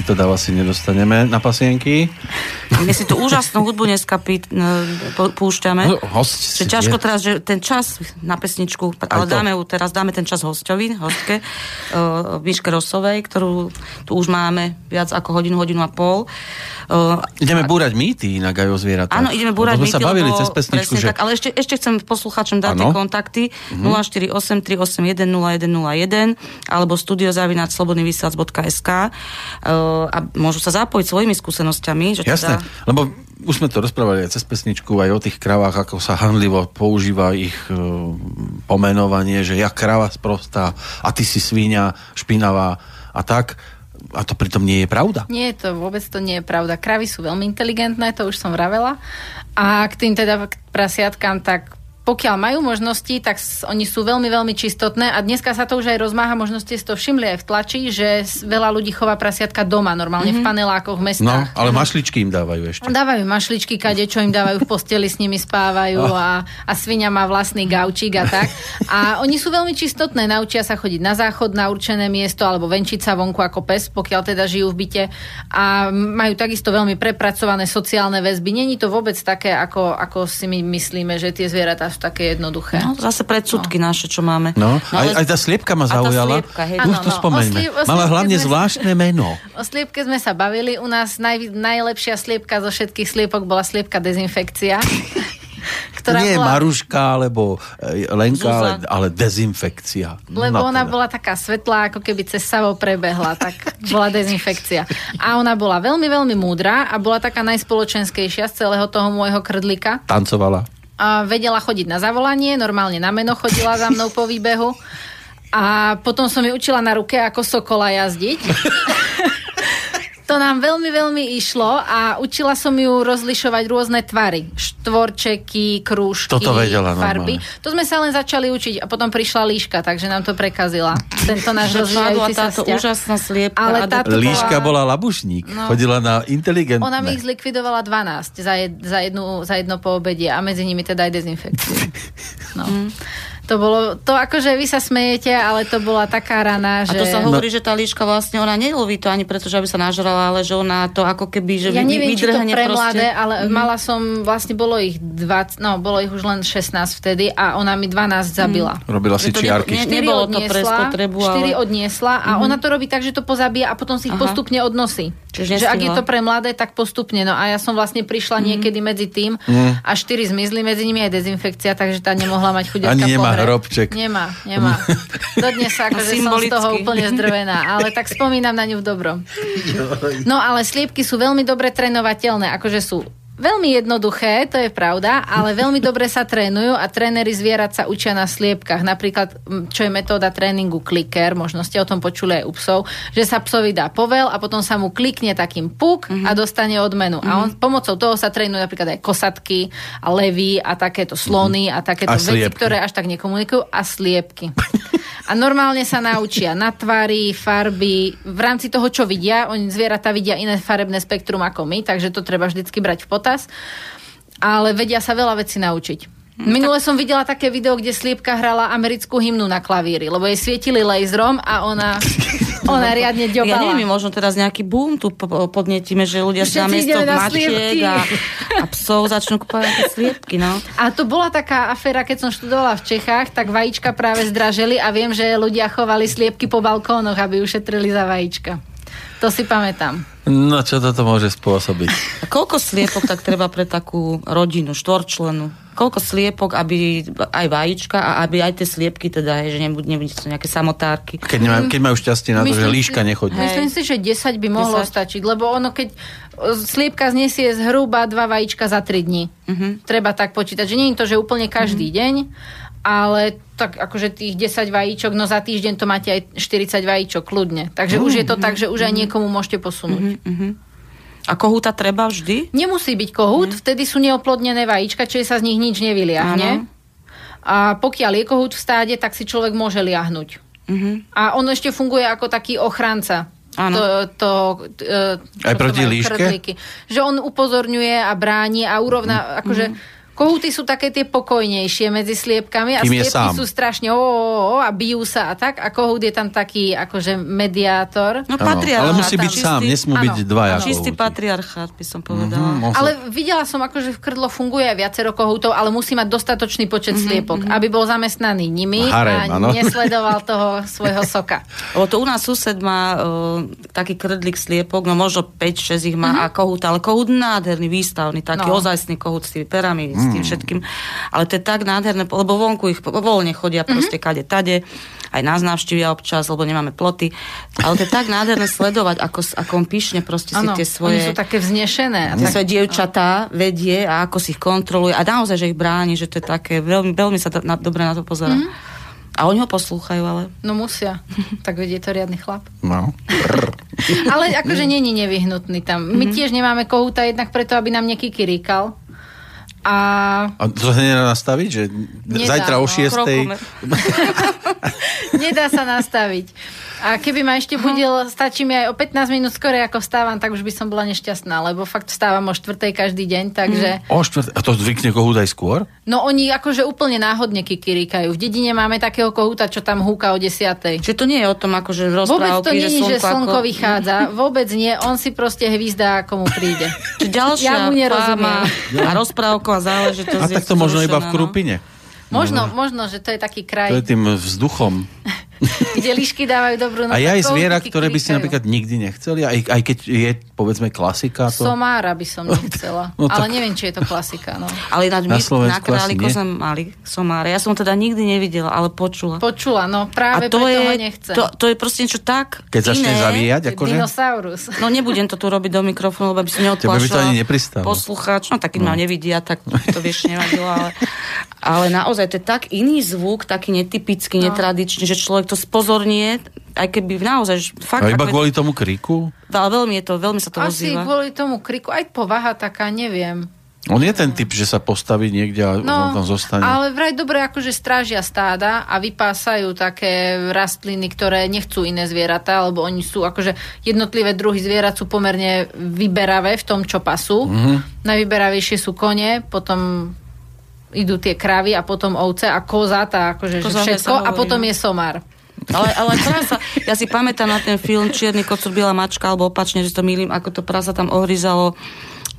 to teda asi nedostaneme na pasienky. My si tu úžasnú hudbu dneska pýt, púšťame. Host že ťažko je. Teraz, že ten čas na pesničku, ale dáme ju teraz, dáme ten čas hosťovi, hostke, uh, Miške Rosovej, ktorú tu už máme viac ako hodinu, hodinu a pol. Uh, ideme a... búrať mýty inak aj o zvieratách. Áno, ideme búrať mýty, lebo presne že... tak, ale ešte, ešte chcem poslucháčom dať ano? tie kontakty mm-hmm. nula štyri osem tri osem jeden nula jeden nula jeden alebo studio zavináč slobodný vysielač bodka es ká a môžu sa zapojiť svojimi skúsenosťami. Že Jasné, teda... lebo už sme to rozprávali aj cez pesničku, aj o tých kravách, ako sa hanlivo používa ich e, pomenovanie, že ja krava sprostá a ty si svíňa špinavá a tak. A to pritom nie je pravda. Nie, to vôbec to nie je pravda. Kravy sú veľmi inteligentné, to už som vravela. A k tým teda k prasiatkám, tak pokiaľ majú možnosti, tak oni sú veľmi, veľmi čistotné a dneska sa to už aj rozmáha, možno ste to všimli aj v tlači, že veľa ľudí chová prasiatka doma, normálne mm-hmm. v panelákoch, v mestách. No, ale mašličky im dávajú ešte. Dávajú mašličky, kade, čo im dávajú v posteli, s nimi spávajú oh. a, a svinia má vlastný gaučík a tak. A oni sú veľmi čistotné, naučia sa chodiť na záchod, na určené miesto alebo venčiť sa vonku ako pes, pokiaľ teda žijú v byte a majú takisto veľmi prepracované sociálne väzby. Není to vôbec také, ako, ako si my myslíme, že tie zvieratá také jednoduché. No, zase predsudky no. naše, čo máme. No, no aj, aj tá sliepka ma zaujala. Sliepka, hej, už no, to no. spomeňme. Osliep, Mala hlavne sme... zvláštne meno. O sliepke sme sa bavili. U nás naj, najlepšia sliepka zo všetkých sliepok bola sliepka dezinfekcia. Ktorá Nie bola... Maruška, alebo Lenka, ale, ale dezinfekcia. Lebo no, ona teda. bola taká svetlá, ako keby cez savo prebehla, tak bola dezinfekcia. A ona bola veľmi, veľmi múdra a bola taká najspoločenskejšia z celého toho môjho krdlika. Tancovala. A vedela chodiť na zavolanie, normálne na meno chodila za mnou po výbehu a potom som ju učila na ruke ako sokola jazdiť. To nám veľmi, veľmi išlo a učila som ju rozlišovať rôzne tvary. Štvorčeky, krúžky, vedela, farby. Normálne. To sme sa len začali učiť a potom prišla líška, takže nám to prekazila. Tento náš rozvíjajúci sa vzťah. Úžasná sliepka. Ale táto líška bola, bola labušník. No, chodila na inteligentné. Ona mi ich zlikvidovala dvanásť za, jed, za, jednu, za jedno po obede a medzi nimi teda aj dezinfekciu. No. Mm. To bolo, to akože vy sa smejete, ale to bola taká rana, že... A to sa hovorí, no. že tá líška vlastne, ona neloví to ani preto, že aby sa nažrala, ale že ona to ako keby, že ja neviem, či to pre mladé, ale mm. mala som, vlastne bolo ich dvadsať, no, bolo ich už len šestnásť vtedy a ona mi dvanásť zabila. Mm. Robila si čiarky. štyri odniesla a mm. ona to robí tak, že to pozabíja a potom si ich Aha. postupne odnosí. Čiže ak je to pre mladé, tak postupne. No a ja som vlastne prišla mm. niekedy medzi tým mm. a štyri zmizli, medzi nimi aj dezinfekcia, takže tá nemohla mať chudiatka po Robček. Nemá, nemá. Dodnes sa akože som z toho úplne zdrvená, ale tak spomínam na ňu v dobrom. No ale sliepky sú veľmi dobre trénovateľné, akože sú veľmi jednoduché, to je pravda, ale veľmi dobre sa trénujú a tréneri zvierat sa učia na sliepkach. Napríklad, čo je metóda tréningu kliker, možno ste o tom počuli aj u psov, že sa psovi dá povel a potom sa mu klikne takým puk mm-hmm. a dostane odmenu. Mm-hmm. A on pomocou toho sa trénujú napríklad aj kosatky a levy a takéto slony a takéto a veci, sliepky. Ktoré až tak nekomunikujú a sliepky. A normálne sa naučia na tvary, farby, v rámci toho, čo vidia. Oni zvieratá vidia iné farebné spektrum ako my, takže to treba vždycky brať v potaz. Ale vedia sa veľa vecí naučiť. Minule som videla také video, kde sliepka hrala americkú hymnu na klavíri, lebo jej svietili laserom a ona, ona riadne ďobala. Ja neviem, možno teraz nejaký boom tu podnetíme, že ľudia namiesto mačiek a, a psov začnú kúpať sliepky. No. A to bola taká aféra, keď som študovala v Čechách, tak vajíčka práve zdraželi a viem, že ľudia chovali sliepky po balkónoch, aby ušetrili za vajíčka. To si pamätám. No čo toto môže spôsobiť? A koľko sliepok tak treba pre takú rodinu, štvorčlenu? Koľko sliepok, aby aj vajíčka a aby aj tie sliepky teda, hej, že nebudú to nejaké samotárky. Keď, nemá, keď majú šťastie na to, myslím, že líška nechodí. Myslím si, že desať by mohlo desať stačiť, lebo ono keď sliepka znesie zhruba dva vajíčka za tri dni. Uh-huh. Treba tak počítať, že nie je to, že úplne každý uh-huh. deň, ale tak akože tých desať vajíčok, no za týždeň to máte aj štyridsať vajíčok, kľudne. Takže mm, už je to mm, tak, že už mm, aj niekomu môžete posunúť. Mm, mm. A kohúta treba vždy? Nemusí byť kohút, mm. vtedy sú neoplodnené vajíčka, čiže sa z nich nič nevyliahne. Áno. A pokiaľ je kohút v stáde, tak si človek môže liahnuť. Mm-hmm. A on ešte funguje ako taký ochranca. To, to, to, aj proti líške? Krdlíky. Že on upozorňuje a bráni a urovná, mm. akože... Mm. Kohúty sú také tie pokojnejšie medzi sliepkami a sliepky sú strašne ó, ó, ó, a bijú sa a tak a kohút je tam taký akože mediátor. No patriarchát. Ale musí byť sám, nesmú byť dvaja. Čistý patriarchát by som povedala. Ale videla som akože v Krdlo funguje aj viacero kohútov, ale musí mať dostatočný počet sliepok, aby bol zamestnaný nimi a nesledoval toho svojho soka. Lebo to u nás sused má taký krdlik sliepok, no možno päť šesť ich má a kohút, ale kohút nádherný, výstavný, taký ozajstný kohút s tými perami, s tým všetkým. Ale to je tak nádherné, lebo vonku ich voľne chodia proste kade tade, aj nás navštívia občas, lebo nemáme ploty. Ale to je tak nádherné sledovať, ako, ako on píšne proste ano, si tie svoje... Oni sú také vznešené. Tie tak... svoje dievčatá vedie a ako si ich kontroluje a naozaj, že ich bráni, že to je také... Veľmi, veľmi sa na, dobre na to pozerá. Mm. A oni ho poslúchajú, ale... No musia. Tak vedie to riadny chlap. No. Ale akože nie je nevyhnutný tam. My mm-hmm. tiež nemáme kohúta jednak preto, aby nám nekikiríkal. A... a to sa nedá nastaviť? Že nedá, zajtra o šiestej... No, nedá sa nastaviť. A keby ma ešte budil, stačí mi aj o pätnásť minút skore, ako vstávam, tak už by som bola nešťastná, lebo fakt vstávam o štvrtej každý deň, takže... Mm. O štvrtej? A to zvykne kohút aj skôr? No oni akože úplne náhodne kikiríkajú. V dedine máme takého kohúta, čo tam húka o desiatej. Čiže to nie je o tom akože rozprávky, že slnko... Vôbec to nie je, že slnko ako... vychádza. Vôbec nie. On si proste hvízdá, ako mu príde. Čiže ďalšia ja mu nerozumiem. A rozprávko a záležitosť. A tak to možno iba v Krupine. Možno, možno, že to je taký kraj. To je tým vzduchom. Kde líšky dávajú dobrú noc. A ja aj zviera, ktoré by ste napríklad nikdy nechceli, aj, aj keď je, povedzme, klasika. To... Somára by som nechcela. No, tak... Ale neviem, či je to klasika. No. Ale na, na, na Králiku sme mali somára. Ja som teda nikdy nevidela, ale počula. Počula, no práve preto ho nechcem. To, to je proste niečo tak keď iné. Keď začne zavíjať, akože? Dinosaurus. No nebudem to tu robiť do mikrofónu, lebo by som neodplašila poslucháč. No takým no. ma nevidia, tak to vieš, nevadilo. Ale, ale naozaj, to je tak iný zvuk, taký netypický, netradičný, že človek to spozornie, aj keby naozaj... Fakt, a iba kvôli tomu kriku? Ale veľmi je to, veľmi sa to asi ozýva. Asi kvôli tomu kriku, aj povaha taká, neviem. On je ten typ, že sa postaví niekde a no, on tam zostane. Ale vraj dobre, akože strážia stáda a vypásajú také rastliny, ktoré nechcú iné zvieratá, lebo oni sú akože jednotlivé druhy zvierat sú pomerne vyberavé v tom, čo pasú. Mm-hmm. Najvyberavejšie sú kone, potom... idú tie kravy a potom ovce a koza, tá akože koza, všetko hovorí, a potom je somár. Ale, ale prasa, ja si pamätám na ten film Čierny kocúr, biela mačka, alebo opačne, že to milím, ako to prasa tam ohryzalo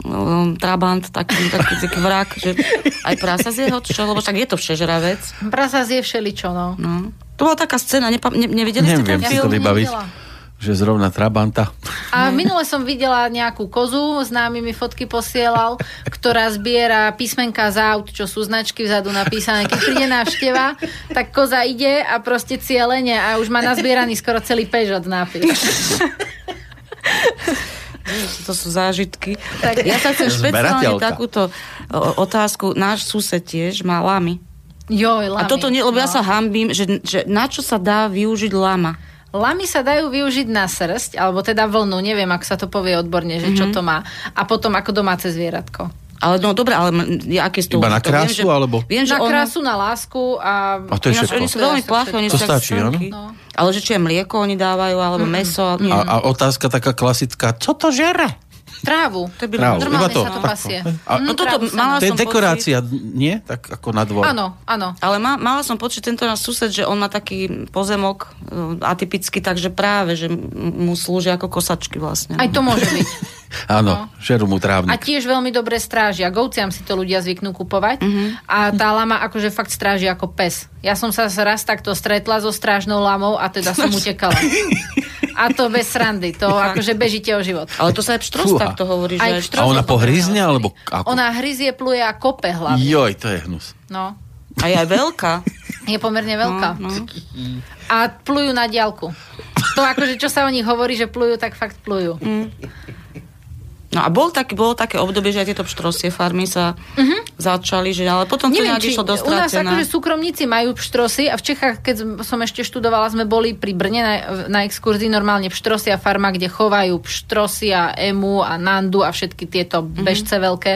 um, trabant, taký, taký, taký vrak, že aj prasa zje ho, čo? Lebo však je to všežravec. Prasa zje všeličo, no. no. To bola taká scéna, nepa- ne- nevideli Neviem, ste ten film? Neviem si to vybaviť. Nevidela. Že zrovna trabanta. A minule som videla nejakú kozu, známy mi fotky posielal, ktorá zbiera písmenka z aut, čo sú značky vzadu napísané. Keď príde návšteva, tak koza ide a proste cieľene a už má nazbieraný skoro celý Peugeot nápis. To sú zážitky. Tak ja sa chcem špeciálne takúto otázku. Náš sused tiež má lamy. Joj, lamy. A toto nie, lebo no. ja sa hanbím, že, že na čo sa dá využiť lama? Lamy sa dajú využiť na srsť, alebo teda vlnu, neviem, ako sa to povie odborne, že mm-hmm. čo to má. A potom ako domáce zvieratko. Ale no dobre, ale aké sú to? Iba na krásu, viem, že, alebo? Viem, že na on... krásu, na lásku a... A to je všetko. Oni sú veľmi pláchy, oni sú tak šunky. No. Ale že či je mlieko oni dávajú, alebo mm-hmm. mäso. A, a otázka taká klasická, čo to žere? Trávu. To by Trávu. Normálne to, sa to pasie. A, no toto mala som pocit... To je dekorácia, nie? Tak ako na dvor. Áno, áno. Ale má, mala som pocit tento náš sused, že on má taký pozemok atypický, takže práve, že mu slúžia ako kosačky vlastne. Aj to môže byť. Áno, no. Žerú mu trávnik. A tiež veľmi dobre strážia. Govciam si to ľudia zvyknú kupovať. Uh-huh. A tá lama akože fakt stráži ako pes. Ja som sa raz takto stretla so strážnou lamou a teda som utekala. A to bez srandy, to tak. Akože bežíte o život. Ale to sa aj pštros takto hovorí. Že pštros, a ona pohryzne? Alebo ako? Ona hryzie, pluje a kope hlavne. Joj, to je hnus. No. A je aj veľká. Je pomerne veľká. No, no. A plujú na diaľku. To akože, čo sa o nich hovorí, že plujú, tak fakt plujú. Mm. No a bol tak, bolo také obdobie, že aj tieto pštrosie farmy sa uh-huh. začali, že ale potom to nejak išlo dostratené. U nás akože súkromníci majú pštrosy a v Čechách, keď som ešte študovala, sme boli pri Brne na, na exkurzii normálne pštrosia farma, kde chovajú pštrosia, emu a nandu a všetky tieto uh-huh. bežce veľké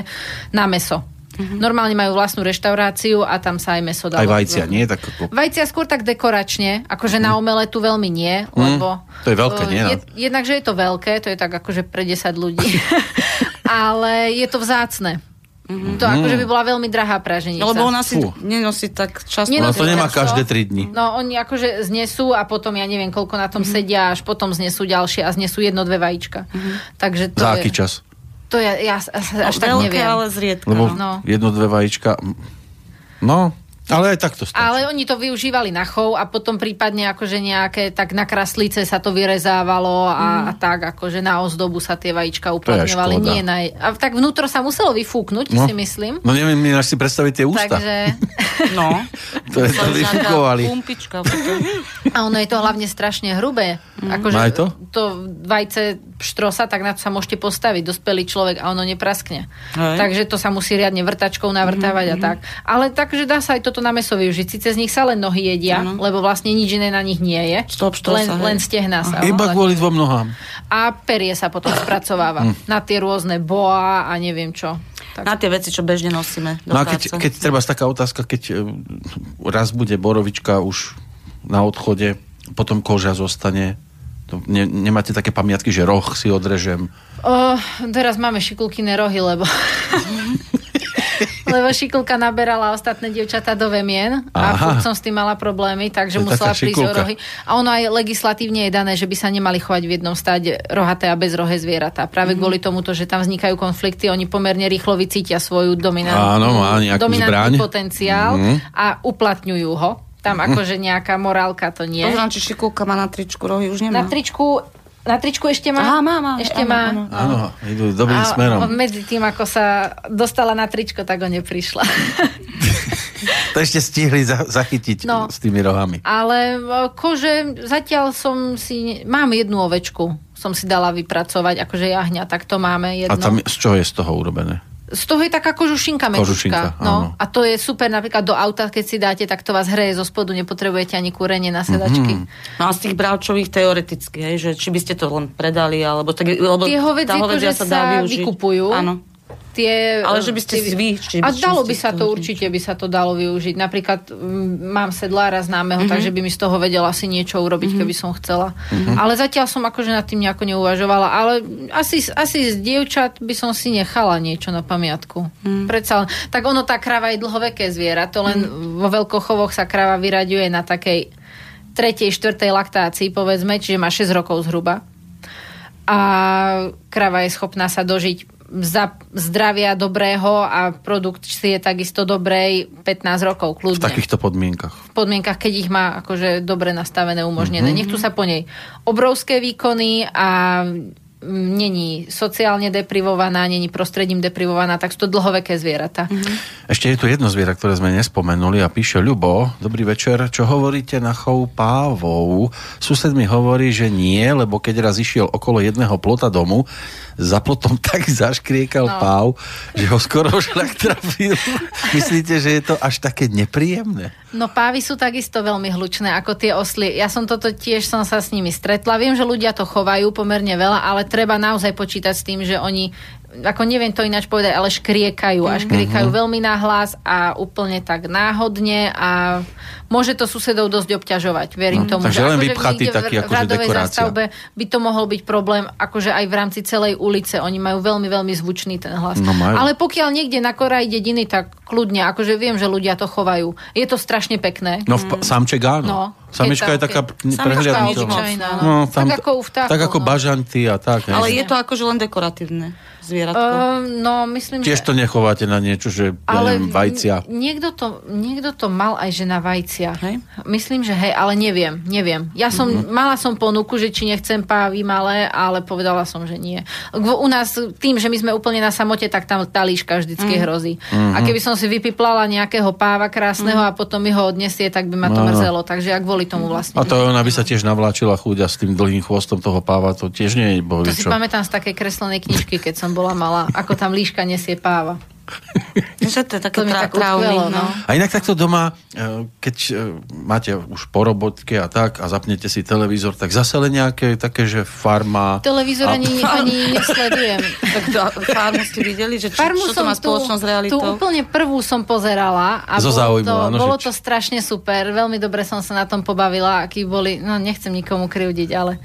na mäso. Mm-hmm. Normálne majú vlastnú reštauráciu a tam sa aj mäso dalo. Aj vajcia, nie? Tak... Vajcia skôr tak dekoračne, akože mm. na omeletu veľmi nie, lebo... Mm. To je veľké, nie? Je, jednakže je to veľké, to je tak akože pre desať ľudí. Ale je to vzácne. Mm-hmm. To akože by bola veľmi drahá praženica. Lebo ona si Fú. nenosí tak často. Ona to nemá každé tri dni. No oni akože znesú a potom ja neviem, koľko na tom mm-hmm. sedia, až potom znesú ďalšie a znesú jedno, dve vajíčka. Mm-hmm. Takže to za aký je, čas? To ja, ja až no, tak veľké, neviem. Ale zriedko. Lebo no. jedno, dve vajíčka. No, ale aj takto stačí. Ale oni to využívali na chov a potom prípadne akože nejaké, tak na kraslice sa to vyrezávalo a, mm. a tak akože na ozdobu sa tie vajíčka uplatňovali. Nie na, a tak vnútro sa muselo vyfúknuť, no. si myslím. No neviem, mi až si predstaviť tie ústa. Takže... no. to je to vyfúkovali. Pumpička. A ono je to hlavne strašne hrubé. Mm. Akože to? to vajce štrosa, tak na to sa môžete postaviť. Dospelý človek a ono nepraskne. Hej. Takže to sa musí riadne vrtačkou navrtávať mm. a tak. Ale takže dá sa aj to to na meso využiť. Sice z nich sa len nohy jedia, ano. Lebo vlastne nič iné na nich nie je. Stop, stop, len, len stehná sa. Aha. Iba kvôli dvom nohám. A perie sa potom spracováva. Na tie rôzne boa a neviem čo. Tak. Na tie veci, čo bežne nosíme do no a keď, keď treba taká otázka, keď raz bude borovička už na odchode, potom koža zostane. Ne, nemáte také pamiatky, že roh si odrežem? Oh, teraz máme šikulkyné rohy, lebo... lebo šikulka naberala ostatné dievčatá do vemien a furt som s tým mala problémy, takže musela prísť o rohy. A ono aj legislatívne je dané, že by sa nemali chovať v jednom stáde rohaté a bezrohé zvieratá. Práve mm. kvôli tomuto, že tam vznikajú konflikty, oni pomerne rýchlo vycítia svoju dominantnú, dominantný potenciál mm. a uplatňujú ho. Tam mm. akože nejaká morálka to nie. Pozrám, či šikulka má na tričku rohy, už nemá. Na tričku... Na tričku ešte má? Aha, má, má. Ešte má. Áno, idú dobrým smerom. A medzi tým, ako sa dostala na tričko, tak ho neprišla. To ešte stihli za, zachytiť no, s tými rohami. Ale kože, zatiaľ som si... Mám jednu ovečku, som si dala vypracovať, akože jahňa, tak to máme jedno. A tam, z čoho je z toho urobené? Z toho je taká kožušinka meduška. No. A to je super, napríklad do auta, keď si dáte, tak to vás hreje zo spodu, nepotrebujete ani kúrenie na sedačky. Mm-hmm. No a z tých bravčových teoreticky, hej, že či by ste to len predali, alebo... Tak, lebo tie hovedzie, že sa, sa vykupujú. Áno. Tie, ale že by ste tie, zvý, či, a dalo by sa to, určite by sa to dalo využiť. Napríklad m, mám sedlára známeho, mm-hmm. takže by mi z toho vedela asi niečo urobiť, mm-hmm. keby som chcela. Mm-hmm. Ale zatiaľ som akože nad tým nejako neuvažovala. Ale asi, asi z dievčat by som si nechala niečo na pamiatku. Mm-hmm. Predsa len. Tak ono, tá krava je dlhoveké zviera. To len mm-hmm. vo veľkochovoch sa krava vyraďuje na takej tretej, štvrtej laktácii, povedzme, čiže má šesť rokov zhruba. A krava je schopná sa dožiť za zdravia dobrého a produkcie takisto dobrej pätnásť rokov kľudne. V takýchto podmienkach. V podmienkach, keď ich má akože dobre nastavené, umožnené. Mm-hmm. Nechcú sa po nej obrovské výkony a není sociálne deprivovaná, není prostredím deprivovaná, tak sú to dlhoveké zvieratá. Mm-hmm. Ešte je tu jedno zviera, ktoré sme nespomenuli a píše Ľubo. Dobrý večer, čo hovoríte na chov pávov? Sused mi hovorí, že nie, lebo keď raz išiel okolo jedného plota domu, za plotom tak zaškriekal no. páv, že ho skoro šľak trafil. Myslíte, že je to až také nepríjemné? No pávy sú takisto veľmi hlučné, ako tie osly. Ja som toto tiež som sa s nimi stretla. Viem, že ľudia to chovajú pomerne veľa, ale treba naozaj počítať s tým, že oni, ako neviem to ináč povedať, ale škriekajú. A škriekajú mm-hmm. veľmi nahlas a úplne tak náhodne a môže to susedov dosť obťažovať. Verím mm. tomu, takže že len vypchatý taký akože v radovej zastavbe by to mohol byť problém akože aj v rámci celej ulice. Oni majú veľmi, veľmi zvučný ten hlas. No ale pokiaľ niekde na koraji dediny, tak kľudne. Akože viem, že ľudia to chovajú. Je to strašne pekné. No v pa- samček áno. No, samička je taká prehliadnutelná. No, tak to, ako u vtáku. Tak ako no. bažanty a tak. Ale je to akože len dekoratívne zvieratko. Uh, no, myslím, tiež že... to nechováte na niečo, že ale neviem, vajcia. Niekto to, niekto to mal aj, že na vajcia. Hej? Myslím, že hej, ale neviem, neviem. Ja som, mm-hmm. mala som ponuku, že či nechcem pávy malé, ale povedala som, že nie. U nás tým, že my sme úplne na samote, tak tam tá líška vždycky mm-hmm. hrozí. Mm-hmm. A keby som si vypiplala nejakého páva krásneho mm-hmm. a potom mi ho odniesie, tak by ma to no, mrzelo. Takže ja kvôli tomu vlastne... A to ona by sa tiež navláčila chuť a s tým dlhým chvostom toho páva, to tiež nie je bohvičo. To si pamätám z takej kreslenej knižky, keď som bola malá, ako tam líška nesie páva. Že to je také traumy. No. A inak takto doma, keď máte už po robotke a tak a zapnete si televízor, tak zase len nejaké také, že farma... Televízor a... ani, ani nesledujem. Tak to, farmu ste videli? Že či, farmu čo to má spoločnosť s realitou? Tu úplne prvú som pozerala a zo bolo, záujmu, to, áno, bolo to strašne super. Veľmi dobre som sa na tom pobavila, akí boli... No nechcem nikomu krivdiť, ale...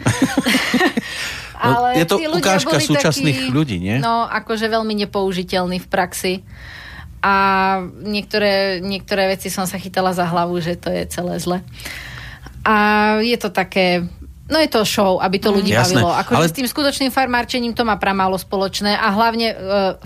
Ale je to ukážka súčasných takí, ľudí, nie? No, akože veľmi nepoužiteľný v praxi. A niektoré, niektoré veci som sa chytala za hlavu, že to je celé zle. A je to také... No je to show, aby to ľudí Jasné, bavilo. Akože ale... s tým skutočným farmárčením to má pramálo spoločné a hlavne e,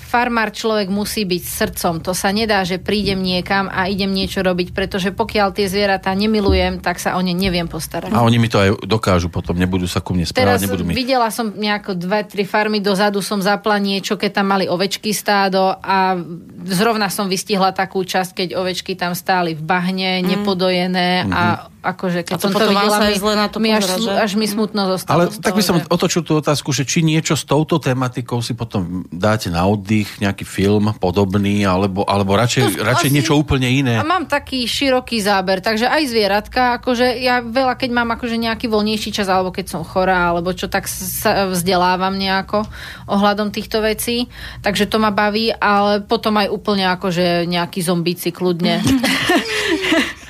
farmár človek musí byť srdcom. To sa nedá, že prídem niekam a idem niečo robiť, pretože pokiaľ tie zvieratá nemilujem, tak sa o ne neviem postarať. A oni mi to aj dokážu potom, nebudú sa ku mne správať. Teraz nebudú mi... videla som nejako dve, tri farmy, dozadu som zapla niečo, keď tam mali ovečky stádo a zrovna som vystihla takú časť, keď ovečky tam stáli v bahne, mm. nepodojené mm-hmm. a akože keď a to som to videla, mi, na to mi až, až mi smutno zostalo. Ale tak by som otočil tú otázku, že či niečo s touto tematikou si potom dáte na oddych, nejaký film podobný, alebo, alebo radšej, radšej asi... niečo úplne iné. A mám taký široký záber, takže aj zvieratka, akože ja veľa, keď mám akože nejaký voľnejší čas, alebo keď som chorá, alebo čo, tak sa vzdelávam nejako ohľadom týchto vecí, takže to ma baví, ale potom aj úplne akože nejaký zombíci kľudne.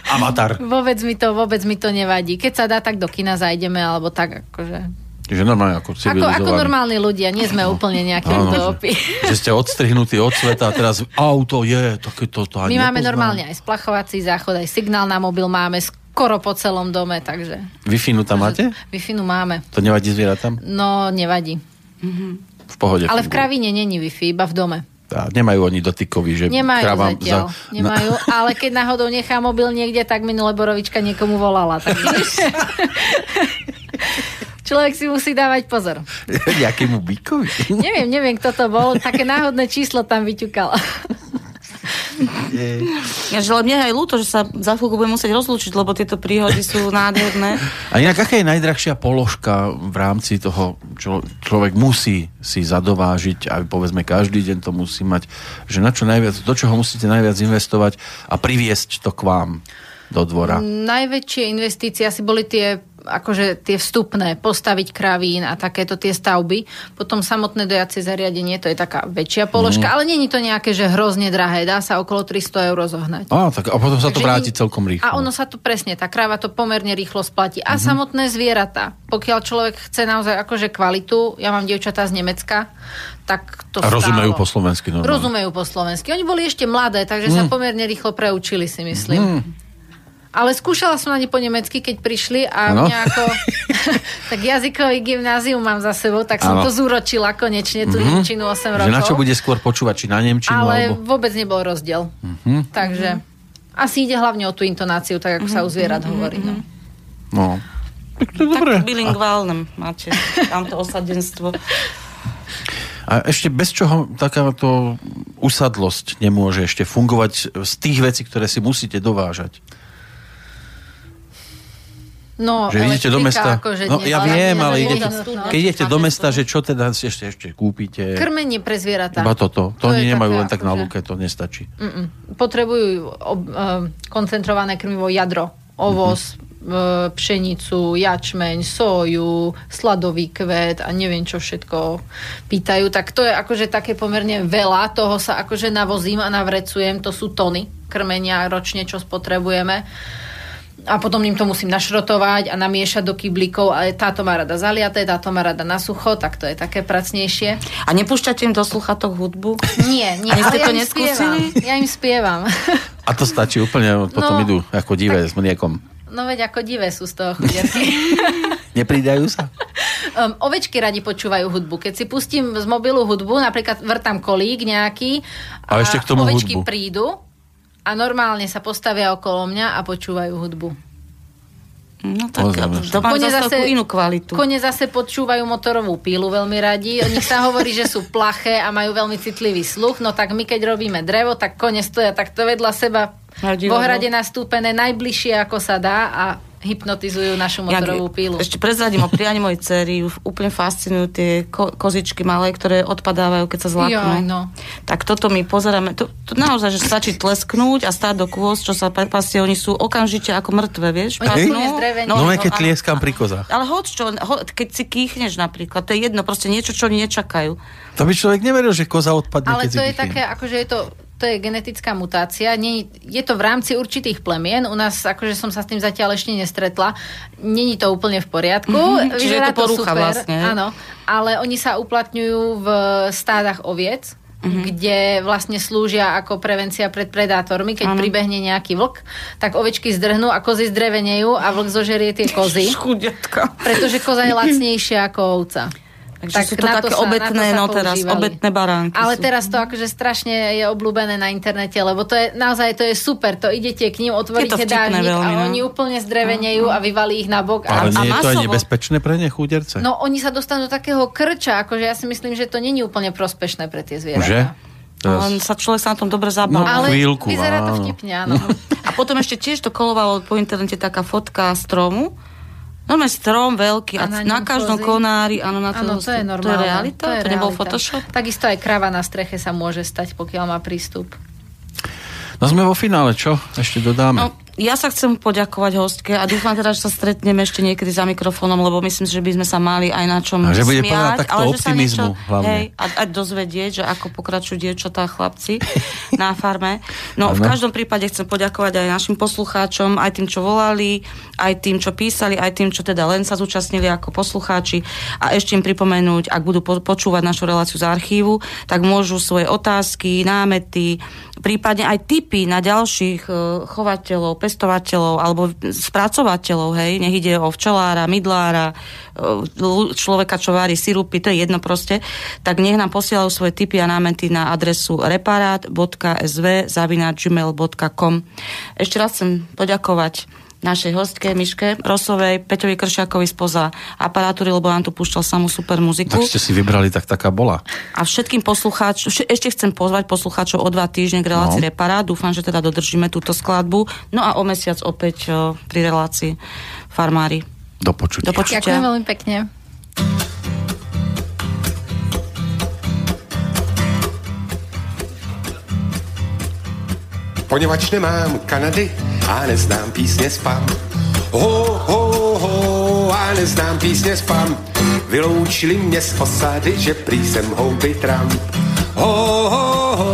Avatar. Vôbec mi to, vôbec mi to nevadí. Keď sa dá, tak do kina zajdeme, alebo tak akože... Čiže normálne ako civilizovaní. Ako, ako normálni ľudia, nie sme no, úplne nejaké utopi. Že, že ste odstrihnutí od sveta a teraz auto je, takéto to, to ani my máme nepoznám. Normálne aj splachovací záchod, aj signál na mobil máme, skoro po celom dome, takže... Wi-Fi-nu tam máte? Wi-Fi-nu máme. To nevadí zvieratám? No, nevadí. Mhm. V pohode. Ale v kravine není Wi-Fi, iba v dome. Nemajú oni dotykový, že nemajú kravám... Zatiaľ, za... nemajú, ale keď náhodou nechá mobil niekde, tak minule Borovička niekomu volala. Tak človek si musí dávať pozor. Jakému bíkovi? Neviem, neviem, kto to bol. Také náhodné číslo tam vyťukalo. Ja, že mne je aj ľúto, že sa za chvíľku budem musieť rozlúčiť, lebo tieto príhody sú nádherné. A inak, aká je najdrahšia položka v rámci toho, čo človek musí si zadovážiť a povedzme každý deň to musí mať, že na čo najviac, do čoho musíte najviac investovať a priviesť to k vám do dvora? Najväčšie investície asi boli tie akože tie vstupné, postaviť kravín a takéto tie stavby. Potom samotné dojacie zariadenie, to je taká väčšia položka, mm. ale nie je to nejaké, že hrozne drahé, dá sa okolo tristo eur zohnať. A, tak, a potom sa Takže to vráti in... celkom rýchlo. A ono sa to presne, tá kráva to pomerne rýchlo splatí. A mm-hmm. samotné zvieratá. Pokiaľ človek chce naozaj akože kvalitu, ja mám dievčatá z Nemecka, tak to a rozumejú stálo. po slovensky. Normálne. Rozumejú po slovensky. Oni boli ešte mladé, takže mm. sa pomerne rýchlo preučili, si myslím. Mm. Ale skúšala som na ne po nemecky, keď prišli a ano. Nejako... tak jazykový gymnázium mám za sebou, tak som ano. to zúročila konečne, tú mm-hmm. nemčinu osem rokov. Že na čo bude skôr počúvať, či na nemčinu? Ale alebo... vôbec nebol rozdiel. Mm-hmm. Takže mm-hmm. asi ide hlavne o tú intonáciu, tak ako mm-hmm. sa u zvierat mm-hmm. hovorí. No. no. Tak to je dobré. Tak bilingválne máte tamto osadenstvo. A ešte bez čoho takáto usadlosť nemôže ešte fungovať z tých vecí, ktoré si musíte dovážať? No, že idete do mesta, akože no, ja viem, ale idete, keď idete do mesta, že čo teda ešte, ešte kúpite? Krmenie pre zvieratá. Iba toto. To, to oni nemajú len tak akože... na lúke, to nestačí. Mm-mm. Potrebujú ob, e, koncentrované krmivo, jadro, ovoz, mm-hmm. e, pšenicu, jačmeň, soju, sladový kvet a neviem čo všetko pýtajú. Tak to je akože také pomerne veľa, toho sa akože navozím a navrecujem, to sú tony krmenia ročne, čo spotrebujeme. A potom im to musím našrotovať a namiešať do kyblíkov, ale táto má rada zaliaté, táto má rada na sucho, tak to je také pracnejšie. A nepúšťate im do sluchatok hudbu? Nie, nie. Ale ja, to im spievam, ja im spievam. A to stačí úplne, potom no, idú ako divé tak, s mliekom. No veď ako divé sú z toho chudiaky. Nepridajú sa? Um, ovečky radi počúvajú hudbu. Keď si pustím z mobilu hudbu, napríklad vrtám kolík nejaký a, a ešte k tomu ovečky hudbu. Prídu a normálne sa postavia okolo mňa a počúvajú hudbu. No tak, to mám zase takú inú kvalitu. Kone zase počúvajú motorovú pílu veľmi radi. O nich sa hovorí, že sú plaché a majú veľmi citlivý sluch. No tak my, keď robíme drevo, tak kone stoja takto vedľa seba vo hrade nastúpené najbližšie, ako sa dá a hypnotizujú našu motorovú pílu. Ešte prezradím o prianí mojej dcery. Úplne fascinujú tie ko- kozičky malé, ktoré odpadávajú, keď sa zláknú. No. Tak toto my pozeráme. To, to naozaj, že stačí tlesknúť a stáť do kôz, čo sa prepastie. Oni sú okamžite ako mŕtve, vieš? Oni sú nezdrevení. No, no, no, keď tlieskam pri kozách. Ale hoď čo, hoď, keď si kýchneš napríklad, to je jedno, proste niečo, čo oni nečakajú. To by človek neveril, že koza odpadne, ale keď si kýchne. Ale to je také, akože je to... to je genetická mutácia. Nie, je to v rámci určitých plemien. U nás, akože som sa s tým zatiaľ ešte nestretla, není to úplne v poriadku. Mm-hmm, čiže je to porucha vlastne. Áno, ale oni sa uplatňujú v stádach oviec, mm-hmm, kde vlastne slúžia ako prevencia pred predátormi. Keď ano. pribehne nejaký vlk, tak ovečky zdrhnú a kozy zdrevenejú a vlk zožerie tie kozy. Škudiatka. Pretože koza je lacnejšia ako ovca. Takže tak sú to také sa, obetné, no teraz, používali. obetné baránky. Ale sú. Teraz to akože strašne je obľúbené na internete, lebo to je, naozaj to je super, to idete k ním, otvoríte dážnik veľmi, a oni úplne zdrevenejú uh-huh. a vyvalí ich na bok. Ale a, nie a je to aj nebezpečné pre ne, chúderce? No oni sa dostanú do takého krča, akože ja si myslím, že to nie je úplne prospešné pre tie zvieratá. Že? Len sa človek sa na tom dobre zabáva. No, ale chvíľku, vyzerá to vtipne, áno. A potom ešte tiež to kolovalo po internete taká fotka stromu. Normálne strom veľký a, a na každom kozy. konári áno, na toho, áno, to je normálne. To je realita? To, je to nebol realita. Photoshop? Takisto aj krava na streche sa môže stať, pokiaľ má prístup. No sme vo finále, čo? Ešte dodáme. No, ja sa chcem poďakovať hostke a dúfam teda, že sa stretneme ešte niekedy za mikrofónom, lebo myslím, že by sme sa mali aj na čom smiať. Že bude plná takto optimizmu niečo, hlavne. Hej, a, a dozvedieť, že ako pokračujú dievčatá a chlapci na farme. No v každom prípade chcem poďakovať aj našim poslucháčom, aj tým, čo volali, aj tým, čo písali, aj tým, čo teda len sa zúčastnili ako poslucháči. A ešte im pripomenúť, ak budú počúvať našu reláciu z archívu, tak môžu svoje otázky, námety, prípadne aj tipy na ďalších chovateľov, pestovateľov alebo spracovateľov, hej, nech ide o včelára, mydlára, človeka, čo varí sirupy, to je jedno proste, tak nech nám posielajú svoje tipy a námety na adresu reparát bodka es vé zavináč gmail bodka com. Ešte raz chcem poďakovať našej hostke Miške Rosovej, Peťovi Kršiakovi spoza aparatúry, lebo nám tu púšťal samú super muziku. Tak ste si vybrali, tak taká bola. A všetkým poslucháčom, ešte chcem pozvať poslucháčov o dva týždne k relácii no. Reparát. Dúfam, že teda dodržíme túto skladbu. No a o mesiac opäť o, pri relácii Farmári. Do počutia. Do počutia. Ďakujem veľmi pekne. Poněvadž nemám Kanady a neznám písně spam. Ho, ho, ho, a neznám písně spam. Vyloučili mě z osady, že prý jsem houby Trump. Ho, ho, ho,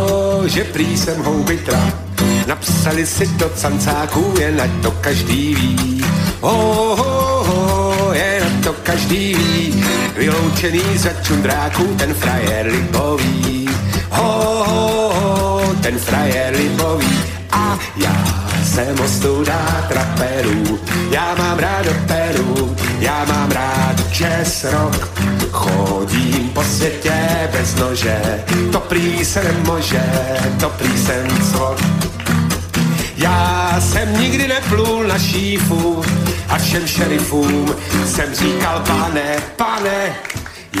že prý jsem houby Trump. Napsali si do cancáků, jen ať to každý ví. Ho, ho, ho, jen ať to každý ví. Vyloučený za čundráků, ten frajer libový. Ho, ho, ho, ten frajer libový. A já jsem ostuda traperů, já mám rád do Peru, já mám rád jazz rock. Chodím po světě bez nože, to prý se nemože, to prý jsem cvok. Já jsem nikdy neplul na šífu a všem šerifům jsem říkal pane, pane.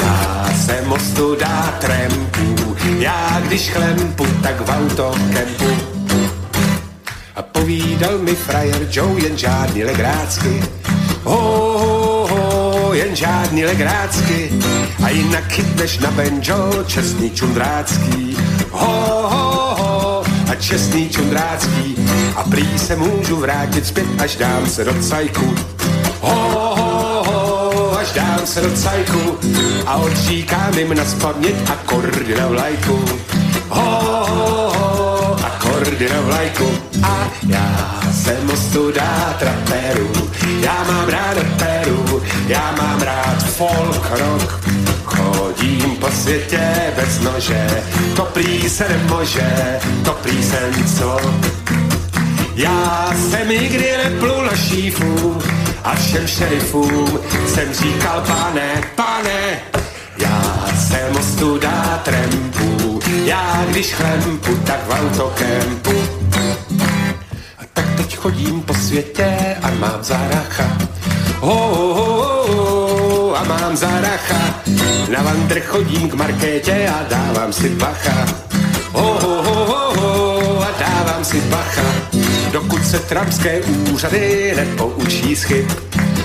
Já jsem ostuda trampů, já když chlempu, tak v autokempu. A povídal mi frajer Joe, jen žádný legrácky. Ho, ho, ho, jen žádný legrácky. A jinak chytneš na benjo čestný čundrácký. Ho, ho, ho, a čestný čundrácký. A prý se můžu vrátit zpět, až dám se do cajku. Ho, ho, ho, až dám se do cajku. A odříkám jim naspamět akordy na vlajku. Ho, ho, ho, akordy na vlajku. A já jsem ostuda traperu, já mám rád Peru, já mám rád folk rock. Chodím po světě bez nože, to prý se nemože, to prý jsem co. Já jsem nikdy neplul na šífu a všem šerifům jsem říkal pane, pane. Já jsem ostuda trampů, já když chlempu, tak v autokempu. A tak teď chodím po světě a mám záracha. Ho, ho, ho, ho, a mám záracha. Na vandr chodím k markétě a dávám si bacha. Ho, ho, ho, ho, ho, a dávám si bacha. Dokud se trampské úřady nepoučí z chyb.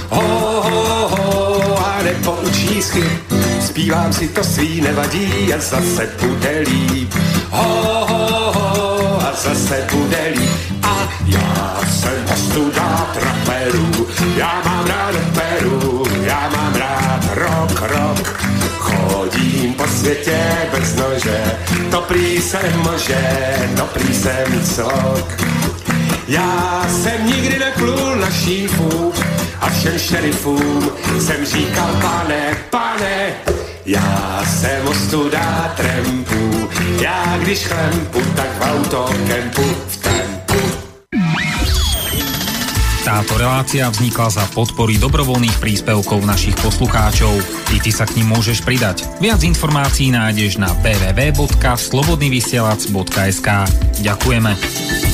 Ho, ho, ho, a nepoučí z chyb. Zpívám si to svý, nevadí a zase bude líp. Ho, ho, ho, a zase bude líp. a já jsem ostuda traperů. Já mám rád Peru, já mám rád rock, rock. Chodím po světě bez nože, to prý jsem može, to prý jsem cok. Já jsem nikdy neplul na šífu a všem šerifům jsem říkal pane, pane. Já jsem ostuda trampů, já když chlempu, tak v autokempu v tempu. Táto relácia vznikla za podpory dobrovoľných príspevkov našich poslucháčov. I ty sa k nim môžeš pridať. Viac informácií nájdeš na w w w bodka slobodnyvysielac bodka es ka. Ďakujeme.